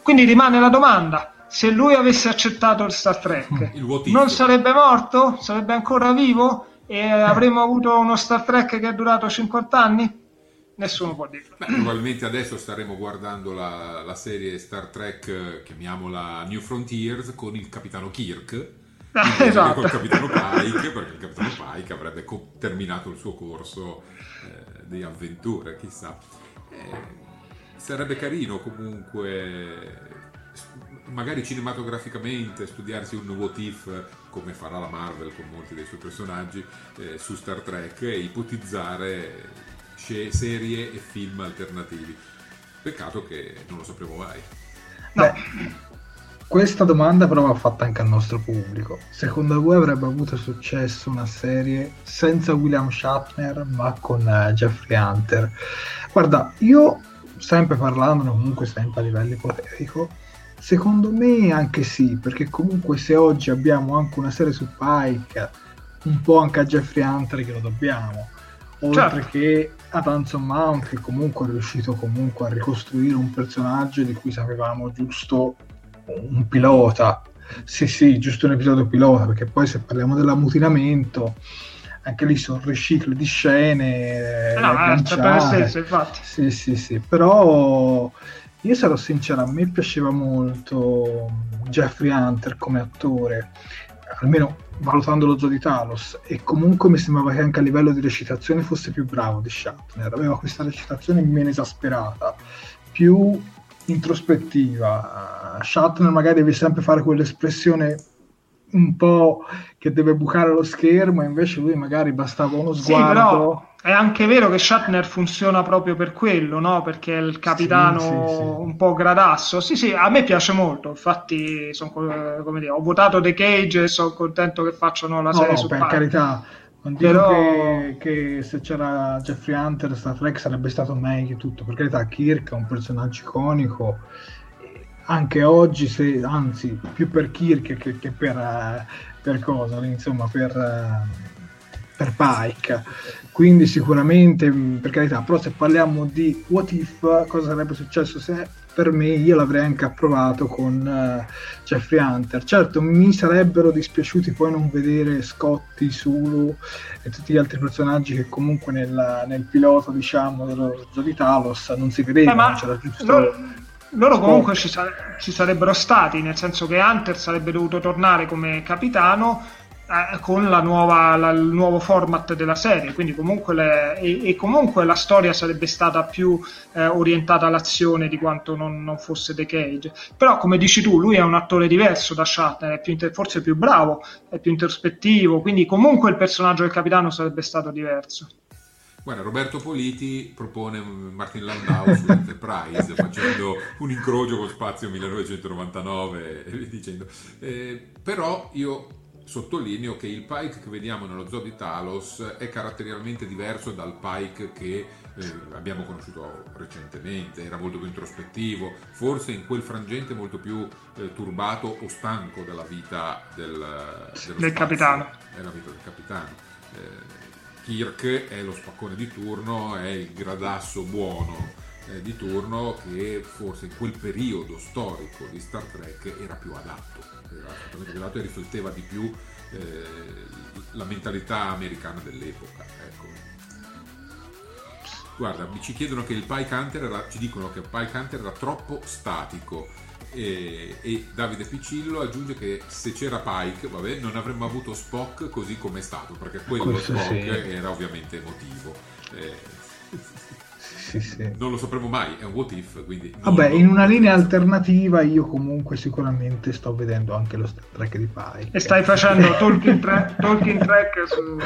Quindi rimane la domanda: se lui avesse accettato il Star Trek, non sarebbe morto? Sarebbe ancora vivo? E avremmo avuto uno Star Trek che è durato 50 anni? Nessuno può dirlo. Beh, probabilmente adesso staremo guardando la serie Star Trek, chiamiamola New Frontiers, con il capitano Kirk. Esatto. Con il capitano Pike, perché il capitano Pike avrebbe terminato il suo corso di avventure, chissà. Sarebbe carino comunque, magari cinematograficamente, studiarsi un nuovo TIFF, come farà la Marvel con molti dei suoi personaggi, su Star Trek, e ipotizzare serie e film alternativi. Peccato che non lo sapremo mai. No. Questa domanda però va fatta anche al nostro pubblico: secondo voi avrebbe avuto successo una serie senza William Shatner ma con Jeffrey Hunter? Guarda, io, sempre parlandone comunque sempre a livello ipotetico, secondo me anche sì, perché comunque se oggi abbiamo anche una serie su Pike, un po' anche a Jeffrey Hunter che lo dobbiamo, oltre che a Anson Mount, che comunque è riuscito comunque a ricostruire un personaggio di cui sapevamo giusto un pilota, sì giusto un episodio pilota, perché poi se parliamo dell'ammutinamento anche lì sono riciclo di scene, infatti. Sì, però io sarò sincero, a me piaceva molto Jeffrey Hunter come attore, almeno valutando lo Zoo di Talos, e comunque mi sembrava che anche a livello di recitazione fosse più bravo di Shatner, aveva questa recitazione meno esasperata, più introspettiva. Shatner magari deve sempre fare quell'espressione un po' che deve bucare lo schermo, invece lui magari bastava uno sguardo. Sì, però è anche vero che Shatner funziona proprio per quello, no? Perché è il capitano un po' gradasso. Sì, a me piace molto, infatti ho votato The Cage e sono contento che facciano la serie su Pike. Carità, non dico che se c'era Jeffrey Hunter Star Trek sarebbe stato meglio tutto, per carità. Kirk è un personaggio iconico anche oggi, anzi più per Kirk che per cosa, insomma, per Pike, quindi sicuramente, per carità. Però se parliamo di What If, cosa sarebbe successo se, per me, io l'avrei anche approvato con Jeffrey Hunter. Certo, mi sarebbero dispiaciuti poi non vedere Scotty, Sulu e tutti gli altri personaggi che comunque nel pilota, diciamo, dello Zoo di Talos non si vedevano, c'era giusto... Loro comunque ci sarebbero stati, nel senso che Hunter sarebbe dovuto tornare come capitano con il nuovo format della serie, quindi comunque comunque la storia sarebbe stata più orientata all'azione di quanto non fosse The Cage. Però, come dici tu, lui è un attore diverso da Shatner, è più forse è più bravo, è più introspettivo, quindi comunque il personaggio del capitano sarebbe stato diverso. Guarda, Roberto Politi propone Martin Landau su Enterprise facendo un incrocio con Spazio 1999 dicendo, però io sottolineo che il Pike che vediamo nello Zoo di Talos è caratterialmente diverso dal Pike che abbiamo conosciuto recentemente. Era molto più introspettivo, forse in quel frangente molto più turbato o stanco della vita del capitano. È la vita del capitano. Kirk è lo spaccone di turno, è il gradasso buono di turno, che forse in quel periodo storico di Star Trek era più adatto, e rifletteva di più la mentalità americana dell'epoca, ecco. Guarda, ci chiedono che ci dicono che il Pike Hunter era troppo statico, e Davide Piccillo aggiunge che se c'era Pike, non avremmo avuto Spock così come è stato, perché quello Spock era ovviamente emotivo. Non lo sapremo mai, è un what if, quindi in una linea alternativa io comunque sicuramente sto vedendo anche lo Star Trek di Pike. E stai facendo Talking Track su...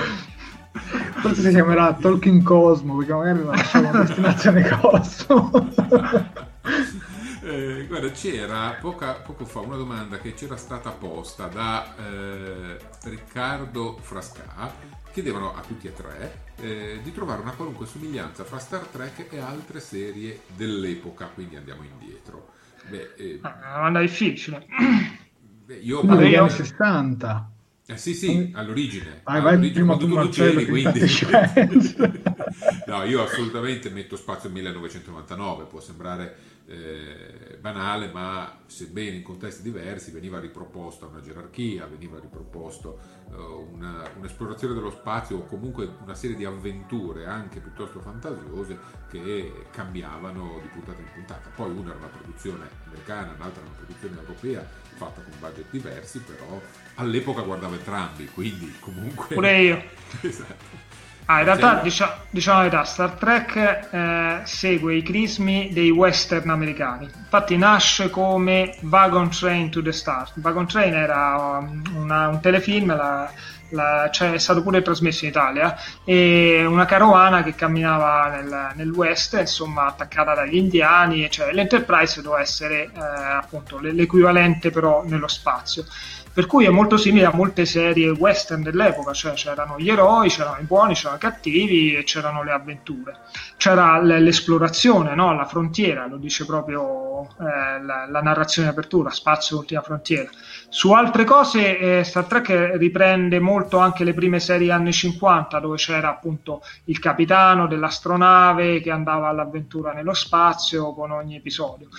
Forse si chiamerà Talking Cosmo, perché magari la lasciamo a destinazione Cosmo. Guarda, c'era poco fa una domanda che c'era stata posta da Riccardo Frasca. Chiedevano a tutti e tre di trovare una qualunque somiglianza fra Star Trek e altre serie dell'epoca, quindi andiamo indietro. Una domanda difficile. Io negli anni 60. Sì, sì, all'origine. Vai prima tu, Marcello, quindi. No, io assolutamente metto spazio al 1999, può sembrare banale, ma sebbene in contesti diversi veniva riproposta una gerarchia, veniva riproposto un'esplorazione dello spazio, o comunque una serie di avventure anche piuttosto fantasiose che cambiavano di puntata in puntata. Poi una era una produzione americana, l'altra era una produzione europea fatta con budget diversi, però all'epoca guardavo entrambi, quindi comunque pure io. Esatto. In realtà diciamo la verità, Star Trek segue i crismi dei western americani. Infatti nasce come Wagon Train to the Stars. Wagon Train era un telefilm, cioè è stato pure trasmesso in Italia, e una carovana che camminava nel West, insomma, attaccata dagli indiani, cioè l'Enterprise doveva essere appunto l'equivalente però nello spazio. Per cui è molto simile a molte serie western dell'epoca, cioè c'erano gli eroi, c'erano i buoni, c'erano i cattivi e c'erano le avventure. C'era l'esplorazione, no? La frontiera, lo dice proprio la narrazione di apertura, spazio ultima frontiera. Su altre cose Star Trek riprende molto anche le prime serie anni 50, dove c'era appunto il capitano dell'astronave che andava all'avventura nello spazio con ogni episodio.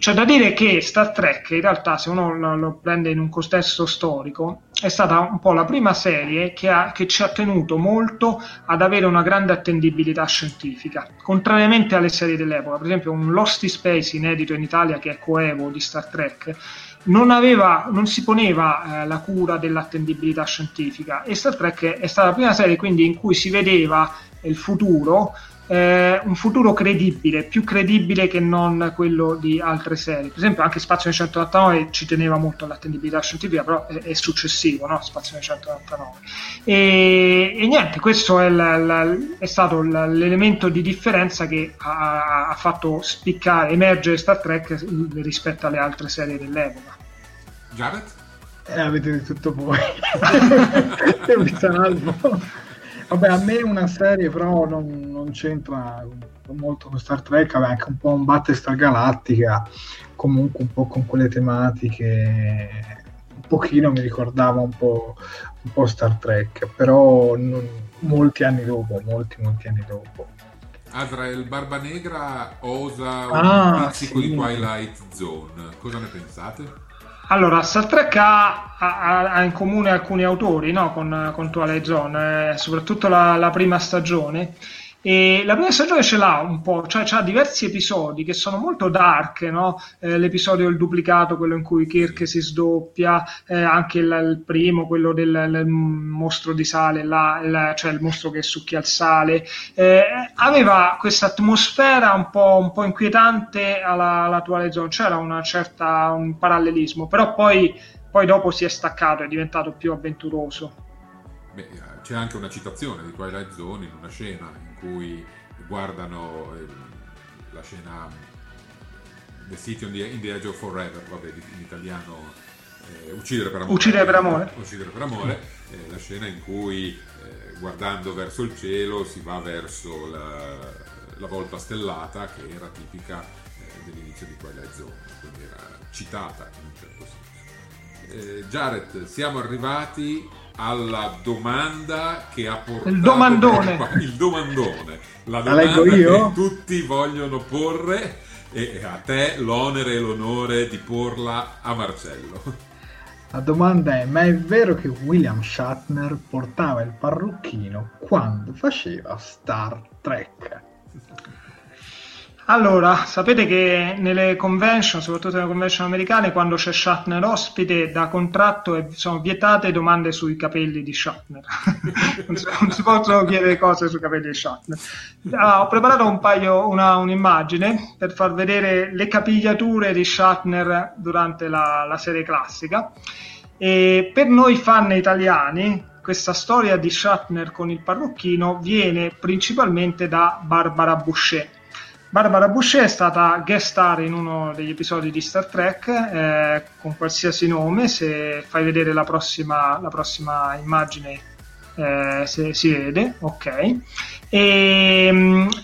C'è da dire che Star Trek, in realtà, se uno lo prende in un contesto storico, è stata un po' la prima serie che ci ha tenuto molto ad avere una grande attendibilità scientifica, contrariamente alle serie dell'epoca. Per esempio un Lost in Space inedito in Italia, che è coevo di Star Trek, non si poneva la cura dell'attendibilità scientifica, e Star Trek è stata la prima serie quindi in cui si vedeva il futuro, un futuro credibile, più credibile che non quello di altre serie. Per esempio anche Spazio 199 ci teneva molto all'attendibilità scientifica, però è successivo, no? Spazio 199 e niente, questo è stato l'elemento di differenza che ha fatto spiccare, emergere Star Trek rispetto alle altre serie dell'epoca. Jared? Avete di tutto voi. È un salvo. Vabbè, a me una serie però non c'entra molto con Star Trek, aveva anche un po' un Battlestar Galactica, comunque un po' con quelle tematiche, un pochino mi ricordava un po' Star Trek, però molti anni dopo. Azrael Barbanegra osa un pizzico, sì, di Twilight Zone, cosa ne pensate? Allora, Star Trek ha in comune alcuni autori, no? con Twilight Zone, soprattutto la prima stagione. E la prima stagione ce l'ha un po', cioè c'ha diversi episodi che sono molto dark, no? L'episodio del duplicato, quello in cui Kirk si sdoppia, anche il primo, quello del mostro di sale, cioè il mostro che succhia il sale, aveva questa atmosfera un po' inquietante alla Twilight Zone, c'era un parallelismo, però poi dopo si è staccato, è diventato più avventuroso. Beh, c'è anche una citazione di Twilight Zone in una scena in cui guardano la scena The City in the Edge of Forever, vabbè, in italiano Uccidere per amore, la scena in cui guardando verso il cielo si va verso la volta stellata, che era tipica dell'inizio di Twilight Zone, quindi era citata in un certo senso. Jared, siamo arrivati alla domanda che ha portato il domandone, la domanda che tutti vogliono porre, e a te l'onere e l'onore di porla a Marcello. La domanda è: ma è vero che William Shatner portava il parrucchino quando faceva Star Trek? Allora, sapete che nelle convention, soprattutto nelle convention americane, quando c'è Shatner ospite, da contratto sono vietate domande sui capelli di Shatner. non si possono chiedere cose sui capelli di Shatner. Ho preparato un'immagine per far vedere le capigliature di Shatner durante la serie classica. E per noi fan italiani questa storia di Shatner con il parrucchino viene principalmente da Barbara Boucher. Barbara Boucher è stata guest star in uno degli episodi di Star Trek, con qualsiasi nome. Se fai vedere la prossima immagine, se si vede, ok. E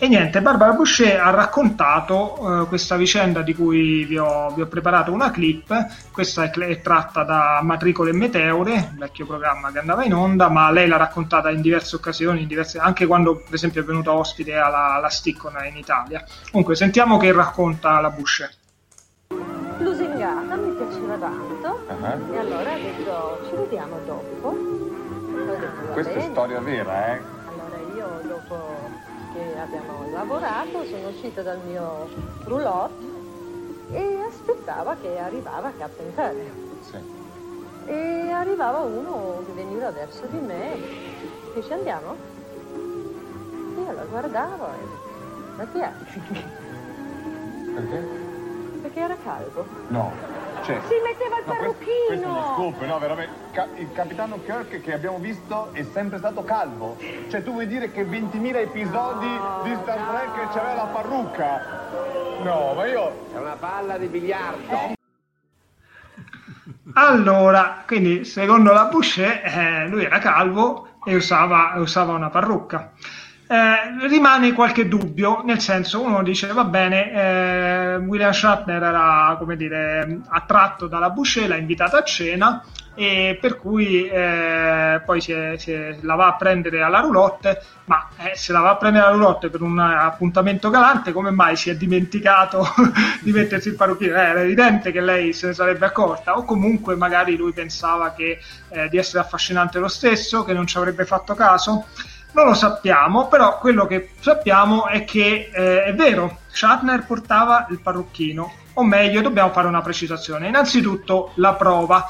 niente, Barbara Boucher ha raccontato questa vicenda di cui vi ho preparato una clip. Questa è tratta da Matricole e Meteore, un vecchio programma che andava in onda, ma lei l'ha raccontata in diverse occasioni, anche quando per esempio è venuta ospite alla Sticcona in Italia. Comunque sentiamo che racconta la Boucher. Lusingata, mi piaceva tanto, uh-huh. E allora ha detto ci vediamo dopo. Detto, questa bene. È storia vera, eh? Che abbiamo lavorato, sono uscita dal mio roulotte e aspettava che arrivava Captain Kirk. Sì. E arrivava uno che veniva verso di me e ci andiamo? Io la guardavo e... ma chi è? Perché? Perché era calvo. No, cioè... si metteva il parrucchino! Questo è uno scoop, no, veramente... Il capitano Kirk che abbiamo visto è sempre stato calvo. Cioè, tu vuoi dire che 20.000 episodi di Star Trek che c'aveva la parrucca? No, ma io... è una palla di biliardo! Allora, quindi, secondo la Boucher, lui era calvo e usava una parrucca. Rimane qualche dubbio, nel senso, uno dice va bene, William Shatner era, come dire, attratto dalla Boucher, l'ha invitata a cena e per cui poi se la va a prendere alla roulotte, ma se la va a prendere alla roulotte per un appuntamento galante, come mai si è dimenticato di mettersi il parrucchino? Era evidente che lei se ne sarebbe accorta, o comunque magari lui pensava che di essere affascinante lo stesso, che non ci avrebbe fatto caso. Non lo sappiamo, però quello che sappiamo è che è vero, Shatner portava il parrucchino, o meglio, dobbiamo fare una precisazione. Innanzitutto la prova.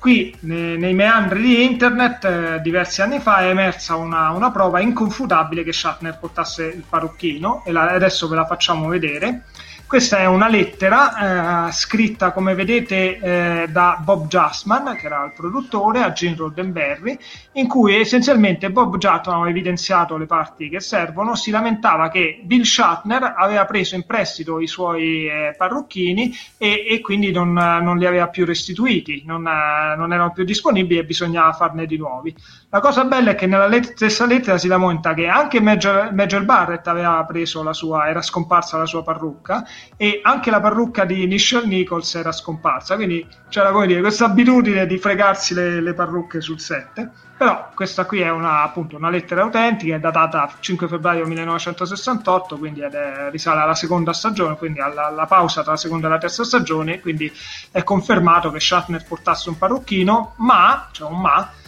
Qui nei meandri di internet diversi anni fa è emersa una prova inconfutabile che Shatner portasse il parrucchino, e adesso ve la facciamo vedere. Questa è una lettera scritta, come vedete, da Bob Justman, che era il produttore, a Gene Roddenberry, in cui essenzialmente Bob Justman, ha evidenziato le parti che servono, si lamentava che Bill Shatner aveva preso in prestito i suoi parrucchini e quindi non li aveva più restituiti, non erano più disponibili e bisognava farne di nuovi. La cosa bella è che nella stessa lettera si lamenta che anche Major Barrett aveva preso era scomparsa la sua parrucca, e anche la parrucca di Nichelle Nichols era scomparsa, quindi c'era, come dire, questa abitudine di fregarsi le parrucche sul set. Però questa qui è appunto una lettera autentica, è datata 5 febbraio 1968, quindi risale alla seconda stagione, quindi alla pausa tra la seconda e la terza stagione, quindi è confermato che Shatner portasse un parrucchino, ma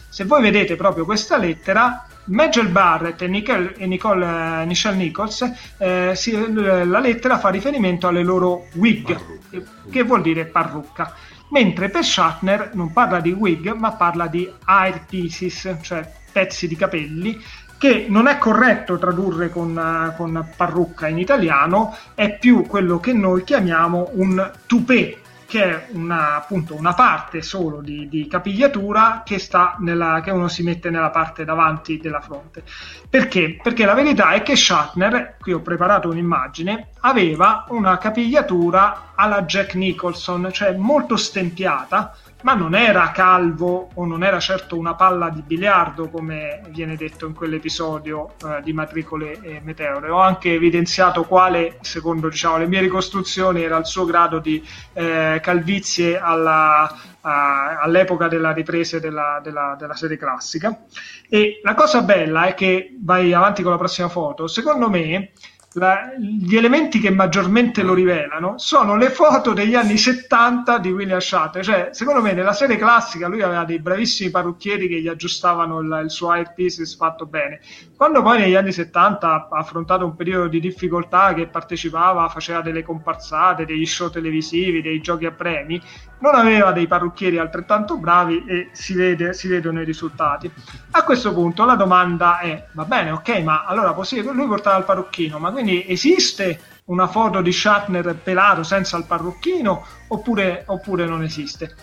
se voi vedete proprio questa lettera, Major Barrett e Nichelle Nichols, la lettera fa riferimento alle loro wig, che vuol dire parrucca, mentre per Shatner non parla di wig ma parla di hair pieces, cioè pezzi di capelli, che non è corretto tradurre con parrucca in italiano, è più quello che noi chiamiamo un toupé, che è appunto una parte solo di capigliatura che uno si mette nella parte davanti della fronte. Perché? Perché la verità è che Shatner, qui ho preparato un'immagine, aveva una capigliatura alla Jack Nicholson, cioè molto stempiata, ma non era calvo o non era certo una palla di biliardo, come viene detto in quell'episodio di Matricole e Meteore. Ho anche evidenziato quale, secondo le mie ricostruzioni, era il suo grado di calvizie all'epoca della ripresa della serie classica. E la cosa bella è che, vai avanti con la prossima foto, secondo me gli elementi che maggiormente lo rivelano sono le foto degli anni 70 di William Shatner. Cioè, secondo me, nella serie classica lui aveva dei bravissimi parrucchieri che gli aggiustavano il suo hairpiece fatto bene. Quando poi negli anni 70 ha affrontato un periodo di difficoltà, che partecipava, faceva delle comparsate, degli show televisivi, dei giochi a premi, non aveva dei parrucchieri altrettanto bravi e si vedono i risultati. A questo punto la domanda è, va bene, ok, ma allora lui portava il parrucchino, ma quindi esiste una foto di Shatner pelato senza il parrucchino oppure non esiste?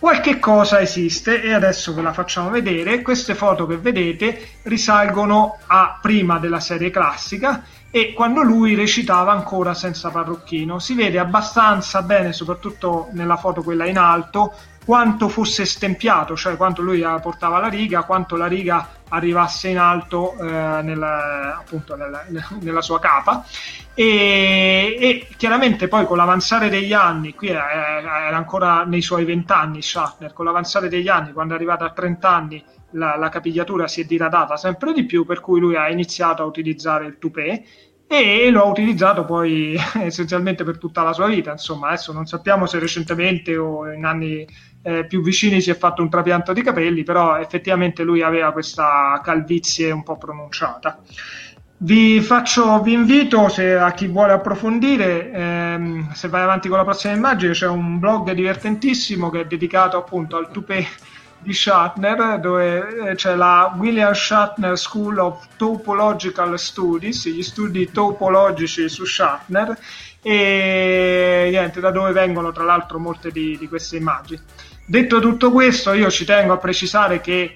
Qualche cosa esiste e adesso ve la facciamo vedere. Queste foto che vedete risalgono a prima della serie classica e quando lui recitava ancora senza parrucchino. Si vede abbastanza bene, soprattutto nella foto quella in alto, quanto fosse stempiato, cioè quanto lui portava la riga, quanto la riga arrivasse in alto nella sua capa e chiaramente poi con l'avanzare degli anni, qui era ancora nei suoi 20 anni Shatner, con l'avanzare degli anni, quando è arrivata a 30 anni la capigliatura si è diradata sempre di più, per cui lui ha iniziato a utilizzare il toupé e lo ha utilizzato poi essenzialmente per tutta la sua vita. Insomma, adesso non sappiamo se recentemente o in anni più vicini si è fatto un trapianto di capelli, però effettivamente lui aveva questa calvizie un po' pronunciata. Vi invito, se a chi vuole approfondire, se vai avanti con la prossima immagine, c'è un blog divertentissimo che è dedicato appunto al toupé di Shatner, dove c'è la William Shatner School of Topological Studies, gli studi topologici su Shatner, e niente, da dove vengono tra l'altro molte di queste immagini. Detto tutto questo, io ci tengo a precisare che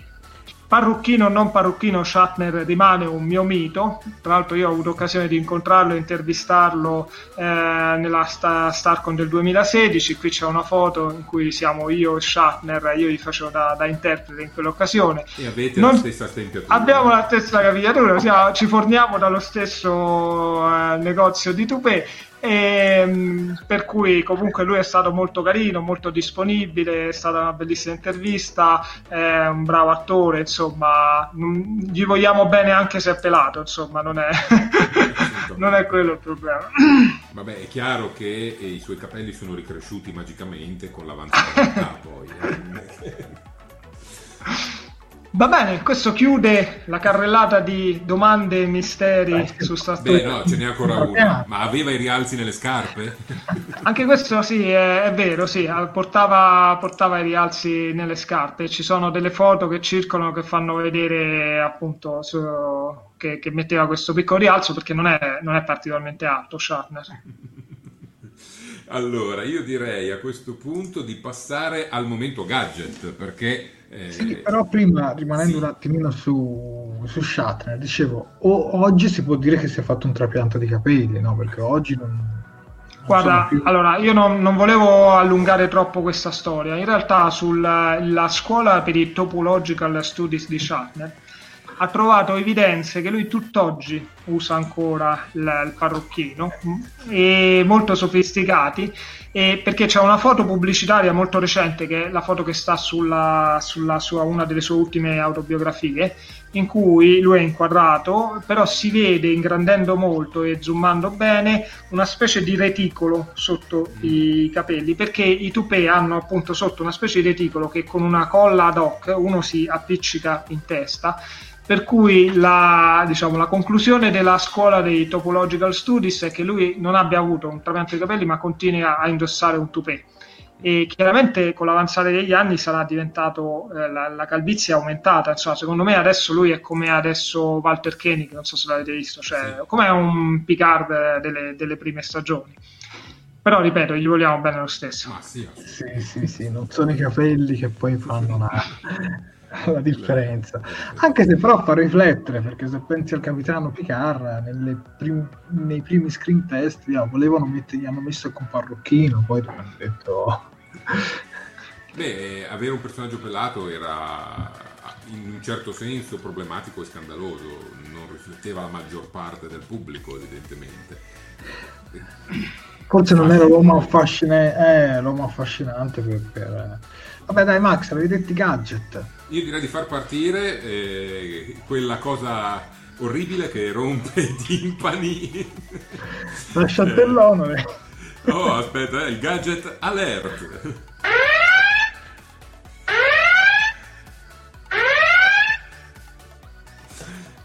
parrucchino o non parrucchino, Shatner rimane un mio mito. Tra l'altro io ho avuto occasione di incontrarlo e intervistarlo nella StarCon del 2016, qui c'è una foto in cui siamo io e Shatner, io gli facevo da interprete in quell'occasione. E avete la stessa stempiatura? Abbiamo la stessa capigliatura, ci forniamo dallo stesso negozio di toupé. Per cui comunque lui è stato molto carino, molto disponibile, è stata una bellissima intervista, è un bravo attore, insomma gli vogliamo bene anche se è pelato, insomma non è quello il problema. Vabbè, è chiaro che i suoi capelli sono ricresciuti magicamente con l'avanzata poi Va bene, questo chiude la carrellata di domande e misteri. Su Stato. Beh, no, ce n'è ancora una. Ma aveva i rialzi nelle scarpe? Anche questo sì, è vero, sì, portava i rialzi nelle scarpe. Ci sono delle foto che circolano che fanno vedere appunto che metteva questo piccolo rialzo, perché non è particolarmente alto Shatner. Allora, io direi a questo punto di passare al momento gadget, perché... Sì, però prima, rimanendo un attimino su Shatner, dicevo, oggi si può dire che si è fatto un trapianto di capelli, no? Perché oggi non... Guarda, allora, io non volevo allungare troppo questa storia. In realtà la scuola per i Topological Studies di Shatner ha trovato evidenze che lui tutt'oggi usa ancora il parrucchino, e molto sofisticati, perché c'è una foto pubblicitaria molto recente, che è la foto che sta sulla una delle sue ultime autobiografie, in cui lui è inquadrato, però si vede, ingrandendo molto e zoomando bene, una specie di reticolo sotto i capelli, perché i toupé hanno appunto sotto una specie di reticolo che con una colla ad hoc uno si appiccica in testa. Per cui la conclusione della scuola dei Topological Studies è che lui non abbia avuto un trapianto di capelli, ma continua a indossare un toupé. E chiaramente con l'avanzare degli anni sarà diventato la calvizie aumentata. Insomma, secondo me adesso lui è come adesso Walter Koenig, non so se l'avete visto, cioè sì, come un Picard delle prime stagioni. Però ripeto, gli vogliamo bene lo stesso. Ma sì, non sono i capelli che poi fanno la differenza, anche se però fa riflettere, perché se pensi al capitano Picard nei primi screen test gli hanno messo con parrucchino, poi hanno detto avere un personaggio pelato era in un certo senso problematico e scandaloso, non rifletteva la maggior parte del pubblico evidentemente. Forse non era l'uomo affascinante per... Vabbè dai Max, avevi detto i gadget. Io direi di far partire quella cosa orribile che rompe i timpani. Lasciate l'onore. Oh, aspetta, il gadget alert.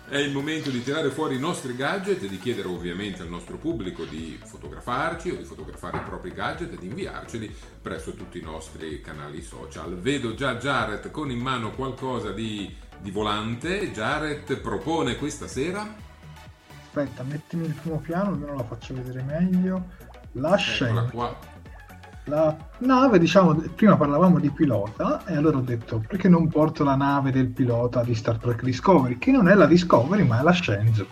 È il momento di tirare fuori i nostri gadget e di chiedere ovviamente al nostro pubblico di fotografarci o di fotografare i propri gadget e di inviarceli presso tutti i nostri canali social. Vedo già Jared con in mano qualcosa di volante. Jared propone questa sera... Aspetta, mettimi il primo piano, almeno la faccio vedere meglio. Eccola qua. La nave, diciamo, prima parlavamo di pilota e allora ho detto perché non porto la nave del pilota di Star Trek Discovery, che non è la Discovery ma è la Shenzhou.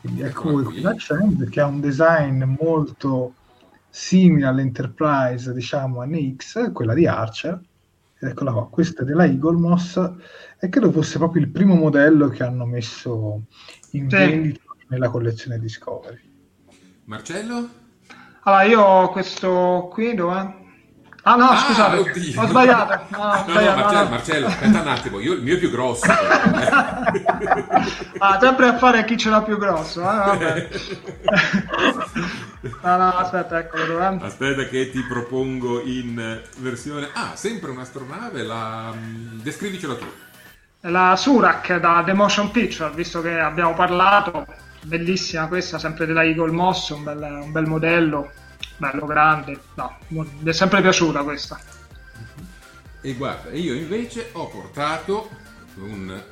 Quindi ecco la Shenzhou, che ha un design molto simile all'Enterprise, diciamo, a NX, quella di Archer. Eccola qua, questa è della Eagle Moss, e credo fosse proprio il primo modello che hanno messo in vendita nella collezione Discovery. Marcello? Allora, io ho questo qui, dov'è? Ah no, scusate, oddio. Ho sbagliato. No, Marcello, aspetta un attimo, io il mio più grosso. Sempre a fare chi ce l'ha più grosso. Vabbè. No, aspetta, eccolo, dov'è? Aspetta che ti propongo in versione... sempre un'astronave, descrivicela tu. La Surak da The Motion Picture, visto che abbiamo parlato... Bellissima questa, sempre della Eagle Moss, un bel modello, bello grande, no, mi è sempre piaciuta questa. E guarda, io invece ho portato un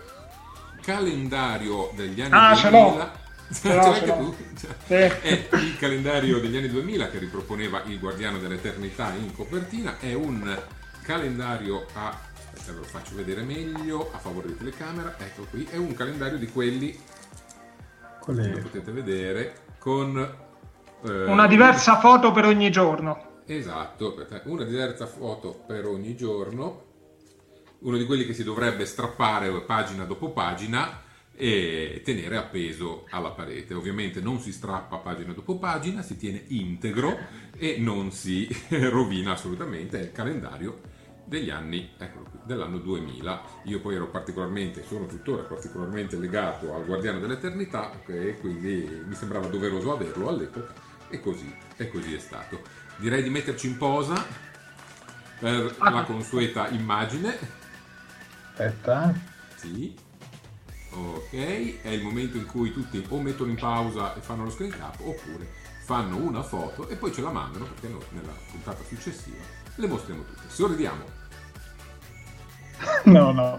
calendario degli anni 2000. Ce l'hai anche tu? Sì. È il calendario degli anni 2000 che riproponeva il Guardiano dell'Eternità in copertina, è un calendario aspetta, ve lo faccio vedere meglio, a favore di telecamera, ecco qui, è un calendario di quelli lo potete vedere con una diversa foto per ogni giorno, esatto, una diversa foto per ogni giorno, uno di quelli che si dovrebbe strappare pagina dopo pagina e tenere appeso alla parete. Ovviamente non si strappa pagina dopo pagina, si tiene integro e non si rovina assolutamente. È il calendario degli anni, eccolo qui, dell'anno 2000. Io poi ero sono tuttora particolarmente legato al Guardiano dell'Eternità, e quindi mi sembrava doveroso averlo all'epoca, e così è stato. Direi di metterci in posa per la consueta immagine. Aspetta. Sì. Ok, è il momento in cui tutti o mettono in pausa e fanno lo screen cap, oppure fanno una foto e poi ce la mandano, perché noi nella puntata successiva le mostriamo tutte. Sorridiamo. No.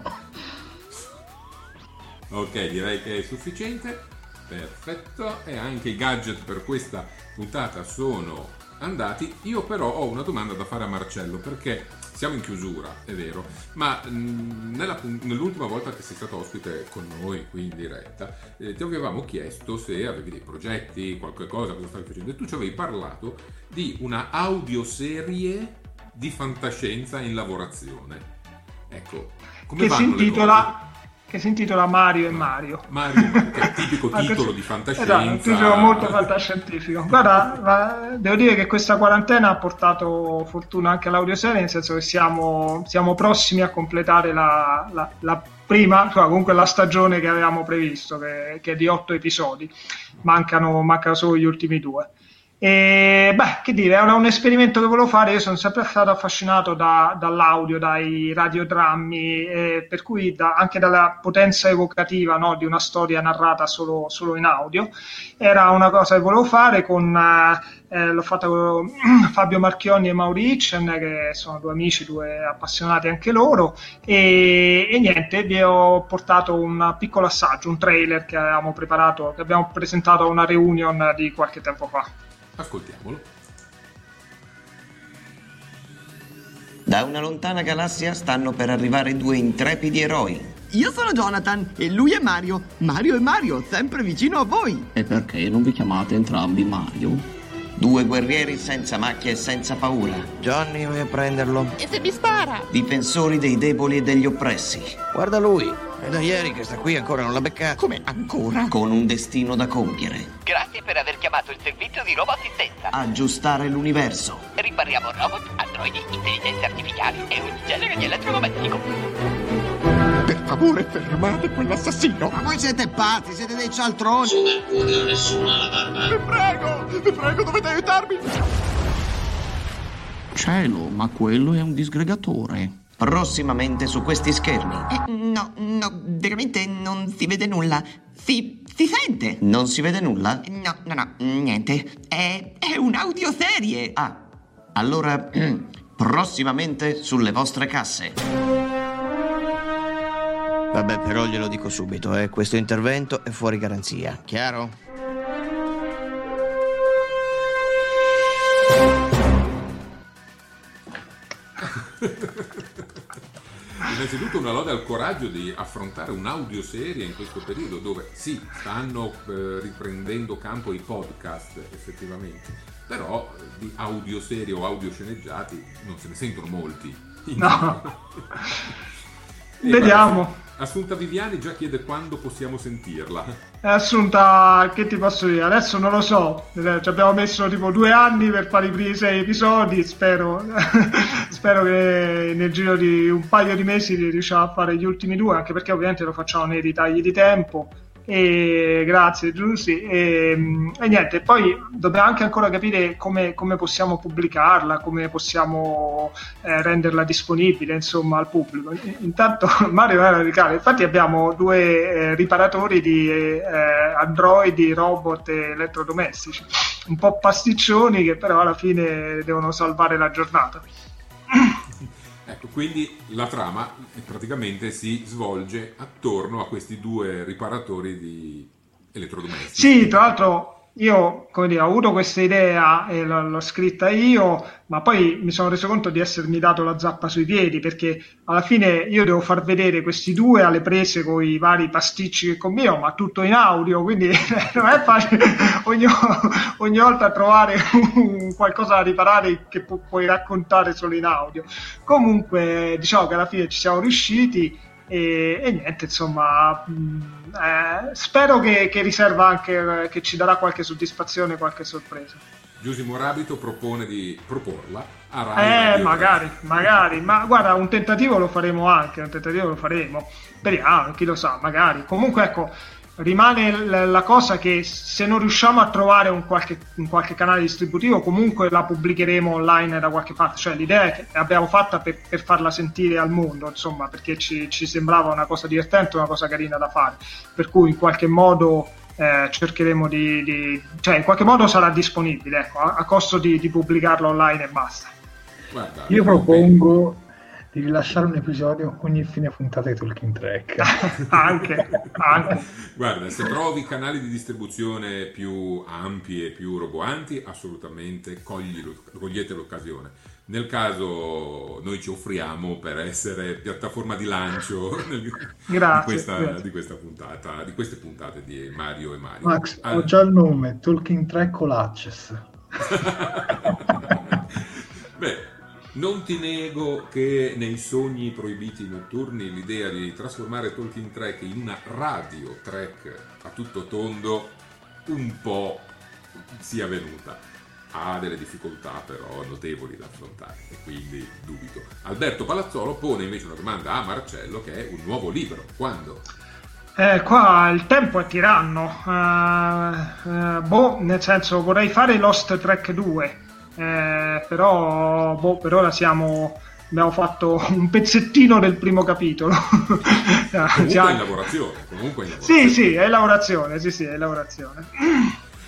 Ok, direi che è sufficiente. Perfetto. E anche i gadget per questa puntata sono andati. Io però ho una domanda da fare a Marcello, perché siamo in chiusura, è vero, ma nell'ultima volta che sei stato ospite con noi qui in diretta ti avevamo chiesto se avevi dei progetti, qualche cosa, cosa stavi facendo, e tu ci avevi parlato di una audioserie di fantascienza in lavorazione. Ecco, come che si intitola Mario, che è il tipico titolo di fantascienza. Esatto, un titolo molto fantascientifico. Guarda, devo dire che questa quarantena ha portato fortuna anche all'audioserie, nel senso che siamo prossimi a completare la prima, cioè comunque la stagione che avevamo previsto, che è di 8 episodi. Mancano solo gli ultimi 2. E beh, che dire, era un esperimento che volevo fare. Io sono sempre stato affascinato dall'audio, dai radiodrammi, per cui anche dalla potenza evocativa, no, di una storia narrata solo in audio. Era una cosa che volevo fare l'ho fatta con Fabio Marchionni e Mauricen, che sono 2 amici, 2 appassionati anche loro, e niente, vi ho portato un piccolo assaggio, un trailer che avevamo preparato, che abbiamo presentato a una reunion di qualche tempo fa. Ascoltiamolo. Da una lontana galassia stanno per arrivare 2 intrepidi eroi. Io sono Jonathan e lui è Mario. Mario e Mario, sempre vicino a voi. E perché non vi chiamate entrambi Mario? 2 guerrieri senza macchie e senza paura. Johnny, vai a prenderlo. E se mi spara? Difensori dei deboli e degli oppressi. Guarda lui, è da ieri che sta qui, ancora non l'ha beccata. Come ancora? Con un destino da compiere. Grazie per aver chiamato il servizio di robo-assistenza. Aggiustare l'universo. Ripariamo robot, androidi, intelligenze artificiali e un genere di elettromagnetico. Per favore, fermate quell'assassino. Ma voi siete pazzi, siete dei cialtroni. Non accudere nessuno alla barba. Vi prego, dovete aiutarmi. Cielo, ma quello è un disgregatore. Prossimamente su questi schermi. No, veramente non si vede nulla. Si sente. Non si vede nulla? No, niente. È un'audioserie. Allora, prossimamente sulle vostre casse. Vabbè, però glielo dico subito, questo intervento è fuori garanzia, chiaro? innanzitutto una lode al coraggio di affrontare un'audioserie in questo periodo dove sì, stanno riprendendo campo i podcast effettivamente, però di audioserie o audiosceneggiati non se ne sentono molti. No. Vediamo. Assunta Viviani già chiede quando possiamo sentirla. Assunta, che ti posso dire? Adesso non lo so, ci abbiamo messo tipo 2 anni per fare i primi 6 episodi, spero che nel giro di un paio di mesi riusciamo a fare gli ultimi 2, anche perché ovviamente lo facciamo nei ritagli di tempo. E grazie Giussi, e niente, poi dobbiamo anche ancora capire come possiamo pubblicarla, come possiamo renderla disponibile insomma al pubblico. Intanto Mario era radicale, infatti abbiamo 2 riparatori di androidi, robot e elettrodomestici un po' pasticcioni che però alla fine devono salvare la giornata. Ecco, quindi la trama praticamente si svolge attorno a questi 2 riparatori di elettrodomestici. Sì, tra l'altro io, come dire, ho avuto questa idea e l'ho scritta io, ma poi mi sono reso conto di essermi dato la zappa sui piedi, perché alla fine io devo far vedere questi 2 alle prese con i vari pasticci che combino, ma tutto in audio, quindi non è facile ogni volta trovare qualcosa da riparare che puoi raccontare solo in audio. Comunque diciamo che alla fine ci siamo riusciti e niente, insomma... spero che riserva anche, che ci darà qualche soddisfazione, qualche sorpresa. Giusy Morabito propone di proporla a Rai. Magari, ma guarda, un tentativo lo faremo, speriamo, chi lo sa, magari. Comunque ecco, rimane la cosa che se non riusciamo a trovare un qualche canale distributivo, comunque la pubblicheremo online da qualche parte, cioè l'idea è che l'abbiamo fatta per farla sentire al mondo, insomma, perché ci sembrava una cosa divertente, una cosa carina da fare, per cui in qualche modo cercheremo di cioè in qualche modo sarà disponibile, ecco, a costo di pubblicarlo online e basta. Guarda, io propongo di rilasciare un episodio ogni fine puntata di Talking Track. anche. Guarda, se trovi canali di distribuzione più ampi e più roboanti, assolutamente cogliete l'occasione. Nel caso noi ci offriamo per essere piattaforma di lancio di questa puntata, di queste puntate di Mario e Mario. Max, ho già il nome, Talking Track con l'Access. Beh, non ti nego che nei sogni proibiti notturni l'idea di trasformare Talking Track in una radio track a tutto tondo un po' sia venuta. Ha delle difficoltà però notevoli da affrontare e quindi dubito. Alberto Palazzolo pone invece una domanda a Marcello, che è un nuovo libro. Quando? Qua il tempo è tiranno. Nel senso, vorrei fare Lost Track 2. Però per ora abbiamo fatto un pezzettino del primo capitolo. Comunque in lavorazione. Sì, è in lavorazione.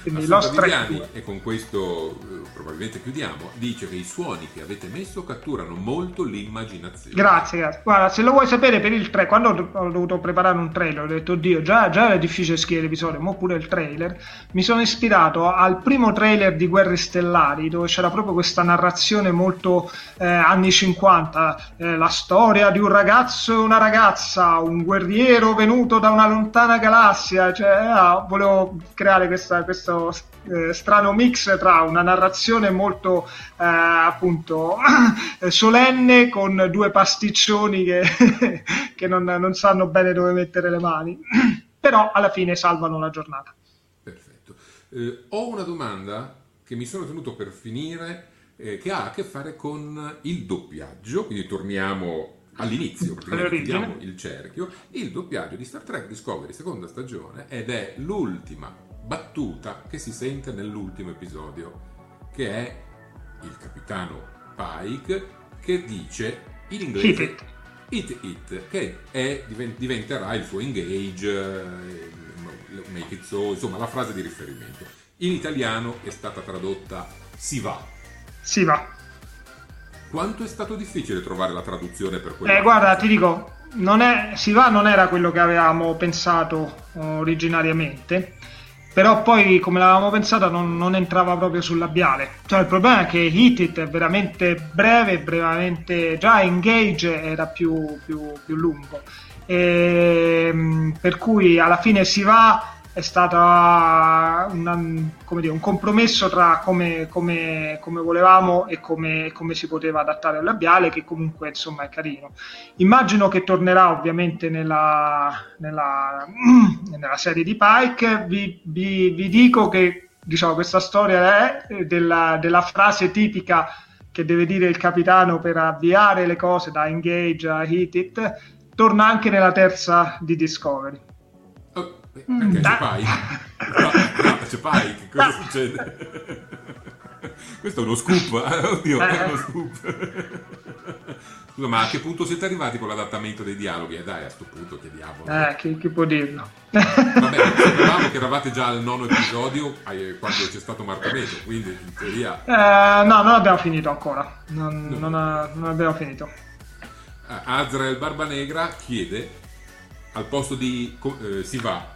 Quindi Lost Track, e con questo probabilmente chiudiamo, dice che i suoni che avete messo catturano molto l'immaginazione. Grazie. Guarda, se lo vuoi sapere, per il 3, quando ho dovuto preparare un trailer, ho detto oddio, già era difficile scrivere l'episodio, ma pure il trailer, mi sono ispirato al primo trailer di Guerre Stellari, dove c'era proprio questa narrazione molto anni 50, la storia di un ragazzo e una ragazza, un guerriero venuto da una lontana galassia, volevo creare questo strano mix tra una narrazione molto appunto solenne, con 2 pasticcioni che non sanno bene dove mettere le mani, però alla fine salvano la giornata. Perfetto. Ho una domanda che mi sono tenuto per finire, che ha a che fare con il doppiaggio, quindi torniamo all'inizio, chiudiamo il cerchio. Il doppiaggio di Star Trek Discovery, seconda stagione, ed è l'ultima battuta che si sente nell'ultimo episodio, che è il capitano Pike che dice in inglese hit it, che diventerà il suo engage, make it so, insomma la frase di riferimento. In italiano è stata tradotta si va. Quanto è stato difficile trovare la traduzione per quello? Guarda, ti dico, non era quello che avevamo pensato originariamente, però poi come l'avevamo pensata non entrava proprio sul labiale. Cioè il problema è che Hit It è veramente breve, già Engage era più lungo, e per cui alla fine si va, è stata un compromesso tra come volevamo e come si poteva adattare al labiale, che comunque insomma è carino. Immagino che tornerà ovviamente nella serie di Pike. Vi dico che questa storia è della frase tipica che deve dire il capitano per avviare le cose da Engage a Hit It, torna anche nella terza di Discovery. Perché c'è Pike? No, c'è Pike, cosa succede? Questo è uno scoop, oddio, è uno scoop. Scusa, ma a che punto siete arrivati con l'adattamento dei dialoghi? Dai, a sto punto che diavolo. Chi può dirlo? Vabbè, sapevamo che eravate già al 9° episodio quando c'è stato Marcaneto, quindi in teoria... no, non abbiamo finito ancora, non abbiamo finito. Azrael Barbanegra chiede... al posto di si va.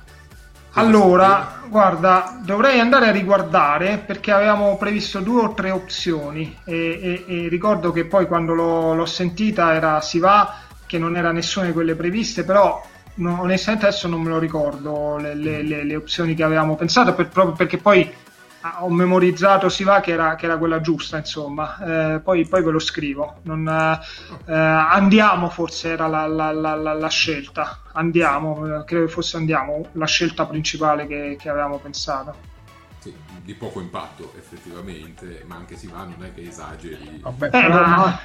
Allora, guarda, dovrei andare a riguardare perché avevamo previsto 2 o 3 opzioni e ricordo che poi quando l'ho sentita era si va, che non era nessuna di quelle previste, però onestamente adesso non me lo ricordo le opzioni che avevamo pensato, proprio perché poi ho memorizzato si va che era quella giusta, insomma, poi ve lo scrivo. Andiamo forse era la scelta, andiamo, credo fosse andiamo la scelta principale che avevamo pensato. Sì, di poco impatto effettivamente, ma anche si va non è che esageri. Vabbè, alla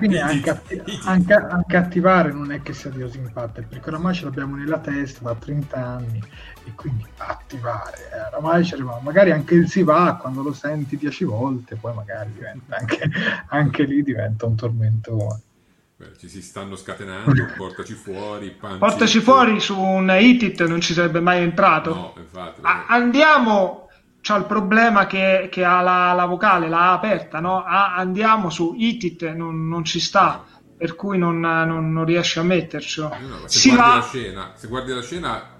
fine anche attivare non è che sia di così impatto, perché oramai ce l'abbiamo nella testa da 30 anni e quindi attivare oramai ci arriviamo. Magari anche il si va quando lo senti 10 volte poi magari diventa anche lì diventa un tormentone. Beh, ci si stanno scatenando, portaci fuori, pancetto. Portaci fuori su un Hit It non ci sarebbe mai entrato. No, infatti. Andiamo, c'ha il problema che ha la vocale, la A aperta, no? Andiamo su Hit It non ci sta, no. Per cui non riesce a mettercelo. No, se guardi la scena,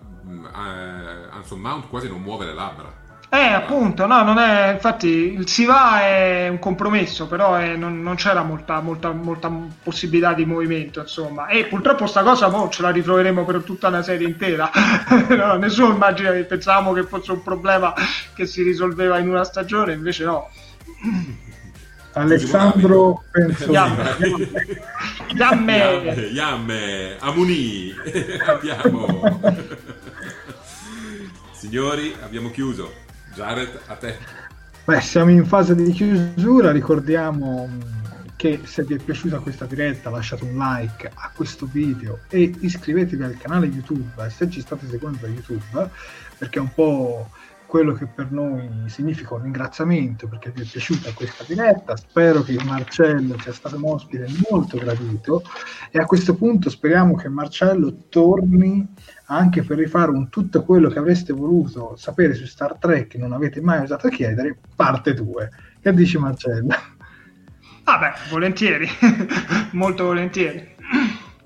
Anson Mount quasi non muove le labbra. Appunto, no, non è, infatti il si va è un compromesso, però non c'era molta possibilità di movimento, insomma, e purtroppo sta cosa ce la ritroveremo per tutta una serie intera. No, nessuno immagina che pensavamo che fosse un problema che si risolveva in una stagione, invece no. Alessandro Yamme Amuni. Abbiamo signori, abbiamo chiuso. Jared, a te. Beh, siamo in fase di chiusura, ricordiamo che se vi è piaciuta questa diretta lasciate un like a questo video e iscrivetevi al canale YouTube se ci state seguendo da YouTube, perché è un po' quello che per noi significa un ringraziamento perché vi è piaciuta questa diretta. Spero che Marcello sia stato un ospite molto gradito e a questo punto speriamo che Marcello torni anche per rifare un tutto quello che avreste voluto sapere su Star Trek che non avete mai osato chiedere, parte 2. Che dici Marcello? Vabbè, volentieri, molto volentieri.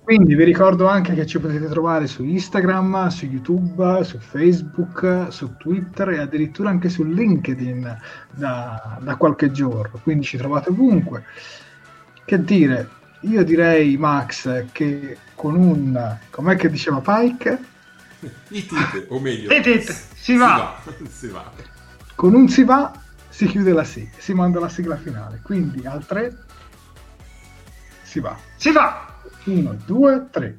Quindi vi ricordo anche che ci potete trovare su Instagram, su YouTube, su Facebook, su Twitter e addirittura anche su LinkedIn da qualche giorno, quindi ci trovate ovunque. Che dire, io direi Max che con un, com'è che diceva Pike? Itite, o meglio Itite, si va. Con un si va si chiude la sigla, si manda la sigla finale, quindi al 3 si va. 1, 2, 3.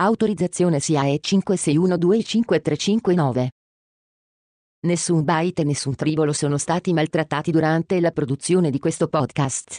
Autorizzazione SIAE 56125359. Nessun bait e nessun tribolo sono stati maltrattati durante la produzione di questo podcast.